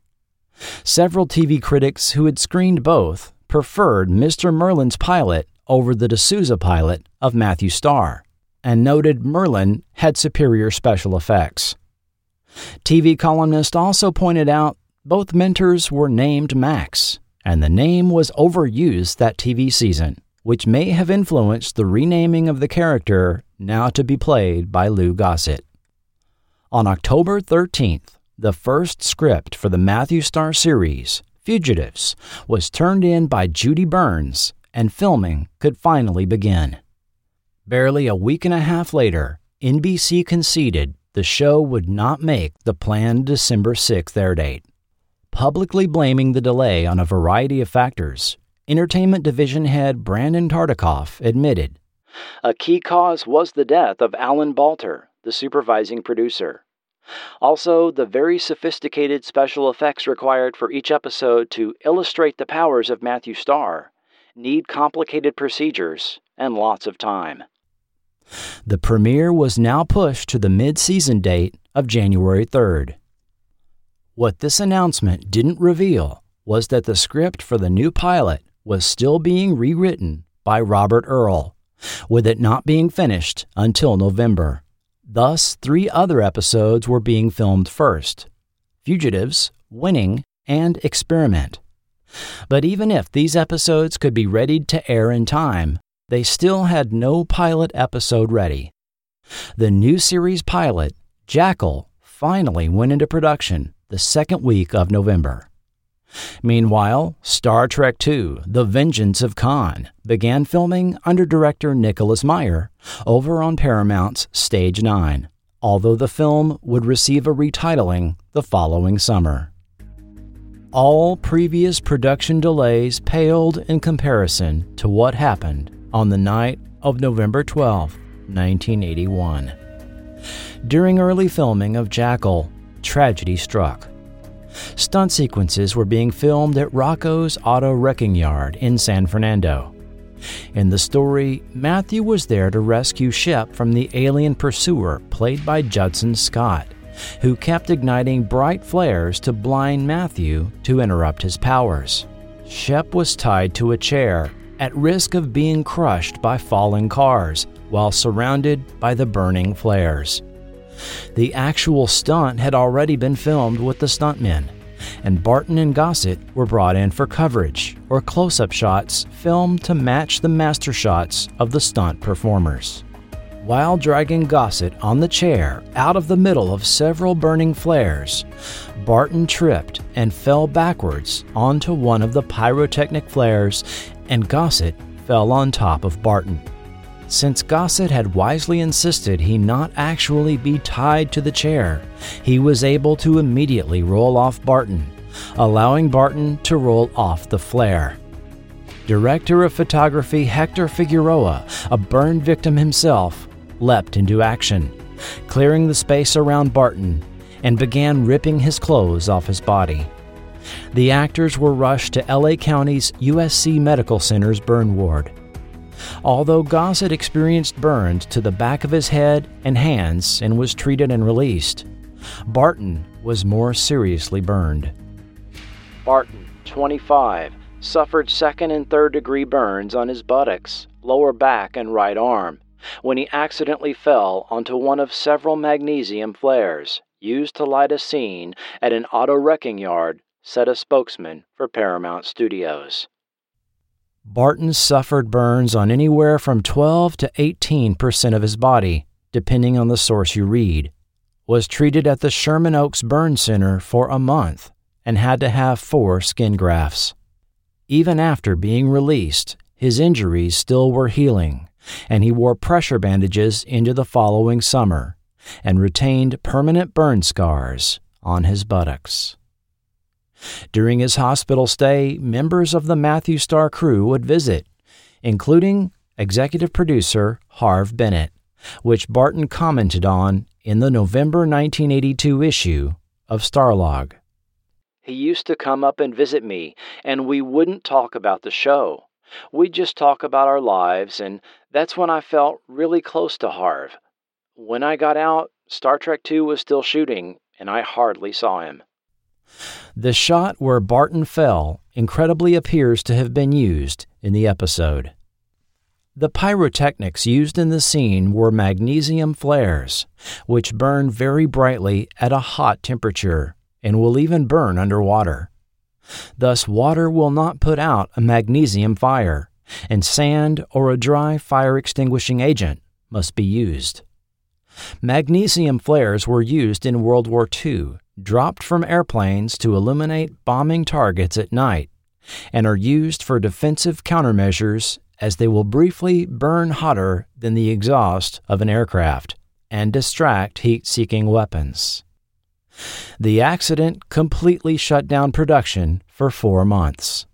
Several TV critics who had screened both preferred Mr. Merlin's pilot over the D'Souza pilot of Matthew Starr, and noted Merlin had superior special effects. TV columnists also pointed out both mentors were named Max, and the name was overused that TV season, which may have influenced the renaming of the character now to be played by Lou Gossett. On October 13th, the first script for the Matthew Starr series, Fugitives, was turned in by Judy Burns, and filming could finally begin. Barely a week and a half later, NBC conceded the show would not make the planned December 6th air date. Publicly blaming the delay on a variety of factors, Entertainment Division head Brandon Tartikoff admitted, "A key cause was the death of Alan Balter, the supervising producer. Also, the very sophisticated special effects required for each episode to illustrate the powers of Matthew Starr need complicated procedures and lots of time." The premiere was now pushed to the mid-season date of January 3rd. What this announcement didn't reveal was that the script for the new pilot was still being rewritten by Robert Earl, with it not being finished until November. Thus, 3 other episodes were being filmed first: Fugitives, Winning, and Experiment. But even if these episodes could be readied to air in time, they still had no pilot episode ready. The new series pilot, Jackal, finally went into production the second week of November. Meanwhile, Star Trek II: The Vengeance of Khan began filming under director Nicholas Meyer over on Paramount's Stage 9, although the film would receive a retitling the following summer. All previous production delays paled in comparison to what happened on the night of November 12, 1981. During early filming of Jackal, tragedy struck. Stunt sequences were being filmed at Rocco's Auto Wrecking Yard in San Fernando. In the story, Matthew was there to rescue Shep from the alien pursuer played by Judson Scott, who kept igniting bright flares to blind Matthew to interrupt his powers. Shep was tied to a chair, at risk of being crushed by falling cars while surrounded by the burning flares. The actual stunt had already been filmed with the stuntmen, and Barton and Gossett were brought in for coverage or close-up shots filmed to match the master shots of the stunt performers. While dragging Gossett on the chair out of the middle of several burning flares, Barton tripped and fell backwards onto one of the pyrotechnic flares, and Gossett fell on top of Barton. Since Gossett had wisely insisted he not actually be tied to the chair, he was able to immediately roll off Barton, allowing Barton to roll off the flare. Director of photography Hector Figueroa, a burn victim himself, leapt into action, clearing the space around Barton, and began ripping his clothes off his body. The actors were rushed to LA County's USC Medical Center's burn ward. Although Gossett experienced burns to the back of his head and hands and was treated and released, Barton was more seriously burned. Barton, 25, suffered second and third degree burns on his buttocks, lower back, and right arm when he accidentally fell onto one of several magnesium flares used to light a scene at an auto wrecking yard said a spokesman for Paramount Studios. Barton suffered burns on anywhere from 12 to 18% of his body, depending on the source you read, was treated at the Sherman Oaks Burn Center for a month, and had to have 4 skin grafts. Even after being released, his injuries still were healing, and he wore pressure bandages into the following summer and retained permanent burn scars on his buttocks. During his hospital stay, members of the Matthew Star crew would visit, including executive producer Harve Bennett, which Barton commented on in the November 1982 issue of Starlog. He used to come up and visit me, and we wouldn't talk about the show. We'd just talk about our lives, and that's when I felt really close to Harve. When I got out, Star Trek II was still shooting, and I hardly saw him. The shot where Barton fell incredibly appears to have been used in the episode. The pyrotechnics used in the scene were magnesium flares, which burn very brightly at a hot temperature and will even burn underwater. Thus, water will not put out a magnesium fire, and sand or a dry fire extinguishing agent must be used. Magnesium flares were used in World War II, dropped from airplanes to illuminate bombing targets at night, and are used for defensive countermeasures as they will briefly burn hotter than the exhaust of an aircraft and distract heat-seeking weapons. The accident completely shut down production for 4 months.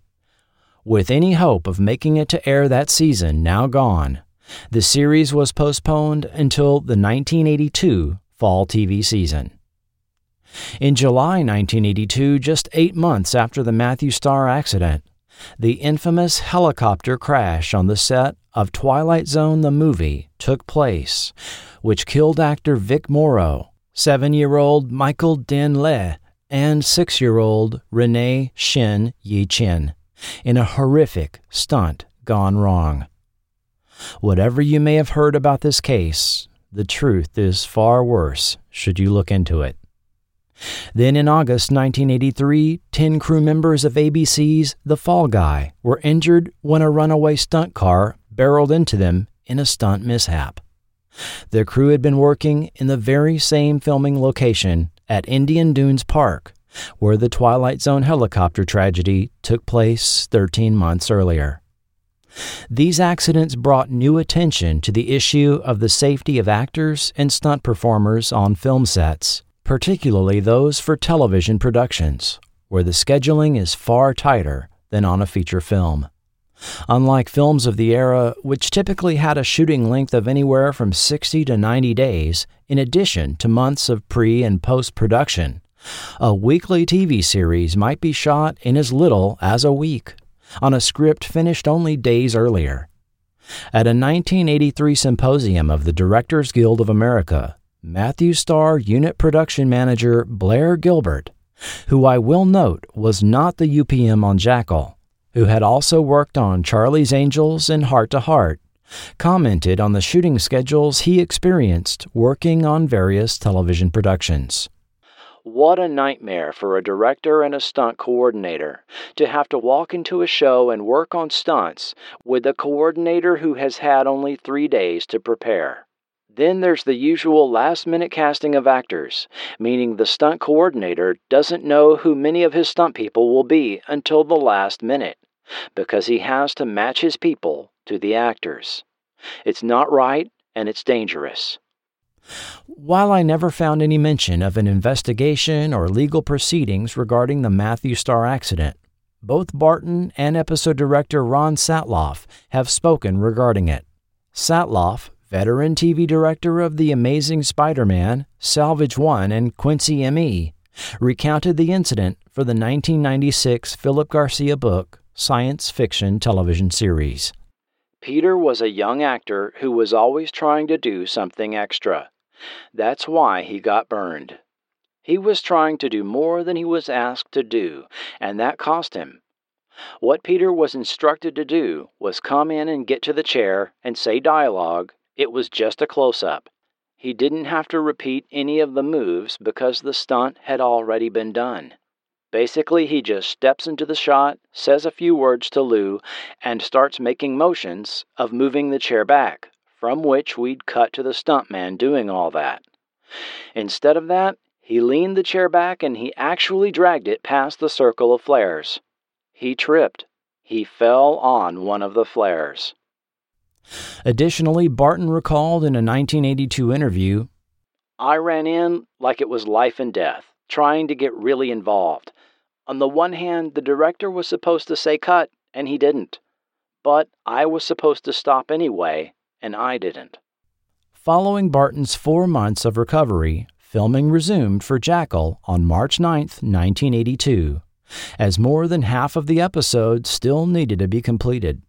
With any hope of making it to air that season now gone, the series was postponed until the 1982 fall TV season. In July 1982, just 8 months after the Matthew Star accident, the infamous helicopter crash on the set of Twilight Zone the movie took place, which killed actor Vic Morrow, 7-year-old Michael Den Le, and 6-year-old Renee Shin Yi Chin in a horrific stunt gone wrong. Whatever you may have heard about this case, the truth is far worse should you look into it. Then in August 1983, 10 crew members of ABC's The Fall Guy were injured when a runaway stunt car barreled into them in a stunt mishap. The crew had been working in the very same filming location at Indian Dunes Park, where the Twilight Zone helicopter tragedy took place 13 months earlier. These accidents brought new attention to the issue of the safety of actors and stunt performers on film sets, particularly those for television productions, where the scheduling is far tighter than on a feature film. Unlike films of the era, which typically had a shooting length of anywhere from 60 to 90 days, in addition to months of pre- and post-production, a weekly TV series might be shot in as little as a week, on a script finished only days earlier. At a 1983 symposium of the Directors Guild of America, Matthew Star unit production manager Blair Gilbert, who I will note was not the UPM on Jackal, who had also worked on Charlie's Angels and Heart to Heart, commented on the shooting schedules he experienced working on various television productions. What a nightmare for a director and a stunt coordinator to have to walk into a show and work on stunts with a coordinator who has had only 3 days to prepare. Then there's the usual last-minute casting of actors, meaning the stunt coordinator doesn't know who many of his stunt people will be until the last minute, because he has to match his people to the actors. It's not right, and it's dangerous. While I never found any mention of an investigation or legal proceedings regarding the Matthew Star accident, both Barton and episode director Ron Satloff have spoken regarding it. Satloff, veteran TV director of The Amazing Spider-Man, Salvage One, and Quincy M.E., recounted the incident for the 1996 Philip Garcia book science fiction television series. Peter was a young actor who was always trying to do something extra. That's why he got burned. He was trying to do more than he was asked to do, and that cost him. What Peter was instructed to do was come in and get to the chair and say dialogue. It was just a close-up. He didn't have to repeat any of the moves because the stunt had already been done. Basically, he just steps into the shot, says a few words to Lou, and starts making motions of moving the chair back, from which we'd cut to the stuntman doing all that. Instead of that, he leaned the chair back and he actually dragged it past the circle of flares. He tripped. He fell on one of the flares. Additionally, Barton recalled in a 1982 interview, "I ran in like it was life and death, trying to get really involved. On the one hand, the director was supposed to say cut, and he didn't. But I was supposed to stop anyway, and I didn't." Following Barton's 4 months of recovery, filming resumed for Jackal on March 9, 1982, as more than half of the episode still needed to be completed.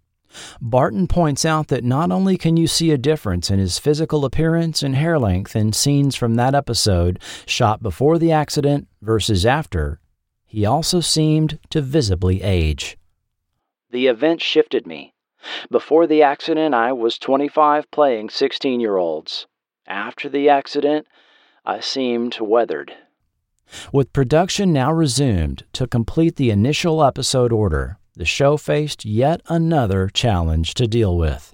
Barton points out that not only can you see a difference in his physical appearance and hair length in scenes from that episode shot before the accident versus after, he also seemed to visibly age. "The event shifted me. Before the accident, I was 25 playing 16-year-olds. After the accident, I seemed weathered." With production now resumed to complete the initial episode order, the show faced yet another challenge to deal with.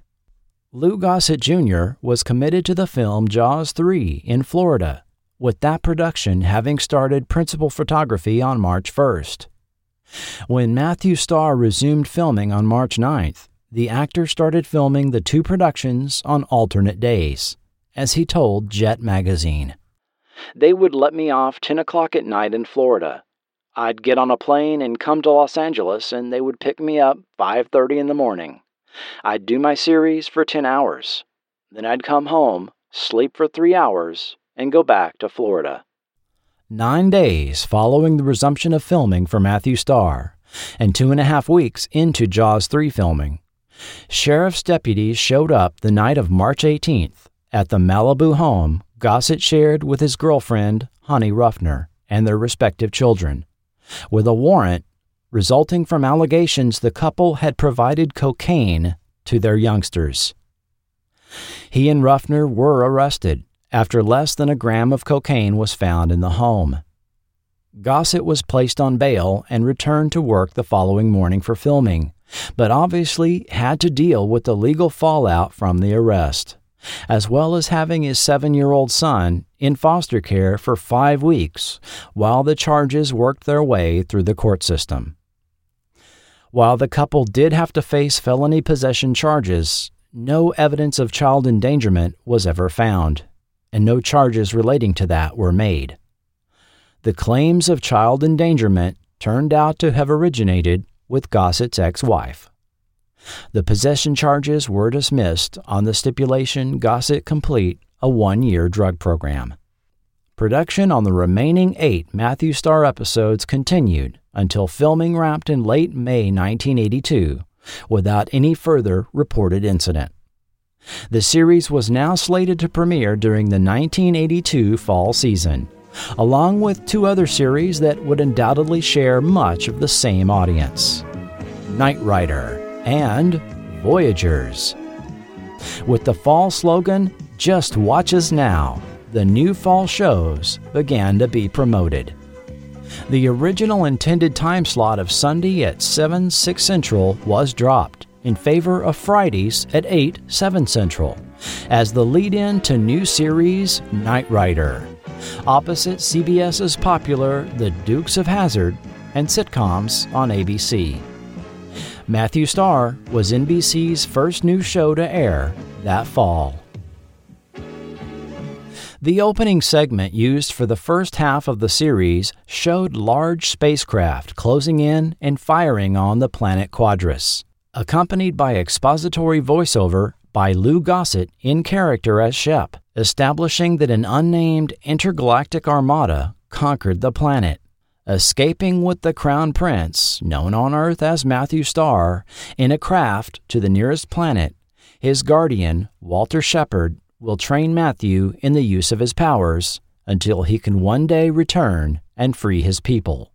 Lou Gossett Jr. was committed to the film Jaws 3 in Florida, with that production having started principal photography on March 1st. When Matthew Starr resumed filming on March 9th, the actor started filming the two productions on alternate days, as he told Jet magazine. "They would let me off 10 o'clock at night in Florida. I'd get on a plane and come to Los Angeles, and they would pick me up 5:30 in the morning. I'd do my series for 10 hours. Then I'd come home, sleep for 3 hours, and go back to Florida." 9 days following the resumption of filming for Matthew Starr, and 2.5 weeks into Jaws 3 filming, sheriff's deputies showed up the night of March 18th at the Malibu home Gossett shared with his girlfriend, Honey Ruffner, and their respective children, with a warrant resulting from allegations the couple had provided cocaine to their youngsters. He and Ruffner were arrested after less than a gram of cocaine was found in the home. Gossett was placed on bail and returned to work the following morning for filming, but obviously had to deal with the legal fallout from the arrest, as well as having his 7-year-old son in foster care for 5 weeks while the charges worked their way through the court system. While the couple did have to face felony possession charges, no evidence of child endangerment was ever found, and no charges relating to that were made. The claims of child endangerment turned out to have originated with Gossett's ex-wife. The possession charges were dismissed on the stipulation Gossett complete a 1-year drug program. Production on the remaining 8 Matthew Starr episodes continued until filming wrapped in late May 1982 without any further reported incident. The series was now slated to premiere during the 1982 fall season, along with 2 other series that would undoubtedly share much of the same audience, Knight Rider and Voyagers. With the fall slogan, "Just Watch Us Now," the new fall shows began to be promoted. The original intended time slot of Sunday at 7, 6 Central was dropped in favor of Fridays at 8, 7 Central, as the lead-in to new series Knight Rider, opposite CBS's popular The Dukes of Hazzard and sitcoms on ABC. Matthew Starr was NBC's first new show to air that fall. The opening segment used for the first half of the series showed large spacecraft closing in and firing on the planet Quadris, accompanied by expository voiceover by Lou Gossett in character as Shep, establishing that an unnamed intergalactic armada conquered the planet, escaping with the Crown Prince, known on Earth as Matthew Starr, in a craft to the nearest planet. His guardian, Walter Shepard, will train Matthew in the use of his powers until he can one day return and free his people.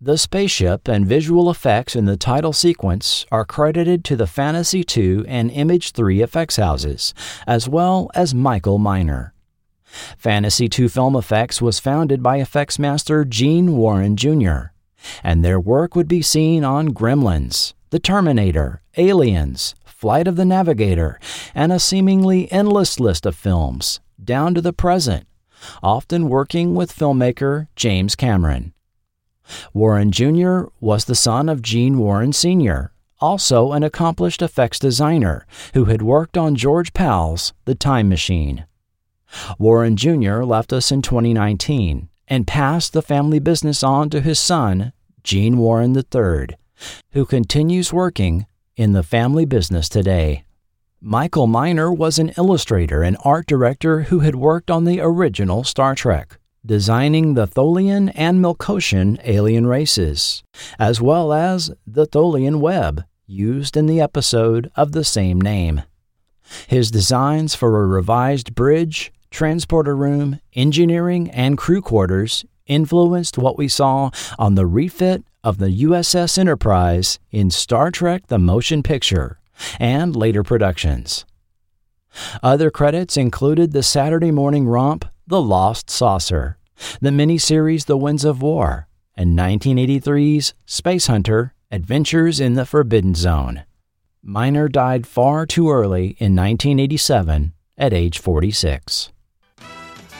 The spaceship and visual effects in the title sequence are credited to the Fantasy II and Image 3 effects houses, as well as Michael Minor. Fantasy II Film Effects was founded by effects master Gene Warren Jr., and their work would be seen on Gremlins, The Terminator, Aliens, Flight of the Navigator, and a seemingly endless list of films, down to the present, often working with filmmaker James Cameron. Warren Jr. was the son of Gene Warren Sr., also an accomplished effects designer who had worked on George Pal's The Time Machine. Warren Jr. left us in 2019 and passed the family business on to his son, Gene Warren III, who continues working in the family business today. Michael Miner was an illustrator and art director who had worked on the original Star Trek, designing the Tholian and Milkoshian alien races, as well as the Tholian web used in the episode of the same name. His designs for a revised bridge, transporter room, engineering, and crew quarters influenced what we saw on the refit of the USS Enterprise in Star Trek: The Motion Picture and later productions. Other credits included the Saturday morning romp The Lost Saucer, the miniseries The Winds of War, and 1983's Space Hunter: Adventures in the Forbidden Zone. Miner died far too early in 1987 at age 46.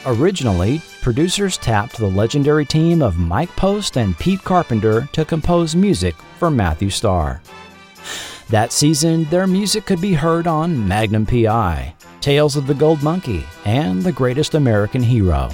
Originally, producers tapped the legendary team of Mike Post and Pete Carpenter to compose music for Matthew Starr. That season, their music could be heard on Magnum P.I., Tales of the Gold Monkey, and The Greatest American Hero.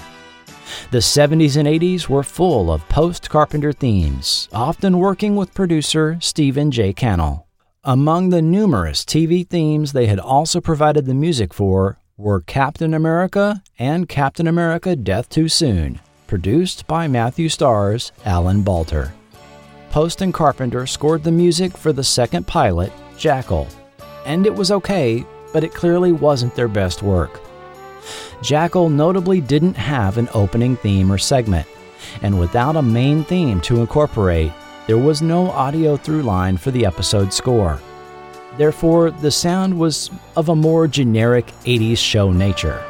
The 70s and 80s were full of Post-Carpenter themes, often working with producer Stephen J. Cannell. Among the numerous TV themes they had also provided the music for were Captain America and Captain America: Death Too Soon, produced by Matthew Starr's Alan Balter. Post and Carpenter scored the music for the second pilot, Jackal, and it was okay, but it clearly wasn't their best work. Jackal notably didn't have an opening theme or segment, and without a main theme to incorporate, there was no audio through line for the episode score. Therefore, the sound was of a more generic 80s show nature,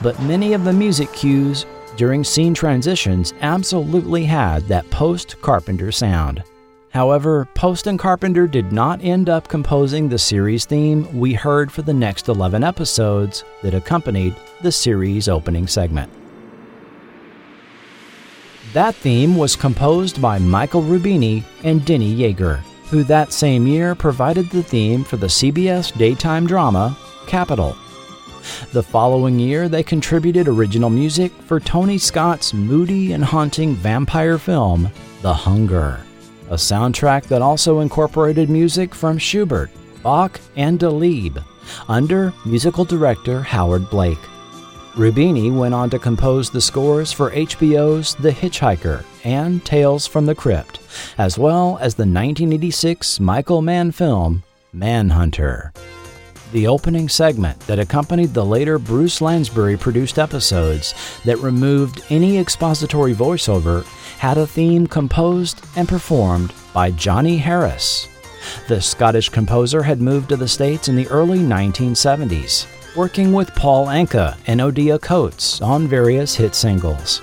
but many of the music cues during scene transitions absolutely had that Post-Carpenter sound. However, Post and Carpenter did not end up composing the series theme we heard for the next 11 episodes that accompanied the series opening segment. That theme was composed by Michael Rubini and Denny Yeager, who that same year provided the theme for the CBS daytime drama Capital. The following year, they contributed original music for Tony Scott's moody and haunting vampire film The Hunger, a soundtrack that also incorporated music from Schubert, Bach, and Delibes under musical director Howard Blake. Rubini went on to compose the scores for HBO's The Hitchhiker and Tales from the Crypt, as well as the 1986 Michael Mann film Manhunter. The opening segment that accompanied the later Bruce Lansbury-produced episodes that removed any expository voiceover had a theme composed and performed by Johnny Harris. The Scottish composer had moved to the States in the early 1970s, working with Paul Anka and Odia Coates on various hit singles.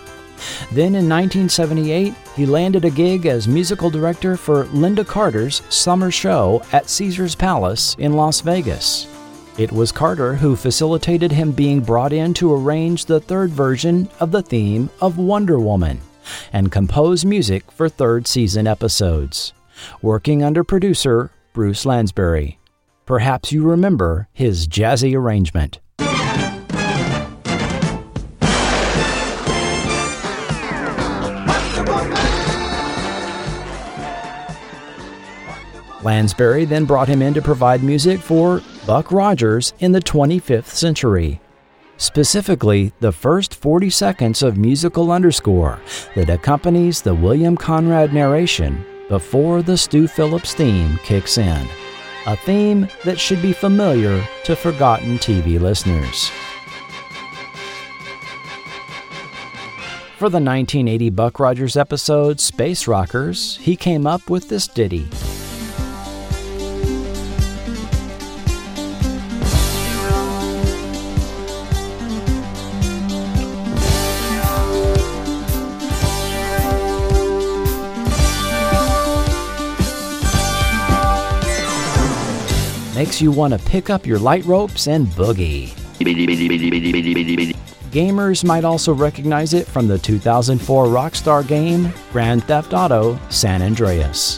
Then in 1978, he landed a gig as musical director for Linda Carter's summer show at Caesars Palace in Las Vegas. It was Carter who facilitated him being brought in to arrange the third version of the theme of Wonder Woman and compose music for third season episodes, working under producer Bruce Lansbury. Perhaps you remember his jazzy arrangement. Lansbury then brought him in to provide music for Buck Rogers in the 25th Century, specifically the first 40 seconds of musical underscore that accompanies the William Conrad narration before the Stu Phillips theme kicks in, a theme that should be familiar to forgotten TV listeners. For the 1980 Buck Rogers episode Space Rockers, he came up with this ditty. makes you want to pick up your light ropes and boogie. Gamers might also recognize it from the 2004 Rockstar game Grand Theft Auto San Andreas.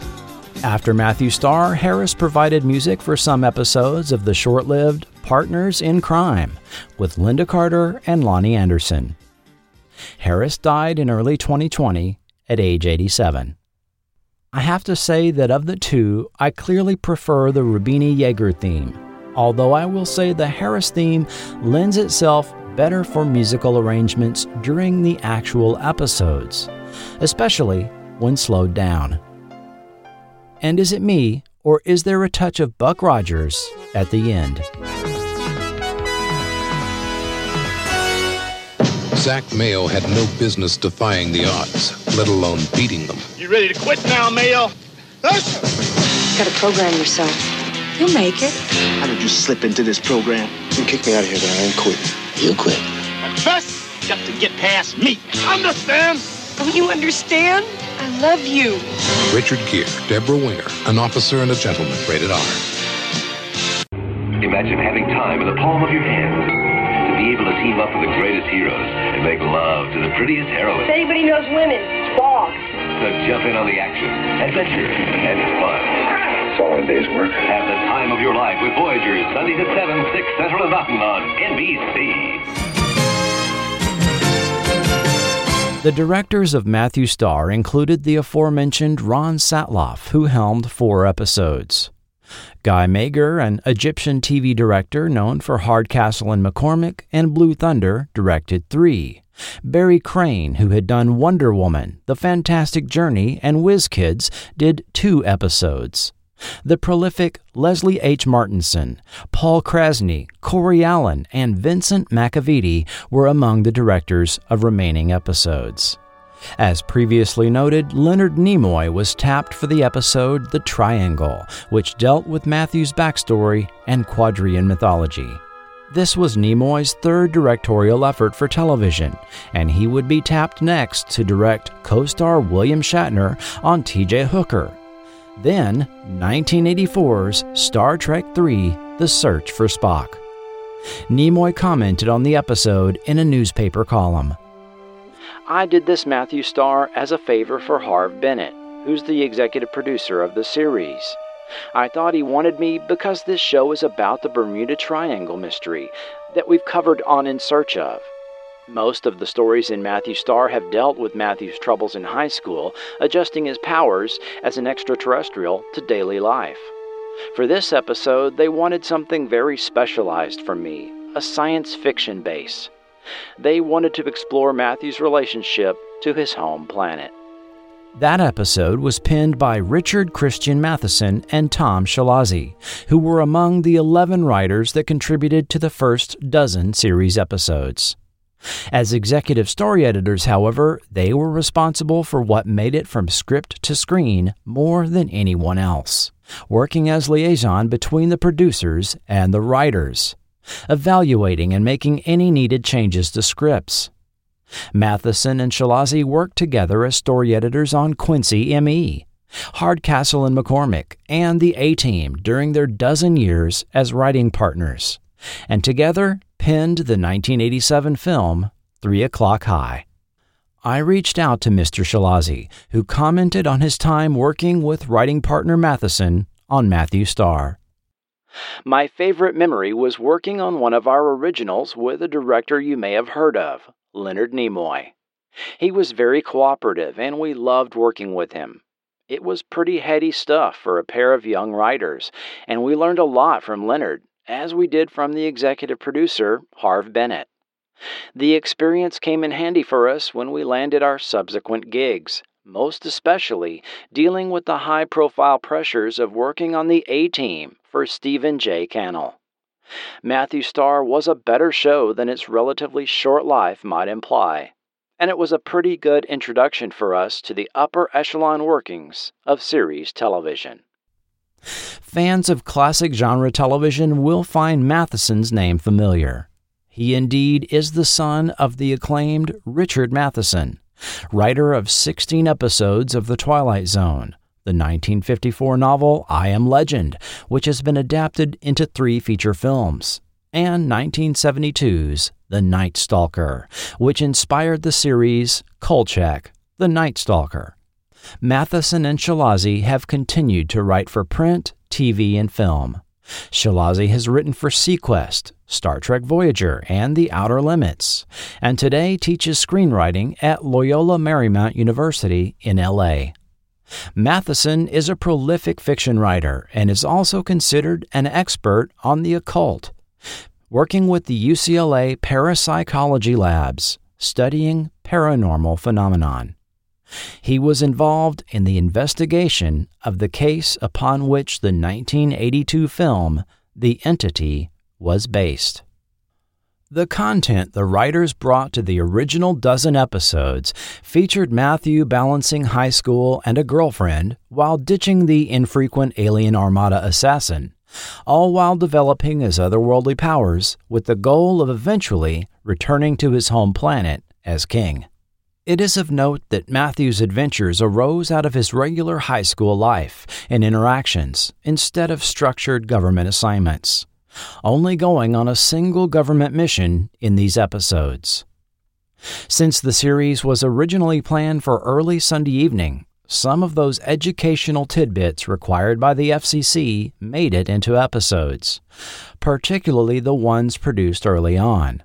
After Matthew Starr, Harris provided music for some episodes of the short-lived Partners in Crime with Linda Carter and Lonnie Anderson. Harris died in early 2020 at age 87. I have to say that of the two, I clearly prefer the Rubini Yeager theme, although I will say the Harris theme lends itself better for musical arrangements during the actual episodes, especially when slowed down. And is it me, or is there a touch of Buck Rogers at the end? Zach Mayo had no business defying the odds, let alone beating them. You ready to quit now, Mayo? Yes. You gotta program yourself. You'll make it. How did you slip into this program? You kick me out of here, but I ain't quitting. You quit. But first, you got to get past me. Understand? Don't you understand? I love you. Richard Gere, Deborah Winger, An Officer and a Gentleman, rated R. Imagine having time in the palm of your hand. Be able to team up with the greatest heroes and make love to the prettiest heroines. If anybody knows women, it's Bob. So jump in on the action, adventure, and fun. It's all a day's work. Have the time of your life with Voyagers, Sundays at 7, 6 Central and Mountain on NBC. The directors of Matthew Starr included the aforementioned Ron Satloff, who helmed 4 episodes. Guy Mager, an Egyptian TV director known for Hardcastle and McCormick and Blue Thunder, directed 3. Barry Crane, who had done Wonder Woman, The Fantastic Journey, and WizKids, did 2 episodes. The prolific Leslie H. Martinson, Paul Krasny, Corey Allen, and Vincent Macavity were among the directors of remaining episodes. As previously noted, Leonard Nimoy was tapped for the episode The Triangle, which dealt with Matthew's backstory and Quadrian mythology. This was Nimoy's 3rd directorial effort for television, and he would be tapped next to direct co-star William Shatner on T.J. Hooker. Then, 1984's Star Trek III: The Search for Spock. Nimoy commented on the episode in a newspaper column. I did this Matthew Starr as a favor for Harve Bennett, who's the executive producer of the series. I thought he wanted me because this show is about the Bermuda Triangle mystery that we've covered on In Search Of. Most of the stories in Matthew Starr have dealt with Matthew's troubles in high school, adjusting his powers as an extraterrestrial to daily life. For this episode, they wanted something very specialized from me, a science fiction base. They wanted to explore Matthew's relationship to his home planet. That episode was penned by Richard Christian Matheson and Tom Shalazi, who were among the 11 writers that contributed to the first dozen series episodes. As executive story editors, however, they were responsible for what made it from script to screen more than anyone else, working as liaison between the producers and the writers, evaluating and making any needed changes to scripts. Matheson and Shalazi worked together as story editors on Quincy M.E., Hardcastle and McCormick, and The A-Team during their dozen years as writing partners, and together penned the 1987 film 3 O'Clock High. I reached out to Mr. Shalazi, who commented on his time working with writing partner Matheson on Matthew Starr. My favorite memory was working on one of our originals with a director you may have heard of, Leonard Nimoy. He was very cooperative, and we loved working with him. It was pretty heady stuff for a pair of young writers, and we learned a lot from Leonard, as we did from the executive producer, Harve Bennett. The experience came in handy for us when we landed our subsequent gigs, most especially dealing with the high-profile pressures of working on The A-Team for Stephen J. Cannell. Matthew Starr was a better show than its relatively short life might imply, and it was a pretty good introduction for us to the upper echelon workings of series television. Fans of classic genre television will find Matheson's name familiar. He indeed is the son of the acclaimed Richard Matheson, writer of 16 episodes of The Twilight Zone, the 1954 novel I Am Legend, which has been adapted into 3 feature films, and 1972's The Night Stalker, which inspired the series Kolchak, The Night Stalker. Matheson and Shalazi have continued to write for print, TV, and film. Shalazi has written for SeaQuest, Star Trek Voyager, and The Outer Limits, and today teaches screenwriting at Loyola Marymount University in L.A. Matheson is a prolific fiction writer and is also considered an expert on the occult, working with the UCLA Parapsychology Labs, studying paranormal phenomenon. He was involved in the investigation of the case upon which the 1982 film The Entity was based. The content the writers brought to the original 12 episodes featured Matthew balancing high school and a girlfriend while ditching the infrequent alien armada assassin, all while developing his otherworldly powers with the goal of eventually returning to his home planet as king. It is of note that Matthew's adventures arose out of his regular high school life and interactions instead of structured government assignments, only going on a single government mission in these episodes. Since the series was originally planned for early Sunday evening, some of those educational tidbits required by the FCC made it into episodes, particularly the ones produced early on.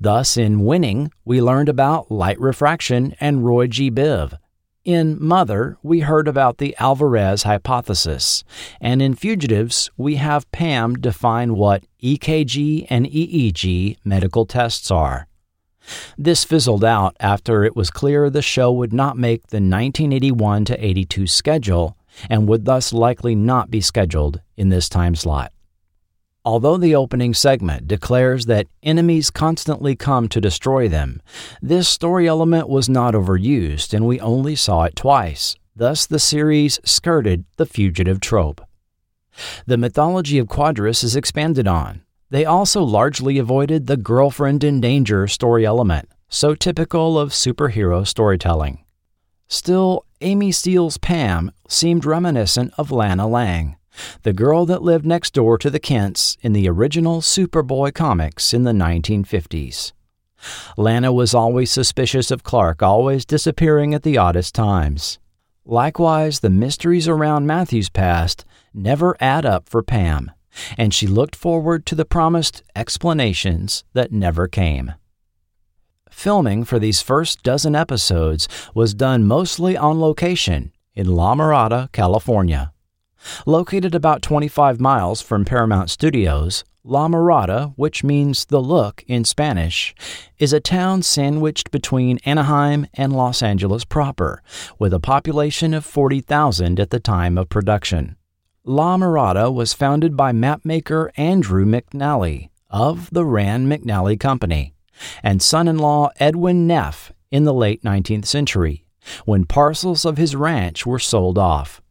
Thus, in Winning, we learned about light refraction and Roy G. Biv. In Mother, we heard about the Alvarez hypothesis. And in Fugitives, we have Pam define what EKG and EEG medical tests are. This fizzled out after it was clear the show would not make the 1981-82 schedule and would thus likely not be scheduled in this time slot. Although the opening segment declares that enemies constantly come to destroy them, this story element was not overused and we only saw it twice. Thus, the series skirted the fugitive trope. The mythology of Quadrus is expanded on. They also largely avoided the girlfriend in danger story element, so typical of superhero storytelling. Still, Amy Steele's Pam seemed reminiscent of Lana Lang, the girl that lived next door to the Kents in the original Superboy comics in the 1950s. Lana was always suspicious of Clark, always disappearing at the oddest times. Likewise, the mysteries around Matthew's past never add up for Pam, and she looked forward to the promised explanations that never came. Filming for these first 12 episodes was done mostly on location in La Mirada, California. Located about 25 miles from Paramount Studios, La Mirada, which means the look in Spanish, is a town sandwiched between Anaheim and Los Angeles proper, with a population of 40,000 at the time of production. La Mirada was founded by mapmaker Andrew McNally of the Rand McNally Company and son-in-law Edwin Neff in the late 19th century, when parcels of his ranch were sold off.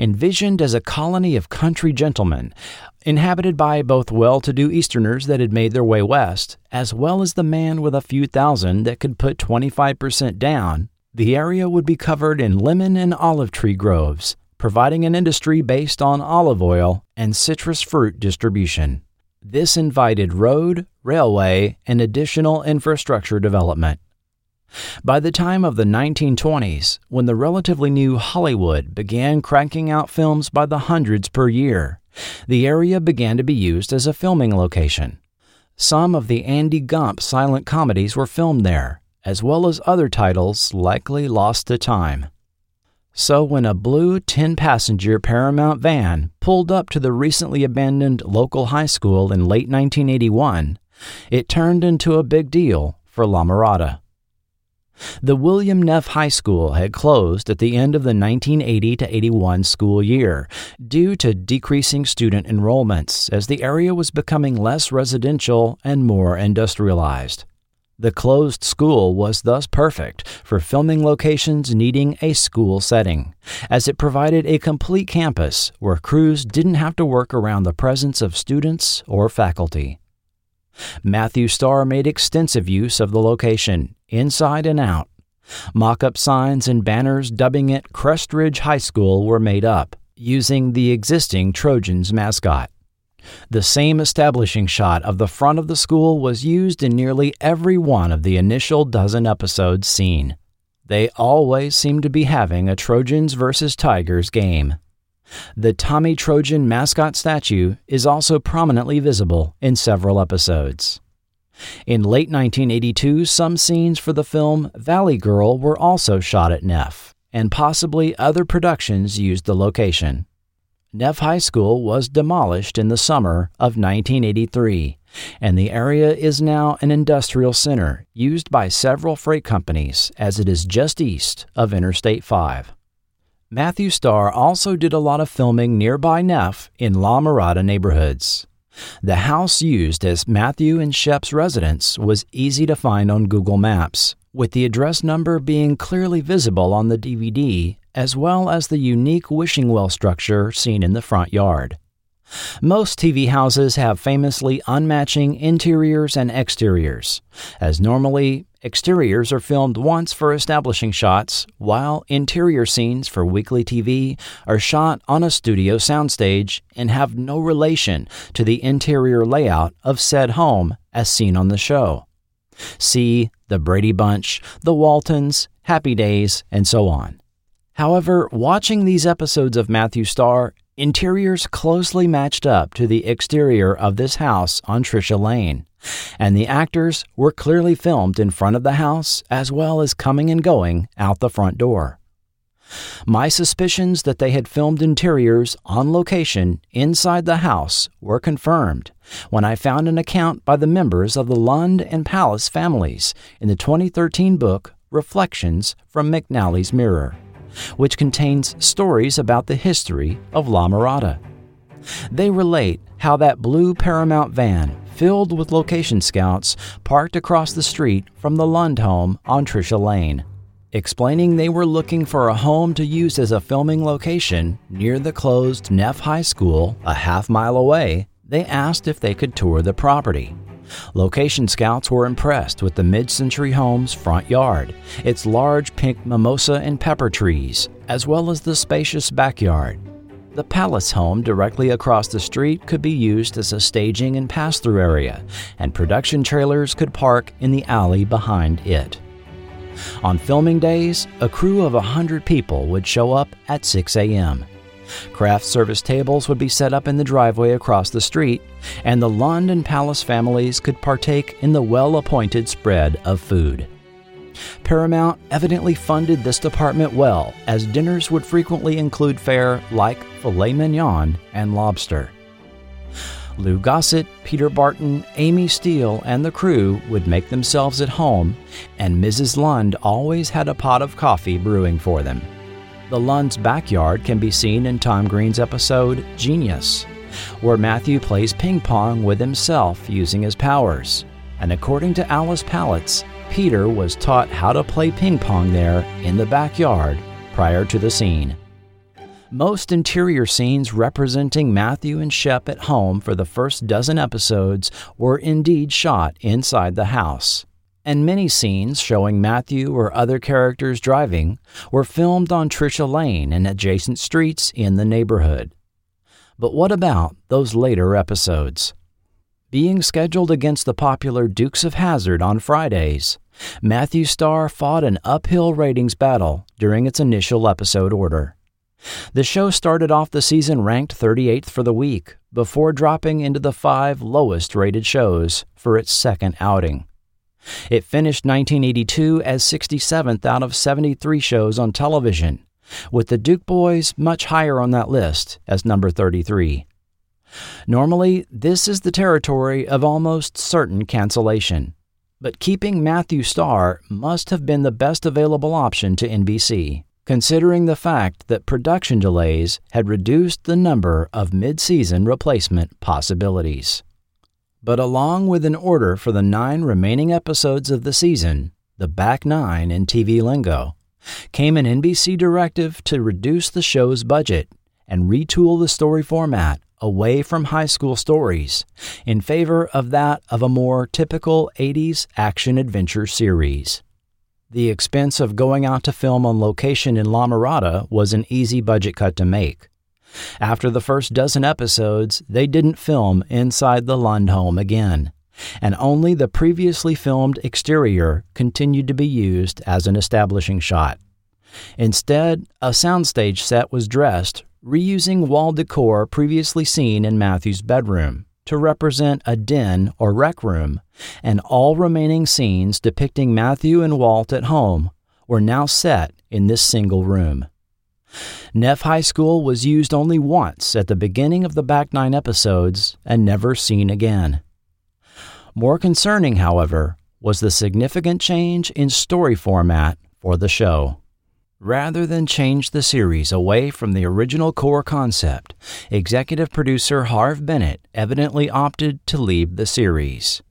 Envisioned as a colony of country gentlemen, inhabited by both well-to-do Easterners that had made their way west, as well as the man with a few thousand that could put 25% down, the area would be covered in lemon and olive tree groves, providing an industry based on olive oil and citrus fruit distribution. This invited road, railway, and additional infrastructure development. By the time of the 1920s, when the relatively new Hollywood began cranking out films by the hundreds per year, the area began to be used as a filming location. Some of the Andy Gump silent comedies were filmed there, as well as other titles likely lost to time. So when a blue 10-passenger Paramount van pulled up to the recently abandoned local high school in late 1981, it turned into a big deal for La Mirada. The William Neff High School had closed at the end of the 1980-81 school year due to decreasing student enrollments as the area was becoming less residential and more industrialized. The closed school was thus perfect for filming locations needing a school setting, as it provided a complete campus where crews didn't have to work around the presence of students or faculty. Matthew Starr made extensive use of the location, inside and out, Mock-up signs and banners dubbing it Crest Ridge High School were made up, using the existing Trojans mascot. The same establishing shot of the front of the school was used in nearly every one of the initial dozen episodes seen. They always seemed to be having a Trojans versus Tigers game. The Tommy Trojan mascot statue is also prominently visible in several episodes. In late 1982, some scenes for the film Valley Girl were also shot at Neff, and possibly other productions used the location. Neff High School was demolished in the summer of 1983, and the area is now an industrial center used by several freight companies, as it is just east of Interstate 5. Matthew Starr also did a lot of filming nearby Neff in La Mirada neighborhoods. The house used as Matthew and Shep's residence was easy to find on Google Maps, with the address number being clearly visible on the DVD, as well as the unique wishing well structure seen in the front yard. Most TV houses have famously unmatching interiors and exteriors, as normally exteriors are filmed once for establishing shots, while interior scenes for weekly TV are shot on a studio soundstage and have no relation to the interior layout of said home as seen on the show. See The Brady Bunch, The Waltons, Happy Days, and so on. However, watching these episodes of Matthew Starr, interiors closely matched up to the exterior of this house on Trisha Lane, and the actors were clearly filmed in front of the house as well as coming and going out the front door. My suspicions that they had filmed interiors on location inside the house were confirmed when I found an account by the members of the Lund and Palace families in the 2013 book Reflections from McNally's Mirror, which contains stories about the history of La Mirada. They relate how that blue Paramount van filled with location scouts parked across the street from the Lund home on Trisha Lane, explaining they were looking for a home to use as a filming location near the closed Neff High School a half-mile away. They asked if they could tour the property. Location scouts were impressed with the mid-century home's front yard, its large pink mimosa and pepper trees, as well as the spacious backyard. The Palace home directly across the street could be used as a staging and pass-through area, and production trailers could park in the alley behind it. On filming days, a crew of 100 people would show up at 6 a.m. Craft service tables would be set up in the driveway across the street, and the Lund and Palace families could partake in the well-appointed spread of food. Paramount evidently funded this department well, as dinners would frequently include fare like filet mignon and lobster. Lou Gossett, Peter Barton, Amy Steele, and the crew would make themselves at home, and Mrs. Lund always had a pot of coffee brewing for them. The Lund's backyard can be seen in Tom Green's episode Genius, where Matthew plays ping pong with himself using his powers. And according to Alice Palitz, Peter was taught how to play ping pong there in the backyard prior to the scene. Most interior scenes representing Matthew and Shep at home for the first dozen episodes were indeed shot inside the house, and many scenes showing Matthew or other characters driving were filmed on Trisha Lane and adjacent streets in the neighborhood. But what about those later episodes? Being scheduled against the popular Dukes of Hazzard on Fridays, Matthew Starr fought an uphill ratings battle during its initial episode order. The show started off the season ranked 38th for the week, before dropping into the 5 lowest-rated shows for its second outing. It finished 1982 as 67th out of 73 shows on television, with the Duke Boys much higher on that list as number 33. Normally, this is the territory of almost certain cancellation, but keeping Matthew Starr must have been the best available option to NBC, considering the fact that production delays had reduced the number of mid-season replacement possibilities. But along with an order for the 9 remaining episodes of the season, the back 9 in TV lingo, came an NBC directive to reduce the show's budget and retool the story format away from high school stories in favor of that of a more typical 80s action-adventure series. The expense of going out to film on location in La Mirada was an easy budget cut to make. After the first dozen episodes, they didn't film inside the Lund home again, and only the previously filmed exterior continued to be used as an establishing shot. Instead, a soundstage set was dressed, reusing wall decor previously seen in Matthew's bedroom to represent a den or rec room, and all remaining scenes depicting Matthew and Walt at home were now set in this single room. Neff High School was used only once at the beginning of the back nine episodes and never seen again. More concerning, however, was the significant change in story format for the show. Rather than change the series away from the original core concept, executive producer Harv Bennett evidently opted to leave the series.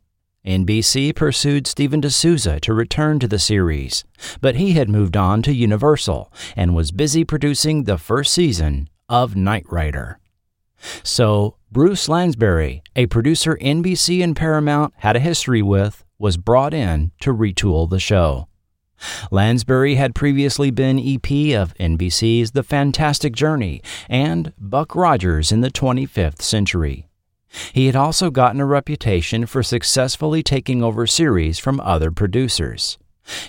NBC pursued Steven D'Souza to return to the series, but he had moved on to Universal and was busy producing the first season of Knight Rider. So, Bruce Lansbury, a producer NBC and Paramount had a history with, was brought in to retool the show. Lansbury had previously been EP of NBC's The Fantastic Journey and Buck Rogers in the 25th Century. He had also gotten a reputation for successfully taking over series from other producers.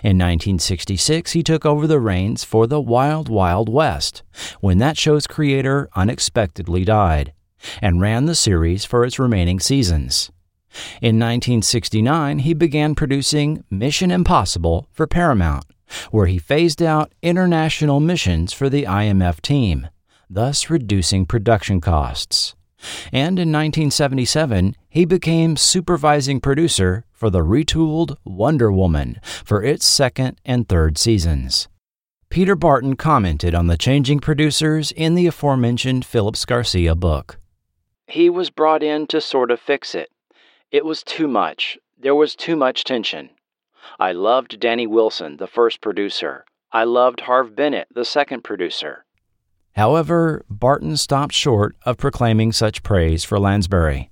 In 1966, he took over the reins for The Wild Wild West, when that show's creator unexpectedly died, and ran the series for its remaining seasons. In 1969, he began producing Mission Impossible for Paramount, where he phased out international missions for the IMF team, thus reducing production costs. And in 1977, he became supervising producer for the retooled Wonder Woman for its second and third seasons. Peter Barton commented on the changing producers in the aforementioned Phillips Garcia book. He was brought in to sort of fix it. It was too much. There was too much tension. I loved Danny Wilson, the first producer. I loved Harv Bennett, the second producer. However, Barton stopped short of proclaiming such praise for Lansbury.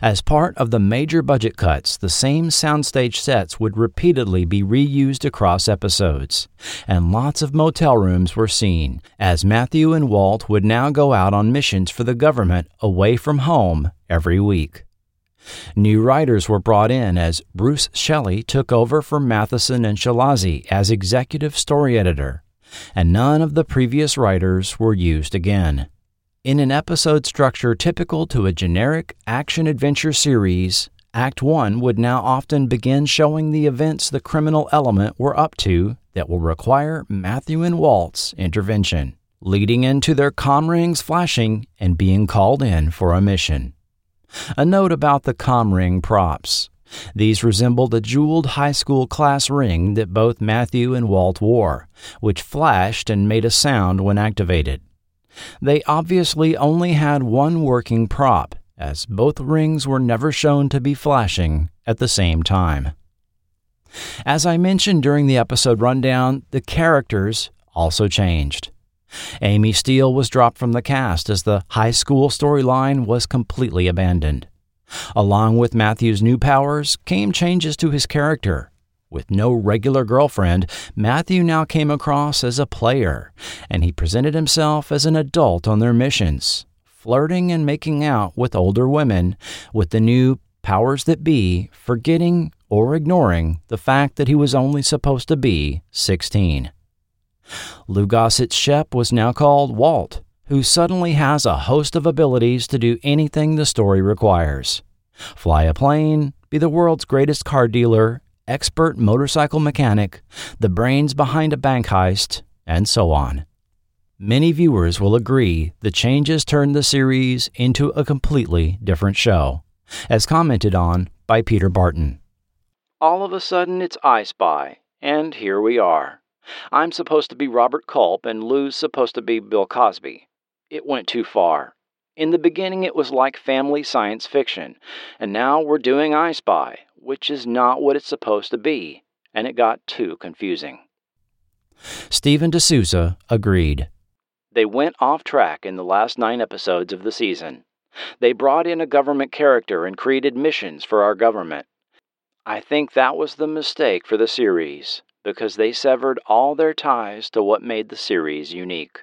As part of the major budget cuts, the same soundstage sets would repeatedly be reused across episodes, and lots of motel rooms were seen, as Matthew and Walt would now go out on missions for the government away from home every week. New writers were brought in as Bruce Shelley took over for Matheson and Shalazi as executive story editor, and none of the previous writers were used again. In an episode structure typical to a generic action-adventure series, Act 1 would now often begin showing the events the criminal element were up to that will require Matthew and Walt's intervention, leading into their comm rings flashing and being called in for a mission. A note about the comm ring props. These resembled a jeweled high school class ring that both Matthew and Walt wore, which flashed and made a sound when activated. They obviously only had one working prop, as both rings were never shown to be flashing at the same time. As I mentioned during the episode rundown, the characters also changed. Amy Steele was dropped from the cast as the high school storyline was completely abandoned. Along with Matthew's new powers came changes to his character. With no regular girlfriend, Matthew now came across as a player, and he presented himself as an adult on their missions, flirting and making out with older women, with the new powers that be forgetting or ignoring the fact that he was only supposed to be 16. Lou Gossett's Shep was now called Walt, who suddenly has a host of abilities to do anything the story requires. Fly a plane, be the world's greatest car dealer, expert motorcycle mechanic, the brains behind a bank heist, and so on. Many viewers will agree the changes turned the series into a completely different show, as commented on by Peter Barton. All of a sudden it's I Spy, and here we are. I'm supposed to be Robert Culp and Lou's supposed to be Bill Cosby. It went too far. In the beginning it was like family science fiction, and now we're doing I Spy, which is not what it's supposed to be, and it got too confusing. Steven D'Souza agreed. They went off track in the last 9 episodes of the season. They brought in a government character and created missions for our government. I think that was the mistake for the series. because they severed all their ties to what made the series unique.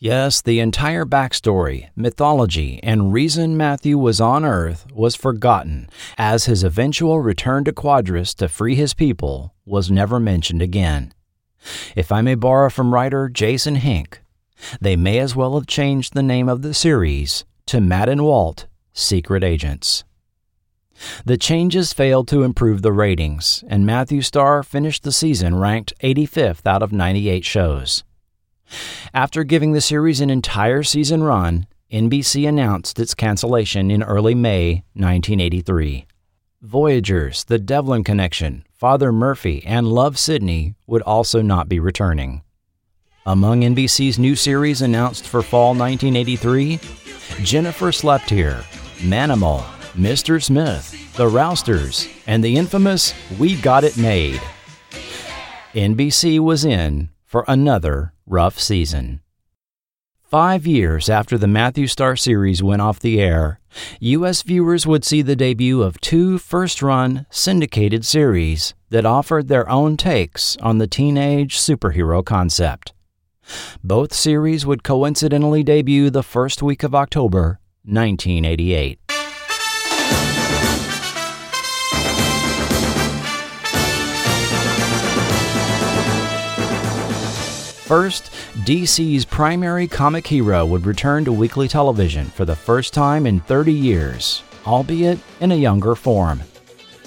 Yes, the entire backstory, mythology, and reason Matthew was on Earth was forgotten, as his eventual return to Quadrus to free his people was never mentioned again. If I may borrow from writer Jason Hink, they may as well have changed the name of the series to Matt and Walt, Secret Agents. The changes failed to improve the ratings, and Matthew Starr finished the season ranked 85th out of 98 shows. After giving the series an entire season run, NBC announced its cancellation in early May 1983. Voyagers, The Devlin Connection, Father Murphy, and Love, Sydney would also not be returning. Among NBC's new series announced for fall 1983, Jennifer Slept Here, Manimal, Mr. Smith, The Rousters, and the infamous We Got It Made. NBC was in for another rough season. 5 years after the Matthew Starr series went off the air, U.S. viewers would see the debut of two first-run syndicated series that offered their own takes on the teenage superhero concept. Both series would coincidentally debut the first week of October, 1988. First, DC's primary comic hero would return to weekly television for the first time in 30 years, albeit in a younger form.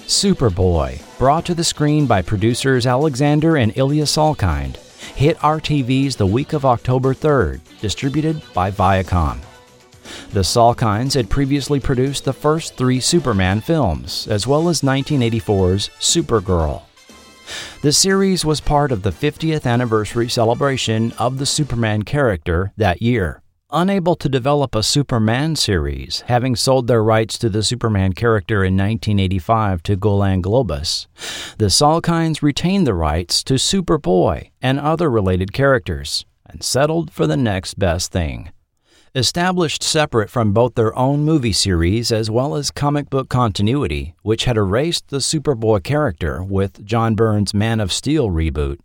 Superboy, brought to the screen by producers Alexander and Ilya Salkind, hit RTVs the week of October 3rd, distributed by Viacom. The Salkinds had previously produced the first three Superman films, as well as 1984's Supergirl. The series was part of the 50th anniversary celebration of the Superman character that year. Unable to develop a Superman series, having sold their rights to the Superman character in 1985 to Golan Globus, the Salkinds retained the rights to Superboy and other related characters and settled for the next best thing. Established separate from both their own movie series as well as comic book continuity, which had erased the Superboy character with John Byrne's Man of Steel reboot,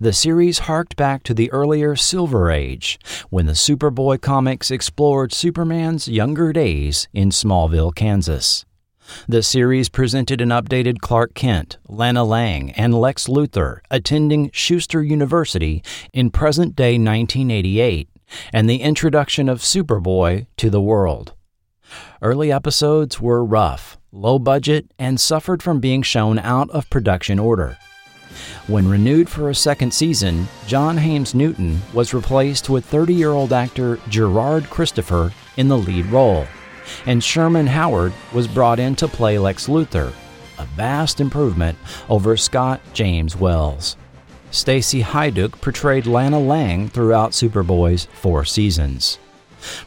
the series harked back to the earlier Silver Age, when the Superboy comics explored Superman's younger days in Smallville, Kansas. The series presented an updated Clark Kent, Lana Lang, and Lex Luthor attending Schuster University in present-day 1988, and the introduction of Superboy to the world. Early episodes were rough, low budget, and suffered from being shown out of production order. When renewed for a second season, John Haynes Newton was replaced with 30-year-old actor Gerard Christopher in the lead role, and Sherman Howard was brought in to play Lex Luthor, a vast improvement over Scott James Wells. Stacy Haiduk portrayed Lana Lang throughout Superboy's 4 seasons.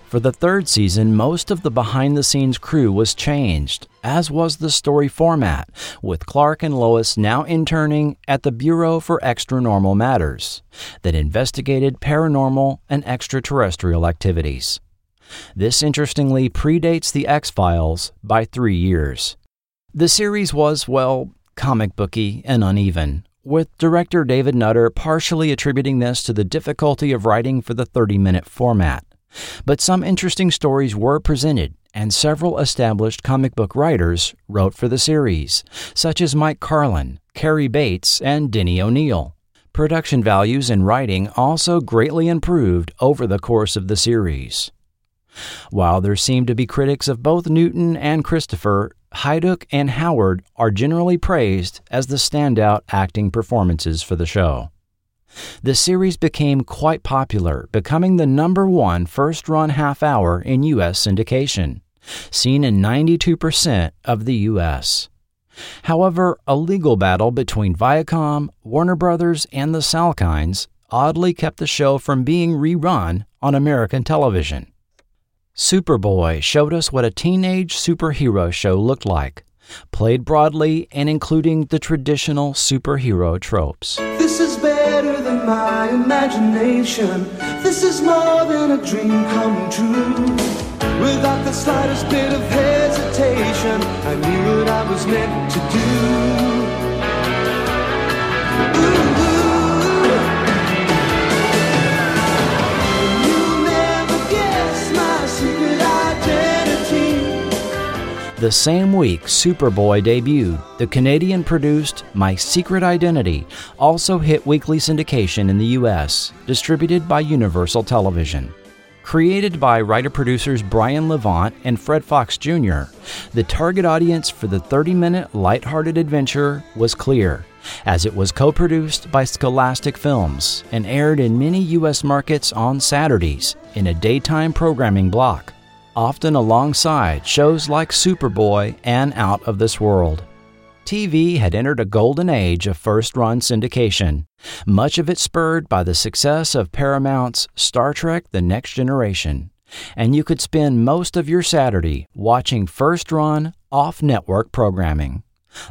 For the 3rd season, most of the behind-the-scenes crew was changed, as was the story format, with Clark and Lois now interning at the Bureau for Extranormal Matters that investigated paranormal and extraterrestrial activities. This interestingly predates the X-Files by 3 years. The series was, well, comic booky and uneven, with director David Nutter partially attributing this to the difficulty of writing for the 30-minute format. But some interesting stories were presented, and several established comic book writers wrote for the series, such as Mike Carlin, Carrie Bates, and Denny O'Neil. Production values and writing also greatly improved over the course of the series. While there seem to be critics of both Newton and Christopher, Haiduk and Howard are generally praised as the standout acting performances for the show. The series became quite popular, becoming the #1 first-run half-hour in U.S. syndication, seen in 92% of the U.S. However, a legal battle between Viacom, Warner Brothers, and the Salkinds oddly kept the show from being rerun on American television. Superboy showed us what a teenage superhero show looked like, played broadly and including the traditional superhero tropes. This is better than my imagination. This is more than a dream come true. Without the slightest bit of hesitation, I knew what I was meant to do. The same week Superboy debuted, the Canadian-produced My Secret Identity also hit weekly syndication in the U.S., distributed by Universal Television. Created by writer-producers Brian Levant and Fred Fox Jr., the target audience for the 30-minute lighthearted adventure was clear, as it was co-produced by Scholastic Films and aired in many U.S. markets on Saturdays in a daytime programming block, often alongside shows like Superboy and Out of This World. TV had entered a golden age of first-run syndication, much of it spurred by the success of Paramount's Star Trek: The Next Generation, and you could spend most of your Saturday watching first-run, off-network programming.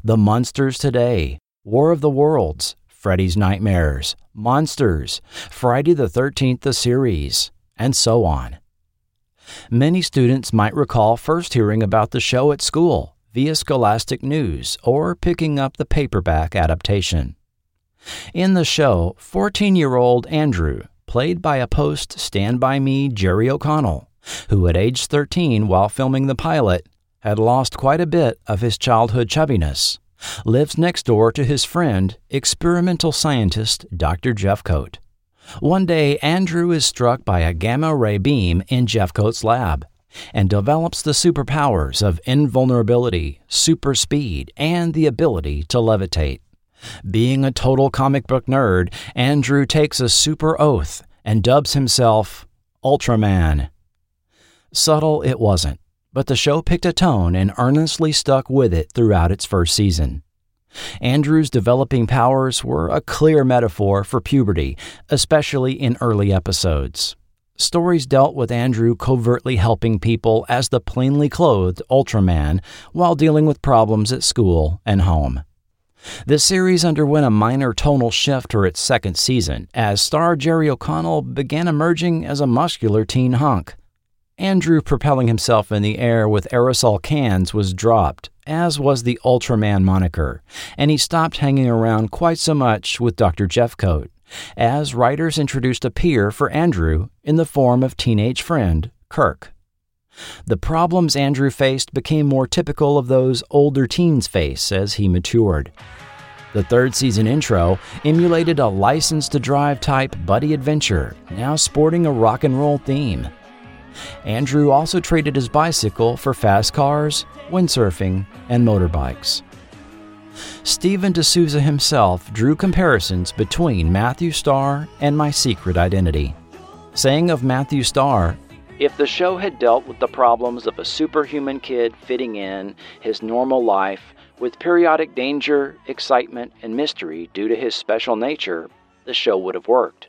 The Munsters Today, War of the Worlds, Freddy's Nightmares, Monsters, Friday the 13th the series, and so on. Many students might recall first hearing about the show at school, via Scholastic News, or picking up the paperback adaptation. In the show, 14-year-old Andrew, played by a post-Stand By Me Jerry O'Connell, who at age 13 while filming the pilot, had lost quite a bit of his childhood chubbiness, lives next door to his friend, experimental scientist Dr. Jeffcoat. One day, Andrew is struck by a gamma-ray beam in Jeffcoat's lab, and develops the superpowers of invulnerability, super speed, and the ability to levitate. Being a total comic book nerd, Andrew takes a super oath and dubs himself Ultraman. Subtle it wasn't, but the show picked a tone and earnestly stuck with it throughout its first season. Andrew's developing powers were a clear metaphor for puberty, especially in early episodes. Stories dealt with Andrew covertly helping people as the plainly clothed Ultraman while dealing with problems at school and home. The series underwent a minor tonal shift for its second season as star Jerry O'Connell began emerging as a muscular teen hunk. Andrew propelling himself in the air with aerosol cans was dropped, as was the Ultraman moniker, and he stopped hanging around quite so much with Dr. Jeffcoat, as writers introduced a peer for Andrew in the form of teenage friend Kirk. The problems Andrew faced became more typical of those older teens face as he matured. The third season intro emulated a License to Drive type buddy adventure, now sporting a rock and roll theme. Andrew also traded his bicycle for fast cars, windsurfing, and motorbikes. Stephen D'Souza himself drew comparisons between Matthew Starr and My Secret Identity, saying of Matthew Starr, "If the show had dealt with the problems of a superhuman kid fitting in his normal life with periodic danger, excitement, and mystery due to his special nature, the show would have worked.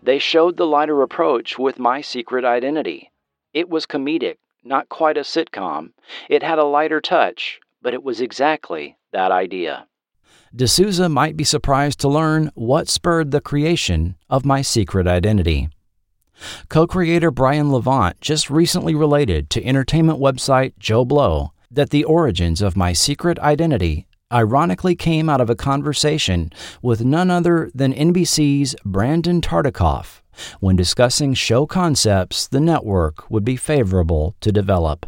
They showed the lighter approach with My Secret Identity. It was comedic, not quite a sitcom. It had a lighter touch, but it was exactly that idea." D'Souza might be surprised to learn what spurred the creation of My Secret Identity. Co-creator Brian Levant just recently related to entertainment website Joe Blow that the origins of My Secret Identity ironically came out of a conversation with none other than NBC's Brandon Tartikoff when discussing show concepts the network would be favorable to develop.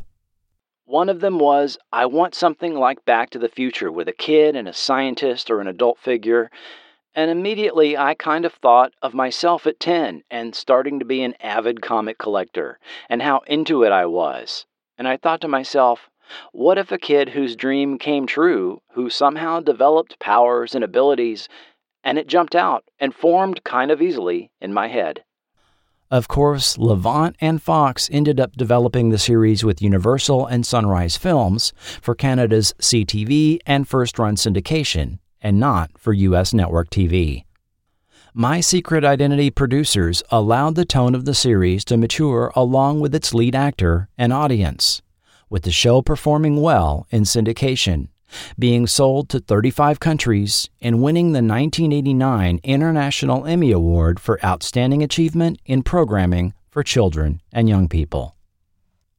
One of them was, "I want something like Back to the Future with a kid and a scientist or an adult figure, and immediately I kind of thought of myself at 10 and starting to be an avid comic collector and how into it I was. And I thought to myself, what if a kid whose dream came true, who somehow developed powers and abilities, and it jumped out and formed kind of easily in my head." Of course, Levant and Fox ended up developing the series with Universal and Sunrise Films for Canada's CTV and first-run syndication, and not for U.S. network TV. My Secret Identity producers allowed the tone of the series to mature along with its lead actor and audience, with the show performing well in syndication, being sold to 35 countries and winning the 1989 International Emmy Award for Outstanding Achievement in Programming for Children and Young People.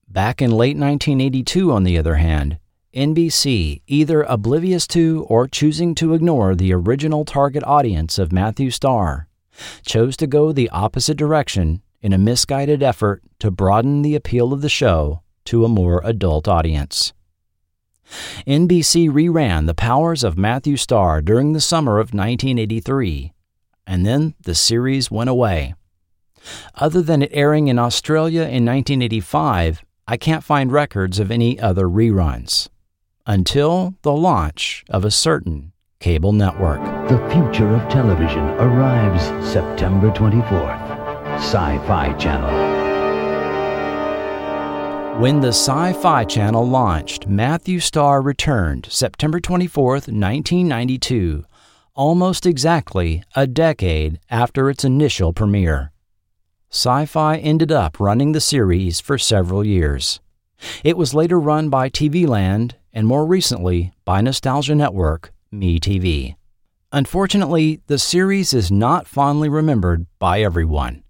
Back in late 1982, on the other hand, NBC, either oblivious to or choosing to ignore the original target audience of Matthew Starr, chose to go the opposite direction in a misguided effort to broaden the appeal of the show to a more adult audience. NBC reran The Powers of Matthew Starr during the summer of 1983, and then the series went away. Other than it airing in Australia in 1985, I can't find records of any other reruns. Until the launch of a certain cable network. The future of television arrives September 24th. Sci-Fi Channel. When the Sci-Fi Channel launched, Matthew Starr returned September 24th, 1992, almost exactly a decade after its initial premiere. Sci-Fi ended up running the series for several years. It was later run by TV Land and more recently by nostalgia network MeTV. Unfortunately, the series is not fondly remembered by everyone.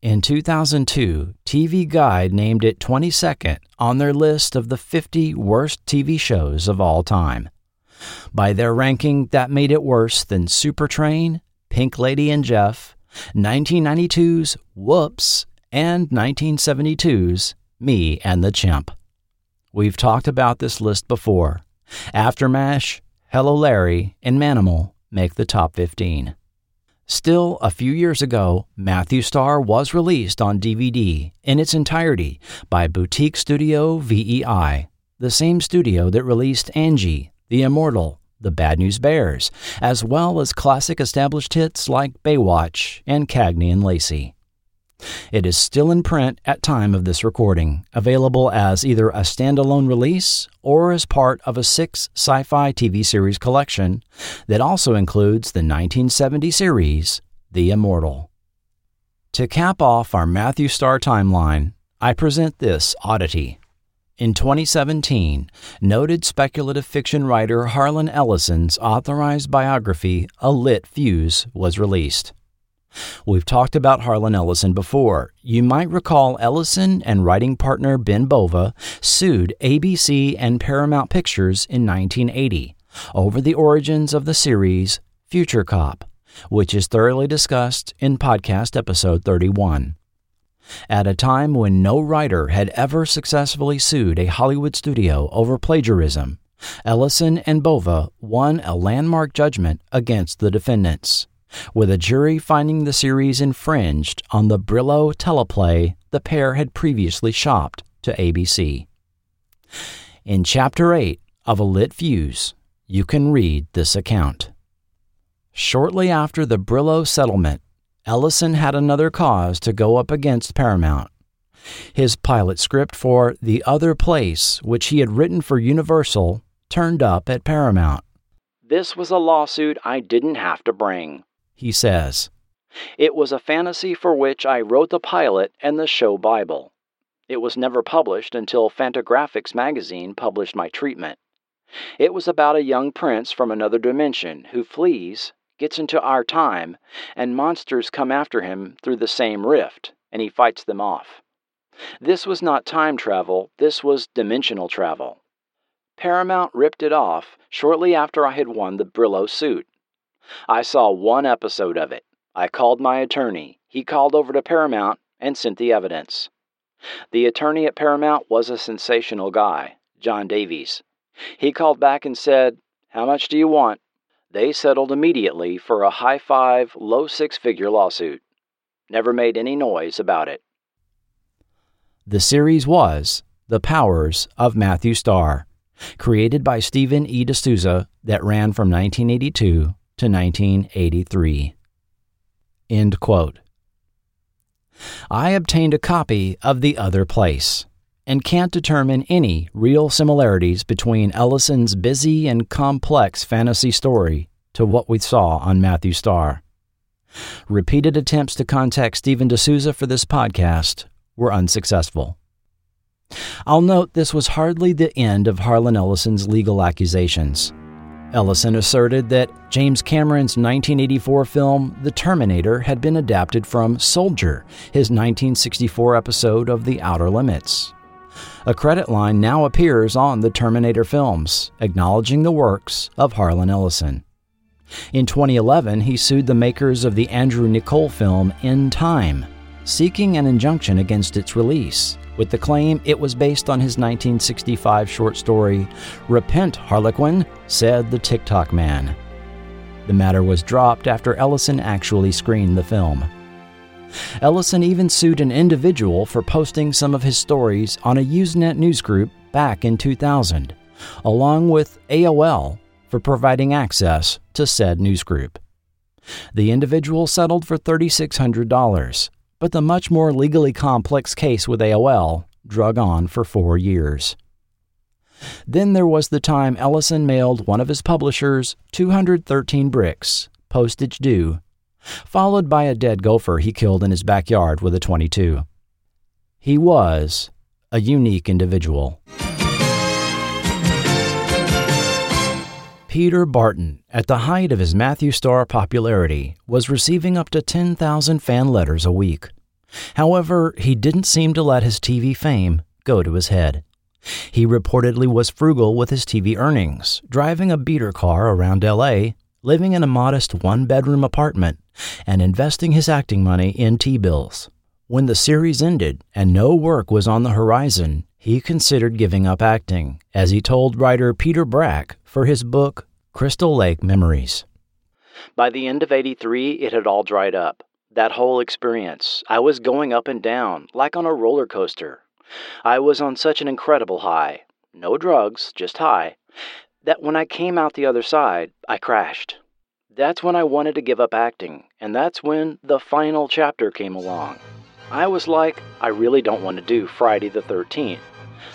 In 2002, TV Guide named it 22nd on their list of the 50 worst TV shows of all time. By their ranking, that made it worse than Supertrain, Pink Lady and Jeff, 1992's Whoops, and 1972's Me and the Chimp. We've talked about this list before. Aftermath, Hello Larry, and Manimal make the top 15. Still, a few years ago, Matthew Starr was released on DVD in its entirety by boutique studio VEI, the same studio that released Angie, The Immortal, The Bad News Bears, as well as classic established hits like Baywatch and Cagney and Lacey. It is still in print at time of this recording, available as either a standalone release or as part of a 6 sci-fi TV series collection that also includes the 1970 series The Immortal. To cap off our Matthew Starr timeline, I present this oddity. In 2017, noted speculative fiction writer Harlan Ellison's authorized biography A Lit Fuse was released. We've talked about Harlan Ellison before. You might recall Ellison and writing partner Ben Bova sued ABC and Paramount Pictures in 1980 over the origins of the series Future Cop, which is thoroughly discussed in podcast episode 31. At a time when no writer had ever successfully sued a Hollywood studio over plagiarism, Ellison and Bova won a landmark judgment against the defendants, with a jury finding the series infringed on the Brillo teleplay the pair had previously shopped to ABC. In Chapter 8 of A Lit Fuse, you can read this account. Shortly after the Brillo settlement, Ellison had another cause to go up against Paramount. His pilot script for The Other Place, which he had written for Universal, turned up at Paramount. This was a lawsuit I didn't have to bring, he says. It was a fantasy for which I wrote the pilot and the show Bible. It was never published until Fantagraphics magazine published my treatment. It was about a young prince from another dimension who flees, gets into our time, and monsters come after him through the same rift, and he fights them off. This was not time travel, this was dimensional travel. Paramount ripped it off shortly after I had won the Brillo suit. I saw one episode of it. I called my attorney. He called over to Paramount and sent the evidence. The attorney at Paramount was a sensational guy, John Davies. He called back and said, "How much do you want?" They settled immediately for a high five, low six-figure lawsuit. Never made any noise about it. The series was The Powers of Matthew Starr, created by Stephen E. D'Souza, that ran from 1982 to 1983. End quote. I obtained a copy of The Other Place and can't determine any real similarities between Ellison's busy and complex fantasy story to what we saw on Matthew Starr. Repeated attempts to contact Stephen D'Souza for this podcast were unsuccessful. I'll note this was hardly the end of Harlan Ellison's legal accusations. Ellison asserted that James Cameron's 1984 film The Terminator had been adapted from Soldier, his 1964 episode of The Outer Limits. A credit line now appears on the Terminator films, acknowledging the works of Harlan Ellison. In 2011, he sued the makers of the Andrew Niccol film In Time, seeking an injunction against its release, with the claim it was based on his 1965 short story, Repent, Harlequin, Said the TikTok Man. The matter was dropped after Ellison actually screened the film. Ellison even sued an individual for posting some of his stories on a Usenet news group back in 2000, along with AOL for providing access to said news group. The individual settled for $3,600, but the much more legally complex case with AOL drug on for 4 years. Then there was the time Ellison mailed one of his publishers 213 bricks, postage due, followed by a dead gopher he killed in his backyard with a .22. He was a unique individual. Peter Barton, at the height of his Matthew Star popularity, was receiving up to 10,000 fan letters a week. However, he didn't seem to let his TV fame go to his head. He reportedly was frugal with his TV earnings, driving a beater car around LA, living in a modest one-bedroom apartment, and investing his acting money in T-bills. When the series ended and no work was on the horizon, he considered giving up acting, as he told writer Peter Brack for his book Crystal Lake Memories. By the end of '83, it had all dried up. That whole experience, I was going up and down, like on a roller coaster. I was on such an incredible high, no drugs, just high, that when I came out the other side, I crashed. That's when I wanted to give up acting, and that's when the final chapter came along. I was like, I really don't want to do Friday the 13th.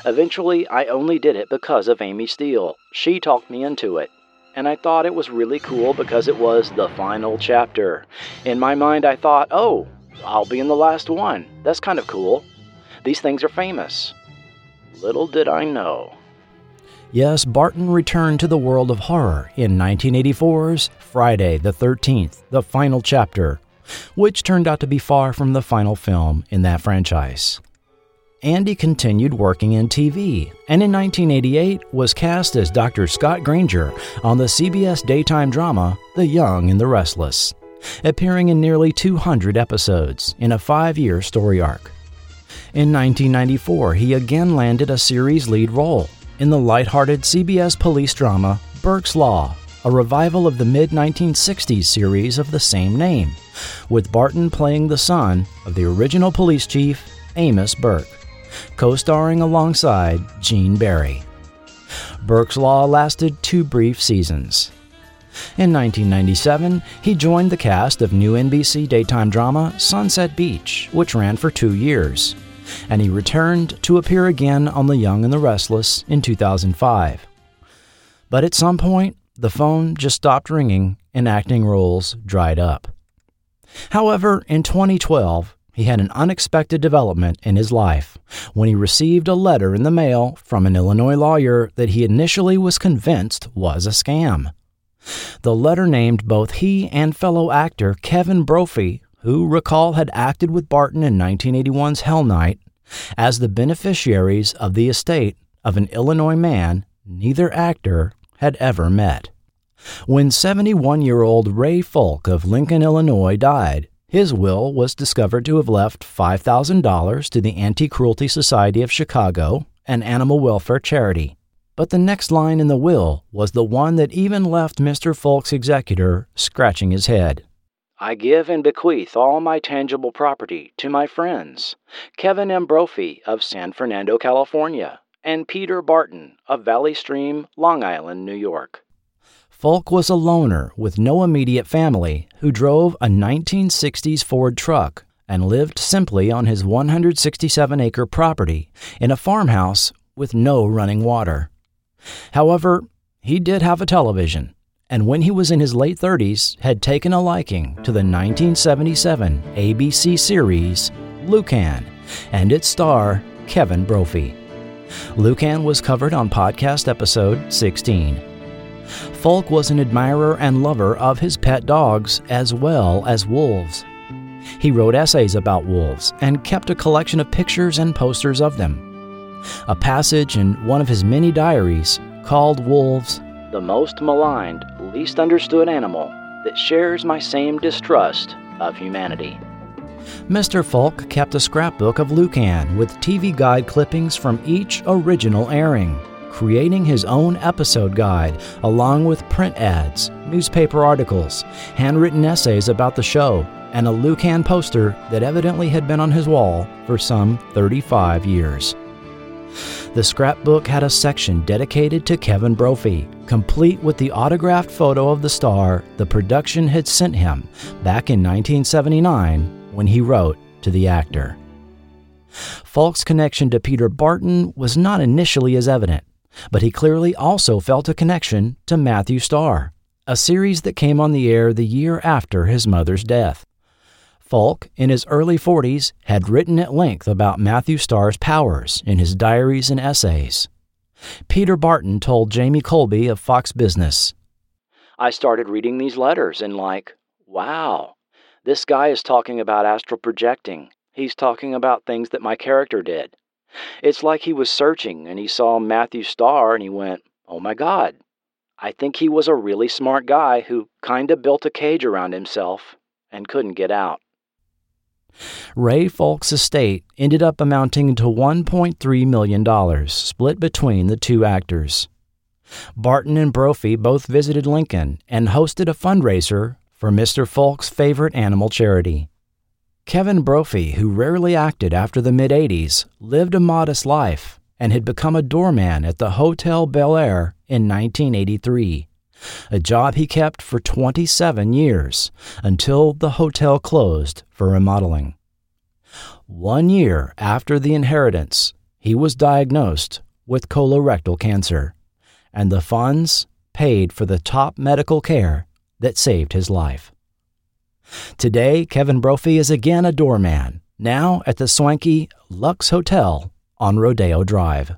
Eventually, I only did it because of Amy Steele. She talked me into it, and I thought it was really cool because it was the final chapter. In my mind, I thought, oh, I'll be in the last one. That's kind of cool. These things are famous. Little did I know. Yes, Barton returned to the world of horror in 1984's Friday the 13th, The Final Chapter, which turned out to be far from the final film in that franchise. Andy continued working in TV, and in 1988 was cast as Dr. Scott Granger on the CBS daytime drama The Young and the Restless, appearing in nearly 200 episodes in a 5-year story arc. In 1994, he again landed a series lead role in the lighthearted CBS police drama Burke's Law, a revival of the mid-1960s series of the same name, with Barton playing the son of the original police chief, Amos Burke, co-starring alongside Gene Barry. Burke's Law lasted 2 brief seasons. In 1997, he joined the cast of new NBC daytime drama Sunset Beach, which ran for 2 years, and he returned to appear again on The Young and the Restless in 2005. But at some point, the phone just stopped ringing and acting roles dried up. However, in 2012, he had an unexpected development in his life when he received a letter in the mail from an Illinois lawyer that he initially was convinced was a scam. The letter named both he and fellow actor Kevin Brophy, who recall had acted with Barton in 1981's Hell Night, as the beneficiaries of the estate of an Illinois man neither actor had ever met. When 71-year-old Ray Folk of Lincoln, Illinois died, his will was discovered to have left $5,000 to the Anti-Cruelty Society of Chicago, an animal welfare charity. But the next line in the will was the one that even left Mr. Folk's executor scratching his head. I give and bequeath all my tangible property to my friends, Kevin M. Brophy of San Fernando, California, and Peter Barton of Valley Stream, Long Island, New York. Folk was a loner with no immediate family who drove a 1960s Ford truck and lived simply on his 167-acre property in a farmhouse with no running water. However, he did have a television, and when he was in his late 30s, had taken a liking to the 1977 ABC series Lucan and its star Kevin Brophy. Lucan was covered on podcast episode 16. Folk was an admirer and lover of his pet dogs as well as wolves. He wrote essays about wolves and kept a collection of pictures and posters of them. A passage in one of his many diaries called wolves the most maligned, least understood animal that shares my same distrust of humanity. Mr. Falk kept a scrapbook of Lucan with TV guide clippings from each original airing, creating his own episode guide along with print ads, newspaper articles, handwritten essays about the show, and a Lucan poster that evidently had been on his wall for some 35 years. The scrapbook had a section dedicated to Kevin Brophy, complete with the autographed photo of the star the production had sent him back in 1979 when he wrote to the actor. Falk's connection to Peter Barton was not initially as evident, but he clearly also felt a connection to Matthew Star, a series that came on the air the year after his mother's death. Falk, in his early 40s, had written at length about Matthew Starr's powers in his diaries and essays. Peter Barton told Jamie Colby of Fox Business, "I started reading these letters and wow, this guy is talking about astral projecting. He's talking about things that my character did. It's like he was searching and he saw Matthew Starr and he went, oh my God, I think he was a really smart guy who kinda built a cage around himself and couldn't get out." Ray Falk's estate ended up amounting to $1.3 million, split between the two actors. Barton and Brophy both visited Lincoln and hosted a fundraiser for Mr. Falk's favorite animal charity. Kevin Brophy, who rarely acted after the mid-'80s, lived a modest life and had become a doorman at the Hotel Bel Air in 1983, a job he kept for 27 years until the hotel closed for remodeling. 1 year after the inheritance, he was diagnosed with colorectal cancer, and the funds paid for the top medical care that saved his life. Today, Kevin Brophy is again a doorman, now at the swanky Lux Hotel on Rodeo Drive.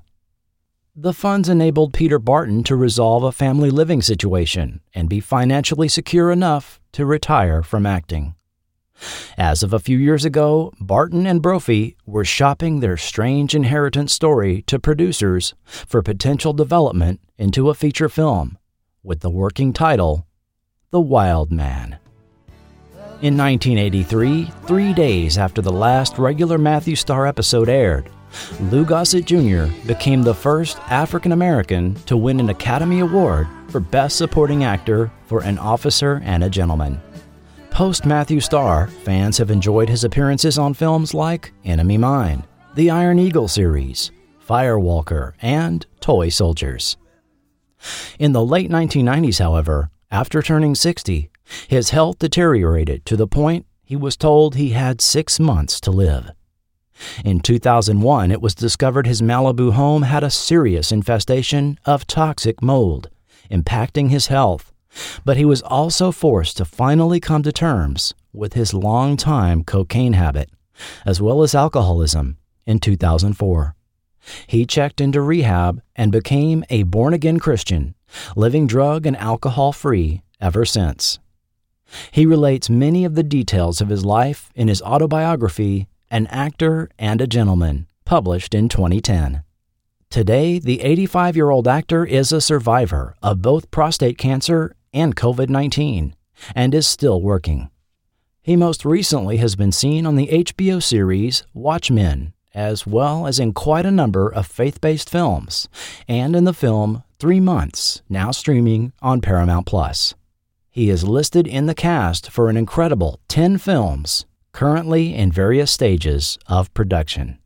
The funds enabled Peter Barton to resolve a family living situation and be financially secure enough to retire from acting. As of a few years ago, Barton and Brophy were shopping their strange inheritance story to producers for potential development into a feature film with the working title, The Wild Man. In 1983, 3 days after the last regular Matthew Starr episode aired, Lou Gossett Jr. became the first African-American to win an Academy Award for Best Supporting Actor for An Officer and a Gentleman. Post-Matthew Starr, fans have enjoyed his appearances on films like Enemy Mine, the Iron Eagle series, Firewalker, and Toy Soldiers. In the late 1990s, however, after turning 60, his health deteriorated to the point he was told he had 6 months to live. In 2001, it was discovered his Malibu home had a serious infestation of toxic mold, impacting his health, but he was also forced to finally come to terms with his long-time cocaine habit, as well as alcoholism, in 2004. He checked into rehab and became a born-again Christian, living drug and alcohol-free ever since. He relates many of the details of his life in his autobiography, An Actor and a Gentleman, published in 2010. Today, the 85-year-old actor is a survivor of both prostate cancer and COVID-19 and is still working. He most recently has been seen on the HBO series Watchmen, as well as in quite a number of faith-based films and in the film 3 Months, now streaming on Paramount+. He is listed in the cast for an incredible 10 films, currently in various stages of production.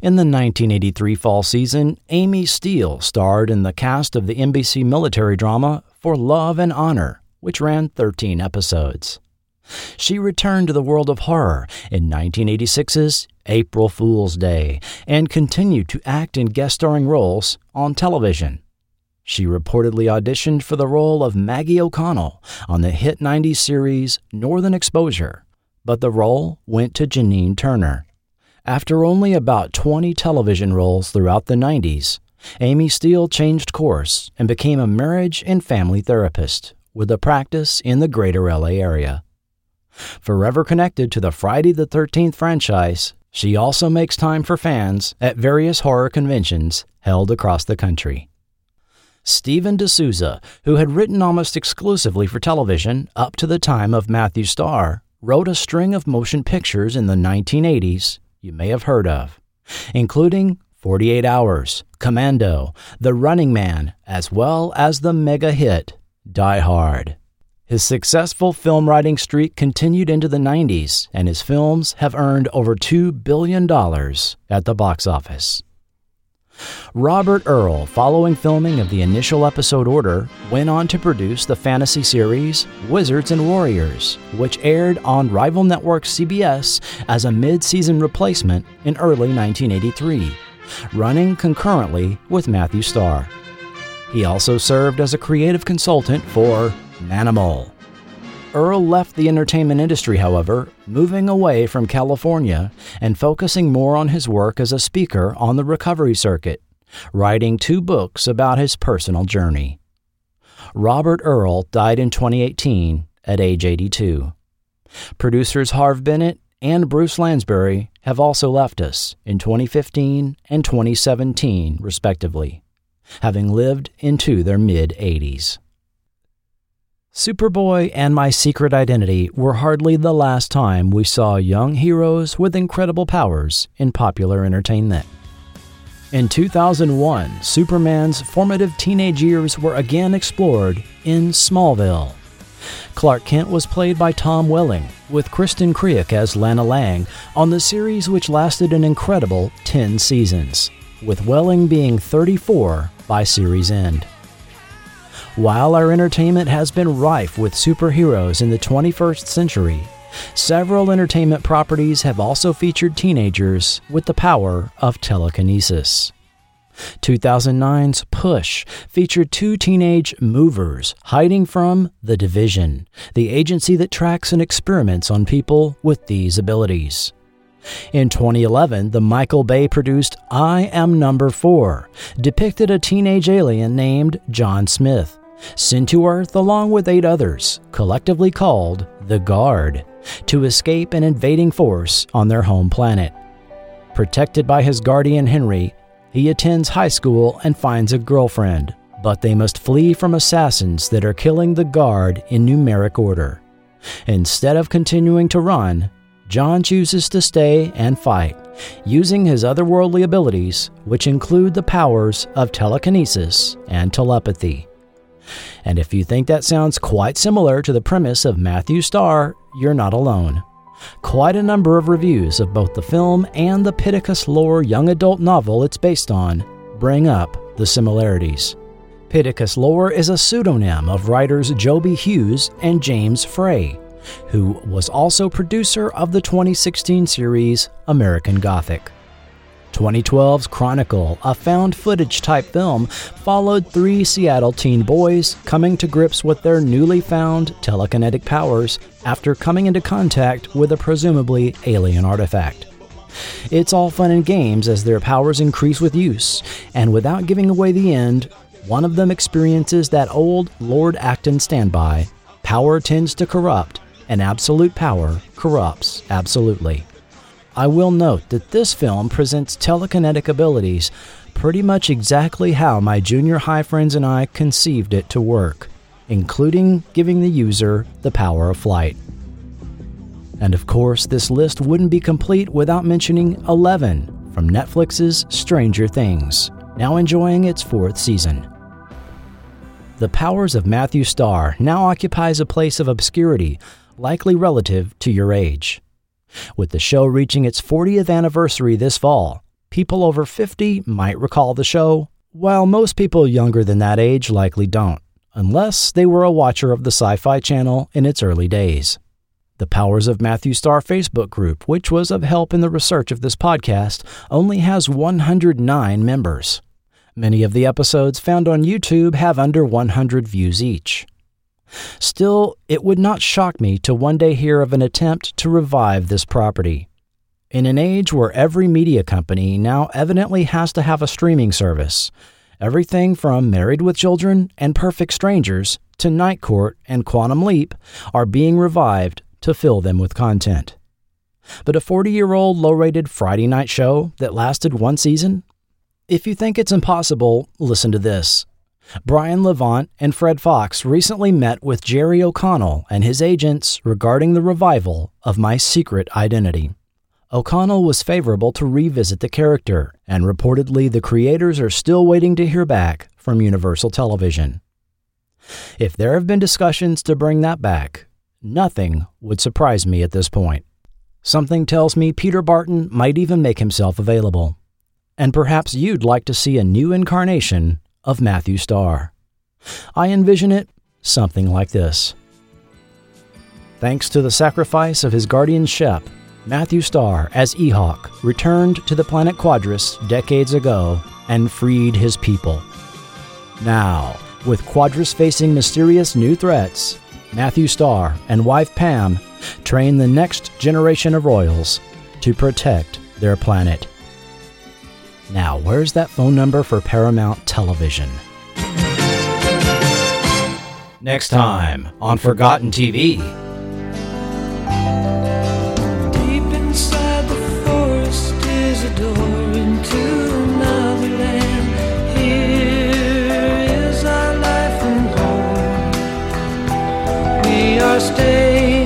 In the 1983 fall season, Amy Steele starred in the cast of the NBC military drama For Love and Honor, which ran 13 episodes. She returned to the world of horror in 1986's April Fool's Day and continued to act in guest-starring roles on television. She reportedly auditioned for the role of Maggie O'Connell on the hit 90s series Northern Exposure, but the role went to Janine Turner. After only about 20 television roles throughout the 90s, Amy Steele changed course and became a marriage and family therapist with a practice in the greater LA area. Forever connected to the Friday the 13th franchise, she also makes time for fans at various horror conventions held across the country. Stephen D'Souza, who had written almost exclusively for television up to the time of Matthew Starr, wrote a string of motion pictures in the 1980s you may have heard of, including 48 Hours, Commando, The Running Man, as well as the mega hit Die Hard. His successful film writing streak continued into the 90s, and his films have earned over $2 billion at the box office. Robert Earl, following filming of the initial episode order, went on to produce the fantasy series Wizards and Warriors, which aired on rival network CBS as a mid-season replacement in early 1983, running concurrently with Matthew Starr. He also served as a creative consultant for Manimal. Earl left the entertainment industry, however, moving away from California and focusing more on his work as a speaker on the recovery circuit, writing 2 books about his personal journey. Robert Earl died in 2018 at age 82. Producers Harve Bennett and Bruce Lansbury have also left us in 2015 and 2017, respectively, having lived into their mid-80s. Superboy and My Secret Identity were hardly the last time we saw young heroes with incredible powers in popular entertainment. In 2001, Superman's formative teenage years were again explored in Smallville. Clark Kent was played by Tom Welling, with Kristen Kreuk as Lana Lang on the series, which lasted an incredible 10 seasons, with Welling being 34 by series end. While our entertainment has been rife with superheroes in the 21st century, several entertainment properties have also featured teenagers with the power of telekinesis. 2009's Push featured 2 teenage movers hiding from The Division, the agency that tracks and experiments on people with these abilities. In 2011, the Michael Bay-produced I Am Number 4 depicted a teenage alien named John Smith, sent to Earth along with 8 others, collectively called the Guard, to escape an invading force on their home planet. Protected by his guardian Henry, he attends high school and finds a girlfriend, but they must flee from assassins that are killing the Guard in numeric order. Instead of continuing to run, John chooses to stay and fight, using his otherworldly abilities, which include the powers of telekinesis and telepathy. And if you think that sounds quite similar to the premise of Matthew Starr, you're not alone. Quite a number of reviews of both the film and the Pittacus lore young adult novel it's based on bring up the similarities. Pittacus lore is a pseudonym of writers Joby Hughes and James Frey, who was also producer of the 2016 series American Gothic. 2012's Chronicle, a found footage-type film, followed 3 Seattle teen boys coming to grips with their newly found telekinetic powers after coming into contact with a presumably alien artifact. It's all fun and games as their powers increase with use, and without giving away the end, one of them experiences that old Lord Acton standby, power tends to corrupt, and absolute power corrupts absolutely. I will note that this film presents telekinetic abilities pretty much exactly how my junior high friends and I conceived it to work, including giving the user the power of flight. And of course, this list wouldn't be complete without mentioning Eleven from Netflix's Stranger Things, now enjoying its 4th season. The powers of Matthew Starr now occupies a place of obscurity, likely relative to your age. With the show reaching its 40th anniversary this fall, people over 50 might recall the show, while most people younger than that age likely don't, unless they were a watcher of the Sci-Fi Channel in its early days. The Powers of Matthew Starr Facebook group, which was of help in the research of this podcast, only has 109 members. Many of the episodes found on YouTube have under 100 views each. Still, it would not shock me to one day hear of an attempt to revive this property. In an age where every media company now evidently has to have a streaming service, everything from Married with Children and Perfect Strangers to Night Court and Quantum Leap are being revived to fill them with content. But a 40-year-old low-rated Friday night show that lasted 1 season? If you think it's impossible, listen to this. Brian Levant and Fred Fox recently met with Jerry O'Connell and his agents regarding the revival of My Secret Identity. O'Connell was favorable to revisit the character, and reportedly the creators are still waiting to hear back from Universal Television. If there have been discussions to bring that back, nothing would surprise me at this point. Something tells me Peter Barton might even make himself available. And perhaps you'd like to see a new incarnation of Matthew Starr. I envision it something like this. Thanks to the sacrifice of his guardian Shep, Matthew Starr as Ehawk returned to the planet Quadris decades ago and freed his people. Now, with Quadris facing mysterious new threats, Matthew Starr and wife Pam train the next generation of royals to protect their planet. Now, where's that phone number for Paramount Television? Next time on Forgotten TV. Deep inside the forest is a door into another land. Here is our life and home. We are staying.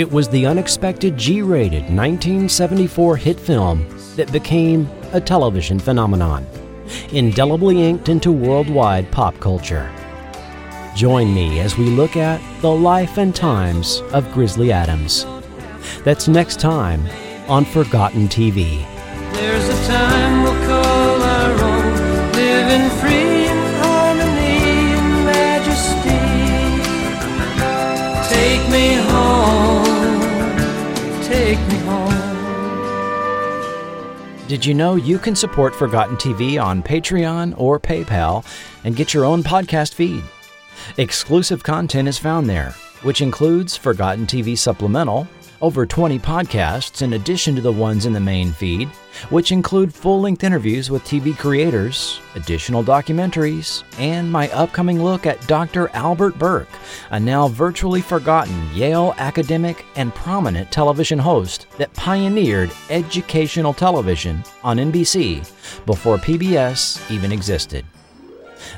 It was the unexpected G-rated 1974 hit film that became a television phenomenon, indelibly inked into worldwide pop culture. Join me as we look at the life and times of Grizzly Adams. That's next time on Forgotten TV. There's a time we'll call our own, living free in harmony and majesty. Take me home, take me home. Did you know you can support Forgotten TV on Patreon or PayPal and get your own podcast feed? Exclusive content is found there, which includes Forgotten TV Supplemental, over 20 podcasts in addition to the ones in the main feed, which include full-length interviews with TV creators, additional documentaries, and my upcoming look at Dr. Albert Burke, a now virtually forgotten Yale academic and prominent television host that pioneered educational television on NBC before PBS even existed.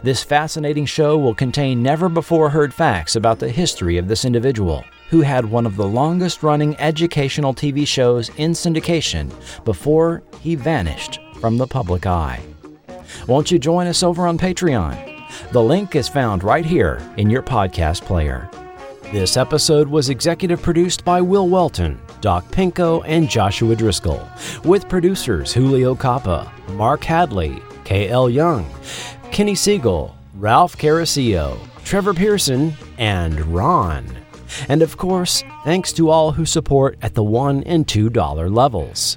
This fascinating show will contain never-before-heard facts about the history of this individual, who had one of the longest-running educational TV shows in syndication before he vanished from the public eye. Won't you join us over on Patreon? The link is found right here in your podcast player. This episode was executive produced by Will Welton, Doc Pinko, and Joshua Driscoll, with producers Julio Capa, Mark Hadley, K.L. Young, Kenny Siegel, Ralph Carasillo, Trevor Pearson, and Ron. And of course, thanks to all who support at the $1 and $2 levels.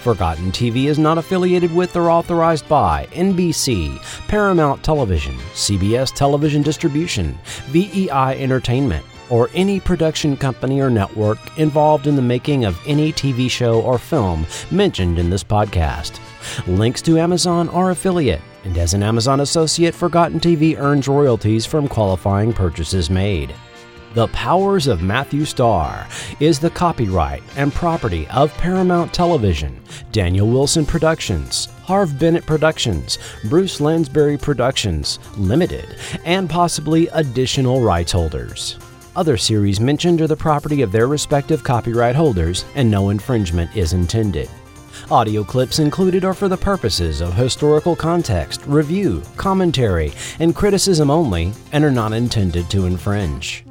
Forgotten TV is not affiliated with or authorized by NBC, Paramount Television, CBS Television Distribution, VEI Entertainment, or any production company or network involved in the making of any TV show or film mentioned in this podcast. Links to Amazon are affiliate, and as an Amazon associate, Forgotten TV earns royalties from qualifying purchases made. The Powers of Matthew Starr is the copyright and property of Paramount Television, Daniel Wilson Productions, Harve Bennett Productions, Bruce Lansbury Productions, Limited, and possibly additional rights holders. Other series mentioned are the property of their respective copyright holders, and no infringement is intended. Audio clips included are for the purposes of historical context, review, commentary, and criticism only, and are not intended to infringe.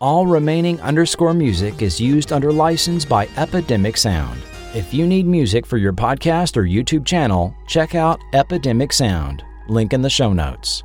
All remaining _ music is used under license by Epidemic Sound. If you need music for your podcast or YouTube channel, check out Epidemic Sound. Link in the show notes.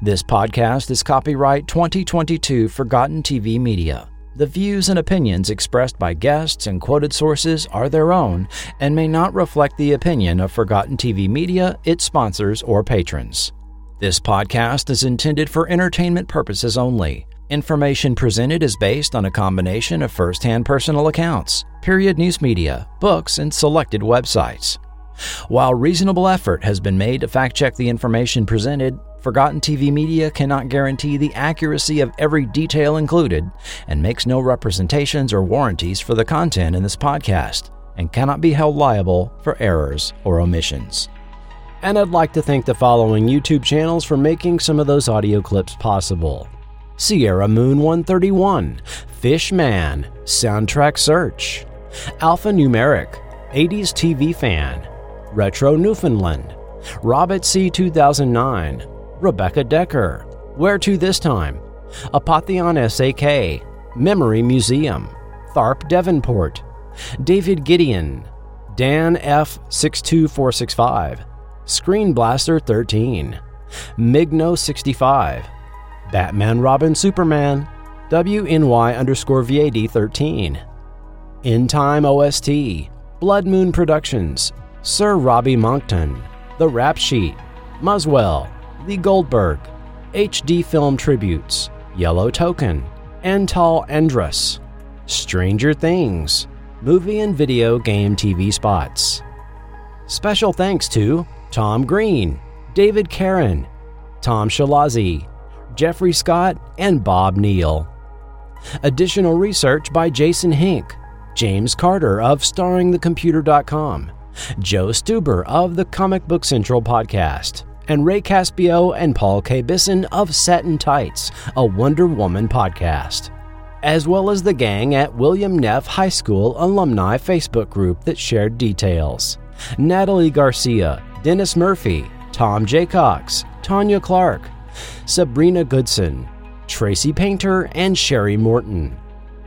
This podcast is copyright 2022 Forgotten TV Media. The views and opinions expressed by guests and quoted sources are their own and may not reflect the opinion of Forgotten TV Media, its sponsors, or patrons. This podcast is intended for entertainment purposes only. Information presented is based on a combination of first-hand personal accounts, period news media, books, and selected websites. While reasonable effort has been made to fact-check the information presented, Forgotten TV Media cannot guarantee the accuracy of every detail included and makes no representations or warranties for the content in this podcast and cannot be held liable for errors or omissions. and I'd like to thank the following YouTube channels for making some of those audio clips possible: Sierra Moon 131, Fishman, Soundtrack Search, Alphanumeric, 80s TV Fan, Retro Newfoundland, Robert C. 2009, Rebecca Decker, Where To This Time, Apotheon SAK, Memory Museum, Tharp Davenport, David Gideon, Dan F. 62465, Screen Blaster 13, Migno 65, Batman Robin Superman, WNY_VAD13, In Time OST, Blood Moon Productions, Sir Robbie Moncton, The Rap Sheet, Muswell, Lee Goldberg, HD Film Tributes, Yellow Token, Antal Andrus, Stranger Things, Movie and Video Game TV Spots. Special thanks to Tom Green, David Karen, Tom Shalazi, Jeffrey Scott, and Bob Neal. Additional research by Jason Hink, James Carter of StarringTheComputer.com, Joe Stuber of the Comic Book Central Podcast, and Ray Caspio and Paul K. Bisson of Satin Tights, a Wonder Woman podcast, as well as the gang at William Neff High School Alumni Facebook group that shared details: Natalie Garcia, Dennis Murphy, Tom J. Cox, Tanya Clark, Sabrina Goodson, Tracy Painter, and Sherry Morton.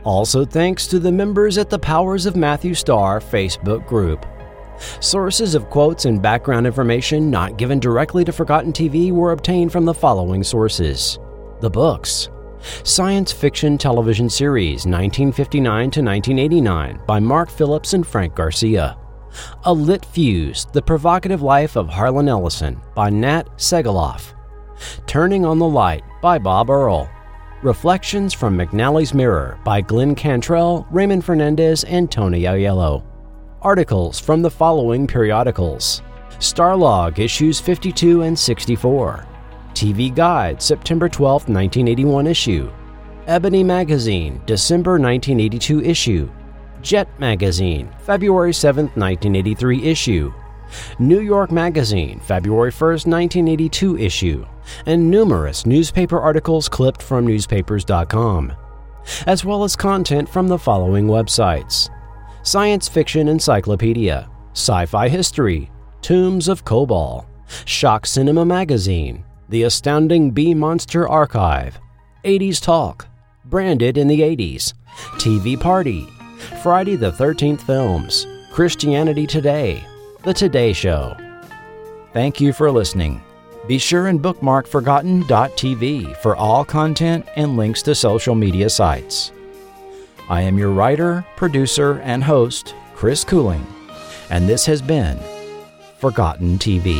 Also thanks to the members at the Powers of Matthew Starr Facebook group. Sources of quotes and background information not given directly to Forgotten TV were obtained from the following sources: the books, Science Fiction Television Series 1959 to 1989 by Mark Phillips and Frank Garcia; A Lit Fuse, The Provocative Life of Harlan Ellison by Nat Segaloff; Turning on the Light by Bob Earl; Reflections from McNally's Mirror by Glenn Cantrell, Raymond Fernandez, and Tony Aiello; articles from the following periodicals: Starlog issues 52 and 64, TV Guide September 12, 1981 issue, Ebony Magazine December 1982 issue, Jet Magazine February 7, 1983 issue, New York Magazine February 1, 1982 issue, and numerous newspaper articles clipped from newspapers.com, as well as content from the following websites: Science Fiction Encyclopedia, Sci-Fi History, Tombs of Kobol, Shock Cinema Magazine, The Astounding Bee Monster Archive, 80s Talk, Branded in the 80s, TV Party, Friday the 13th Films, Christianity Today, The Today Show. Thank you for listening. Be sure and bookmark forgotten.tv for all content and links to social media sites. I am your writer, producer, and host, Chris Cooling, and this has been Forgotten TV.